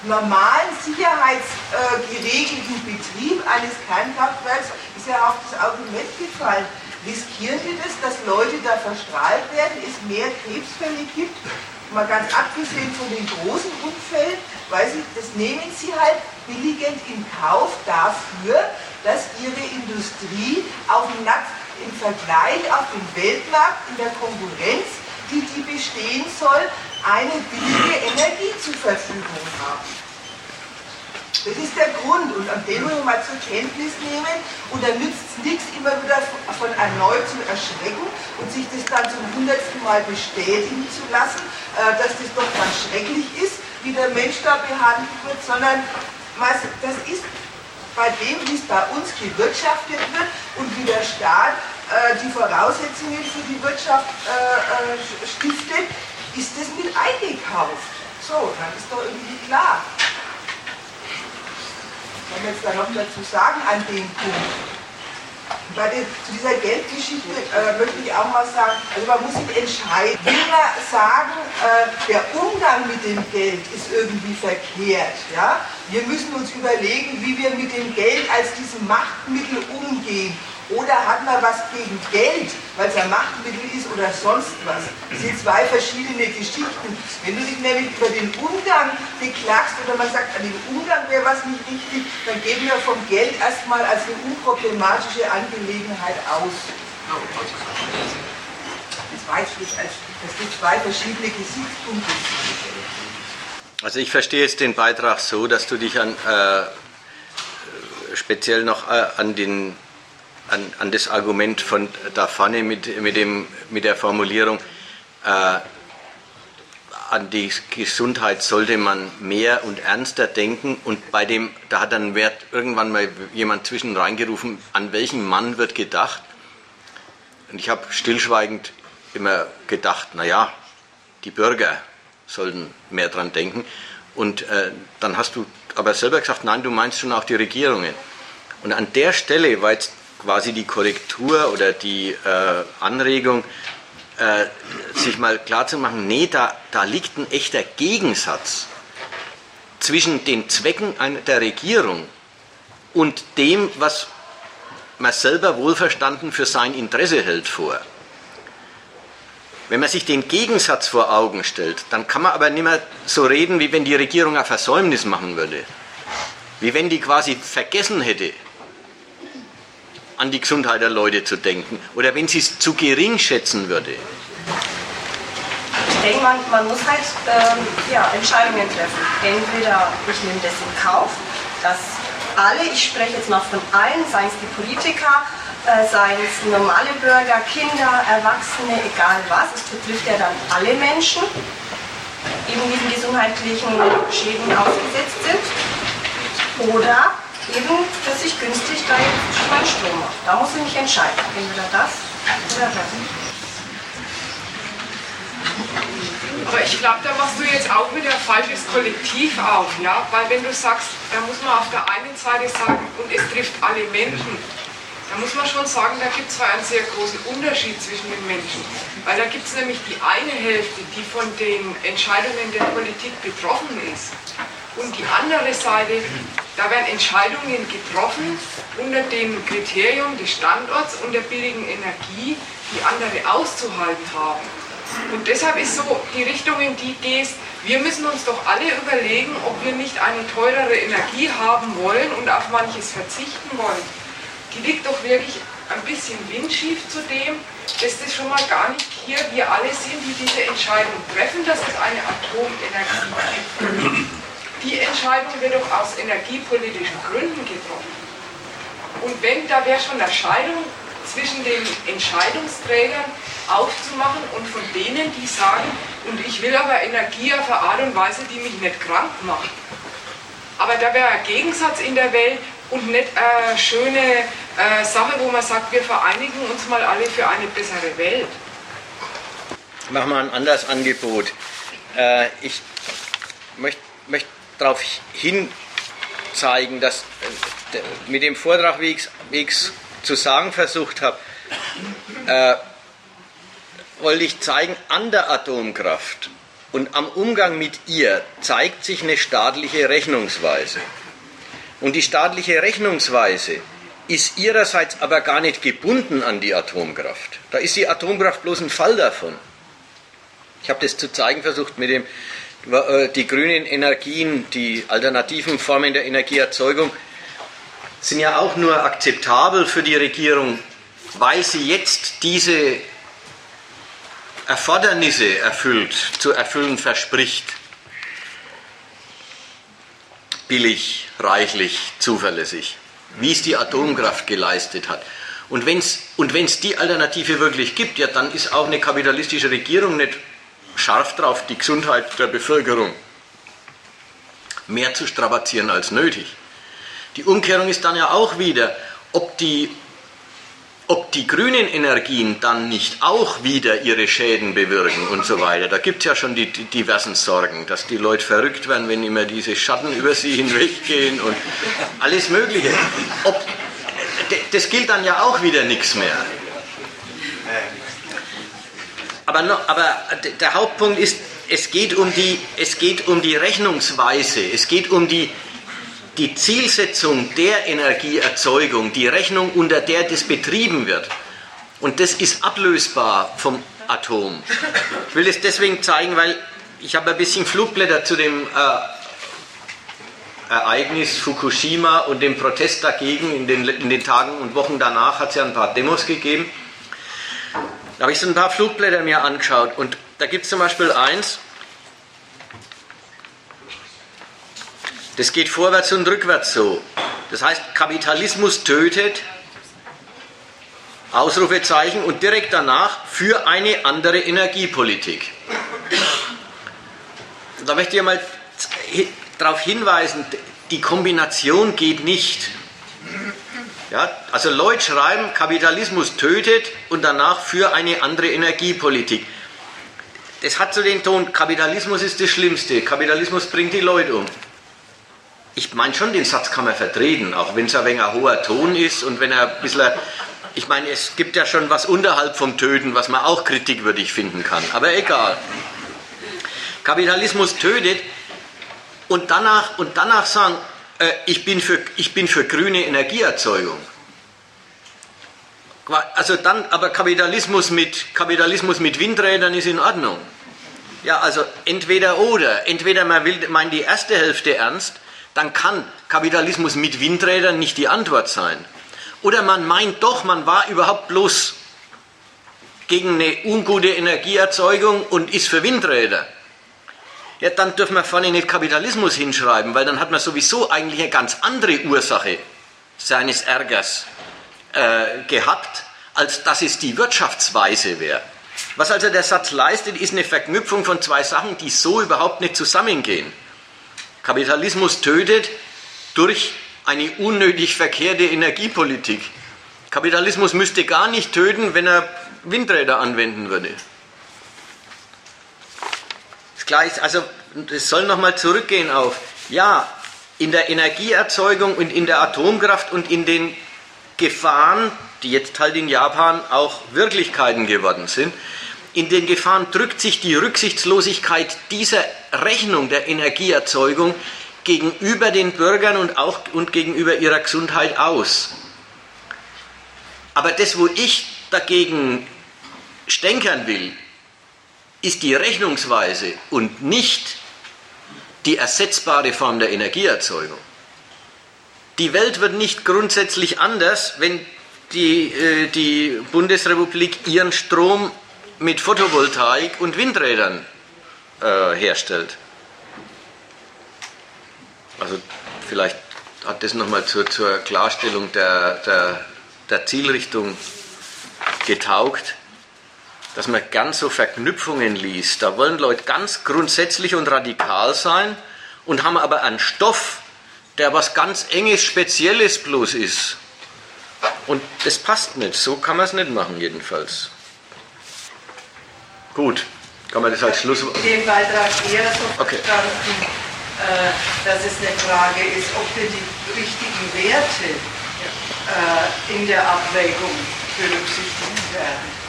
normalen, sicherheitsgeregelten Betrieb eines Kernkraftwerks ist ja auch das Argument gefallen. Riskieren die das, dass Leute da verstrahlt werden, es mehr Krebsfälle gibt, mal ganz abgesehen von den großen Unfällen, weil das nehmen sie halt billigend in Kauf dafür, dass ihre Industrie im Vergleich auf dem Weltmarkt in der Konkurrenz, die bestehen soll, eine billige Energie zur Verfügung haben. Das ist der Grund, und an dem wir mal zur Kenntnis nehmen, und da nützt es nichts, immer wieder von erneut zu erschrecken und sich das dann zum 100. Mal bestätigen zu lassen, dass das doch mal schrecklich ist, wie der Mensch da behandelt wird, sondern das ist bei dem, wie es bei uns gewirtschaftet wird und wie der Staat die Voraussetzungen für die Wirtschaft stiftet, ist das mit eingekauft. So, dann ist doch irgendwie klar. Was soll man jetzt da noch dazu sagen an dem Punkt? Zu dieser Geldgeschichte möchte ich auch mal sagen, also man muss sich entscheiden. Will man sagen, der Umgang mit dem Geld ist irgendwie verkehrt. Ja? Wir müssen uns überlegen, wie wir mit dem Geld als diesem Machtmittel umgehen. Oder hat man was gegen Geld, weil es ein Machtmittel ist oder sonst was? Das sind zwei verschiedene Geschichten. Wenn du dich nämlich über den Umgang beklagst oder man sagt, an dem Umgang wäre was nicht richtig, dann gehen wir vom Geld erstmal als eine unproblematische Angelegenheit aus. Das weiß ich, das sind zwei verschiedene Gesichtspunkte. Also ich verstehe jetzt den Beitrag so, dass du dich speziell noch an den an das Argument von da vorne mit der Formulierung, an die Gesundheit sollte man mehr und ernster denken, und bei dem, da hat dann irgendwann mal jemand zwischen reingerufen, an welchen Mann wird gedacht? Und ich habe stillschweigend immer gedacht, naja, die Bürger sollten mehr dran denken, und dann hast du aber selber gesagt, nein, du meinst schon auch die Regierungen. Und an der Stelle war jetzt quasi die Korrektur oder die Anregung, sich mal klarzumachen, nee, da liegt ein echter Gegensatz zwischen den Zwecken der Regierung und dem, was man selber wohlverstanden für sein Interesse hält, vor. Wenn man sich den Gegensatz vor Augen stellt, dann kann man aber nicht mehr so reden, wie wenn die Regierung ein Versäumnis machen würde. Wie wenn die quasi vergessen hätte, an die Gesundheit der Leute zu denken. Oder wenn sie es zu gering schätzen würde. Ich denke, man muss halt Entscheidungen treffen. Entweder ich nehme das in Kauf, dass alle, ich spreche jetzt mal von allen, seien es die Politiker, seien es normale Bürger, Kinder, Erwachsene, egal was, es betrifft ja dann alle Menschen, eben diesen gesundheitlichen Schäden ausgesetzt sind. Oder eben, dass ich günstig meinen Strom mache. Da muss ich mich entscheiden. Entweder das oder das. Aber ich glaube, da machst du jetzt auch wieder ein falsches Kollektiv auf, ja? Weil wenn du sagst, da muss man auf der einen Seite sagen, und es trifft alle Menschen, da muss man schon sagen, da gibt es zwar einen sehr großen Unterschied zwischen den Menschen. Weil da gibt es nämlich die eine Hälfte, die von den Entscheidungen der Politik betroffen ist. Und die andere Seite, da werden Entscheidungen getroffen unter dem Kriterium des Standorts und der billigen Energie, die andere auszuhalten haben. Und deshalb ist so die Richtung, in die gehst, wir müssen uns doch alle überlegen, ob wir nicht eine teurere Energie haben wollen und auf manches verzichten wollen. Die liegt doch wirklich ein bisschen windschief zu dem, dass das schon mal gar nicht hier wir alle sind, die diese Entscheidung treffen, dass es eine Atomenergie gibt. Die Entscheidung wird doch aus energiepolitischen Gründen getroffen. Und wenn, da wäre schon eine Scheidung zwischen den Entscheidungsträgern aufzumachen und von denen, die sagen, und ich will aber Energie auf eine Art und Weise, die mich nicht krank macht. Aber da wäre ein Gegensatz in der Welt und nicht eine schöne Sache, wo man sagt, wir vereinigen uns mal alle für eine bessere Welt. Machen wir ein anderes Angebot. Ich möchte darauf hinzeigen, dass mit dem Vortrag, wie ich es zu sagen versucht habe, wollte ich zeigen, an der Atomkraft und am Umgang mit ihr zeigt sich eine staatliche Rechnungsweise. Und die staatliche Rechnungsweise ist ihrerseits aber gar nicht gebunden an die Atomkraft. Da ist die Atomkraft bloß ein Fall davon. Ich habe das zu zeigen versucht mit dem, die grünen Energien, die alternativen Formen der Energieerzeugung sind ja auch nur akzeptabel für die Regierung, weil sie jetzt diese Erfordernisse zu erfüllen verspricht. Billig, reichlich, zuverlässig, wie es die Atomkraft geleistet hat. Und wenn es die Alternative wirklich gibt, ja, dann ist auch eine kapitalistische Regierung nicht scharf drauf, die Gesundheit der Bevölkerung mehr zu strapazieren als nötig. Die Umkehrung ist dann ja auch wieder, ob die grünen Energien dann nicht auch wieder ihre Schäden bewirken und so weiter. Da gibt es ja schon die diversen Sorgen, dass die Leute verrückt werden, wenn immer diese Schatten über sie hinweggehen und alles Mögliche. Das gilt dann ja auch wieder nichts mehr. Aber der Hauptpunkt ist, es geht um die Rechnungsweise, es geht um die Zielsetzung der Energieerzeugung, die Rechnung, unter der das betrieben wird. Und das ist ablösbar vom Atom. Ich will es deswegen zeigen, weil ich habe ein bisschen Flugblätter zu dem Ereignis Fukushima und dem Protest dagegen. In den Tagen und Wochen danach hat es ja ein paar Demos gegeben. Da habe ich so ein paar Flugblätter mir angeschaut und da gibt es zum Beispiel eins, das geht vorwärts und rückwärts so. Das heißt, Kapitalismus tötet, Ausrufezeichen, und direkt danach für eine andere Energiepolitik. Und da möchte ich mal darauf hinweisen, die Kombination geht nicht. Ja, also Leute schreiben, Kapitalismus tötet und danach für eine andere Energiepolitik. Das hat so den Ton, Kapitalismus ist das Schlimmste, Kapitalismus bringt die Leute um. Ich meine schon, den Satz kann man vertreten, auch wenn es ein wenig ein hoher Ton ist und wenn er ein bisschen Ich meine, es gibt ja schon was unterhalb vom Töten, was man auch kritikwürdig finden kann. Aber egal. Kapitalismus tötet und danach sagen, ich bin für grüne Energieerzeugung. Also dann, aber Kapitalismus mit Windrädern ist in Ordnung. Ja, also entweder oder. Entweder man meint die erste Hälfte ernst, dann kann Kapitalismus mit Windrädern nicht die Antwort sein. Oder man meint doch, man war überhaupt bloß gegen eine ungute Energieerzeugung und ist für Windräder. Ja, dann dürfen wir vorne nicht Kapitalismus hinschreiben, weil dann hat man sowieso eigentlich eine ganz andere Ursache seines Ärgers gehabt, als dass es die Wirtschaftsweise wäre. Was also der Satz leistet, ist eine Verknüpfung von zwei Sachen, die so überhaupt nicht zusammengehen. Kapitalismus tötet durch eine unnötig verkehrte Energiepolitik. Kapitalismus müsste gar nicht töten, wenn er Windräder anwenden würde. Das Gleiche, also es soll nochmal zurückgehen auf, ja, in der Energieerzeugung und in der Atomkraft und in den Gefahren, die jetzt halt in Japan auch Wirklichkeiten geworden sind, in den Gefahren drückt sich die Rücksichtslosigkeit dieser Rechnung der Energieerzeugung gegenüber den Bürgern und auch gegenüber ihrer Gesundheit aus. Aber das, wo ich dagegen stänkern will, ist die Rechnungsweise und nicht die ersetzbare Form der Energieerzeugung. Die Welt wird nicht grundsätzlich anders, wenn die Bundesrepublik ihren Strom mit Photovoltaik und Windrädern herstellt. Also vielleicht hat das nochmal zur Klarstellung der Zielrichtung getaugt, dass man ganz so Verknüpfungen liest. Da wollen Leute ganz grundsätzlich und radikal sein und haben aber einen Stoff, der was ganz Enges, Spezielles bloß ist. Und das passt nicht, so kann man es nicht machen jedenfalls. Gut, kann man das als Schlusswort... Den Beitrag eher so verstanden, dass es eine Frage ist, ob wir die richtigen Werte in der Abwägung berücksichtigt werden.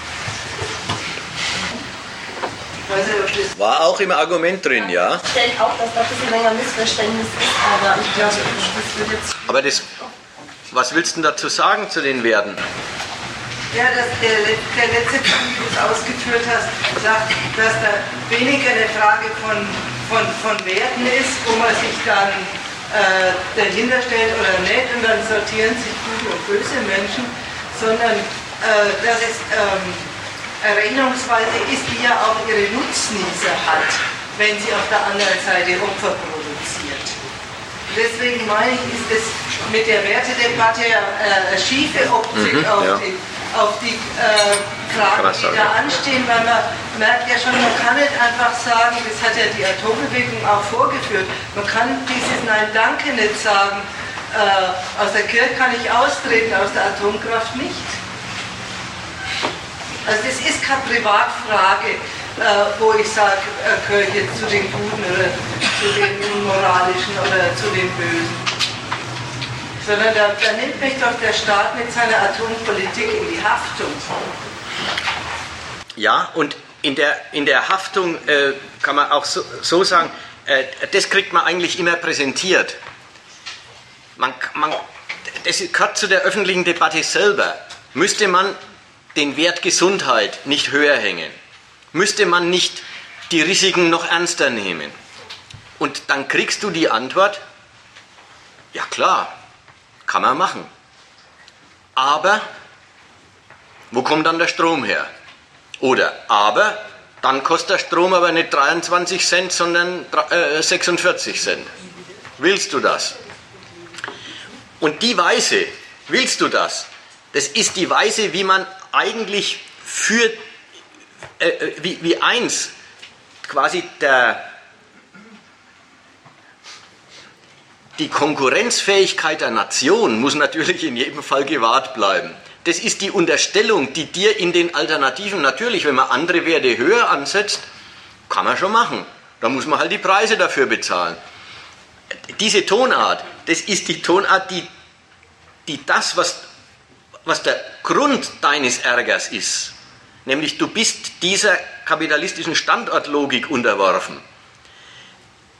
War auch im Argument drin, ja. Ich denke auch, dass da ein bisschen länger Missverständnis ist, aber ich glaube, das wird jetzt... Aber das, was willst du dazu sagen zu den Werten? Ja, dass der letzte Punkt, den du ausgeführt hast, sagt, dass da weniger eine Frage von Werten ist, wo man sich dann dahinter stellt oder nicht und dann sortieren sich gute und böse Menschen, sondern dass es eine Rechnungsweise ist, die ja auch ihre Nutznießer hat, wenn sie auf der anderen Seite Opfer produziert. Deswegen meine ich, ist das mit der Wertedebatte eine schiefe Optik auf die Fragen, die da anstehen, weil man merkt ja schon, man kann nicht einfach sagen, das hat ja die Atombewegung auch vorgeführt, man kann dieses Nein, danke nicht sagen, aus der Kirche kann ich austreten, aus der Atomkraft nicht. Also das ist keine Privatfrage, wo ich sage, gehöre ich jetzt zu den Guten oder zu den Unmoralischen oder zu den Bösen. Sondern da nimmt mich doch der Staat mit seiner Atompolitik in die Haftung. Ja, und in der Haftung kann man auch so sagen, das kriegt man eigentlich immer präsentiert. Das gehört zu der öffentlichen Debatte selber. Müsste man den Wert Gesundheit nicht höher hängen? Müsste man nicht die Risiken noch ernster nehmen? Und dann kriegst du die Antwort, ja klar, kann man machen. Aber, wo kommt dann der Strom her? Oder, aber, dann kostet der Strom aber nicht 23 Cent, sondern 46 Cent. Willst du das? Und die Weise, willst du das? Das ist die Weise, wie man eigentlich wie eins quasi die Konkurrenzfähigkeit der Nation muss natürlich in jedem Fall gewahrt bleiben. Das ist die Unterstellung, die dir in den Alternativen, natürlich, wenn man andere Werte höher ansetzt, kann man schon machen. Da muss man halt die Preise dafür bezahlen. Diese Tonart, das ist die Tonart, die das, was was der Grund deines Ärgers ist, nämlich du bist dieser kapitalistischen Standortlogik unterworfen.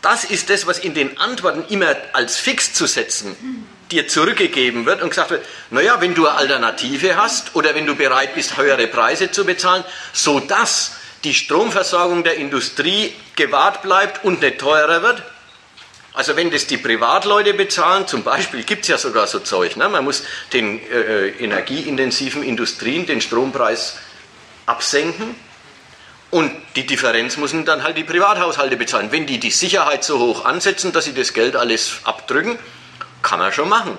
Das ist das, was in den Antworten immer als fix zu setzen dir zurückgegeben wird und gesagt wird, naja, wenn du eine Alternative hast oder wenn du bereit bist, höhere Preise zu bezahlen, sodass die Stromversorgung der Industrie gewahrt bleibt und nicht teurer wird. Also wenn das die Privatleute bezahlen, zum Beispiel gibt es ja sogar so Zeug, ne? Man muss den energieintensiven Industrien den Strompreis absenken und die Differenz müssen dann halt die Privathaushalte bezahlen. Wenn die die Sicherheit so hoch ansetzen, dass sie das Geld alles abdrücken, kann man schon machen.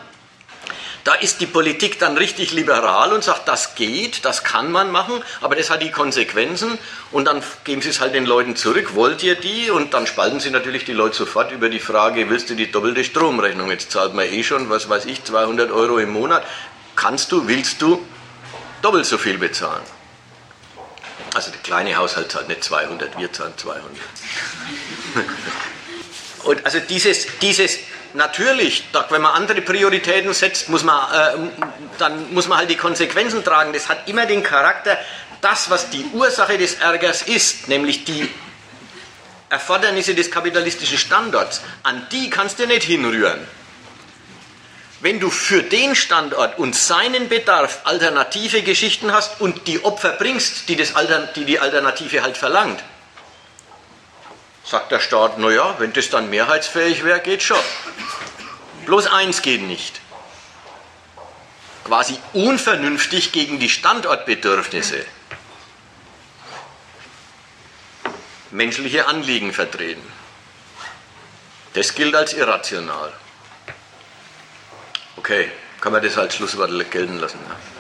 Da ist die Politik dann richtig liberal und sagt, das geht, das kann man machen, aber das hat die Konsequenzen und dann geben sie es halt den Leuten zurück, wollt ihr die? Und dann spalten sie natürlich die Leute sofort über die Frage, willst du die doppelte Stromrechnung? Jetzt zahlt man eh schon, was weiß ich, 200 Euro im Monat. Kannst du, willst du doppelt so viel bezahlen? Also der kleine Haushalt zahlt nicht 200, wir zahlen 200. Und also dieses natürlich, wenn man andere Prioritäten setzt, dann muss man halt die Konsequenzen tragen. Das hat immer den Charakter, das, was die Ursache des Ärgers ist, nämlich die Erfordernisse des kapitalistischen Standorts, an die kannst du nicht hinrühren. Wenn du für den Standort und seinen Bedarf alternative Geschichten hast und die Opfer bringst, die Alternative halt verlangt, sagt der Staat, naja, wenn das dann mehrheitsfähig wäre, geht schon. Bloß eins geht nicht. Quasi unvernünftig gegen die Standortbedürfnisse menschliche Anliegen vertreten. Das gilt als irrational. Okay, kann man das als Schlusswort gelten lassen. Ne?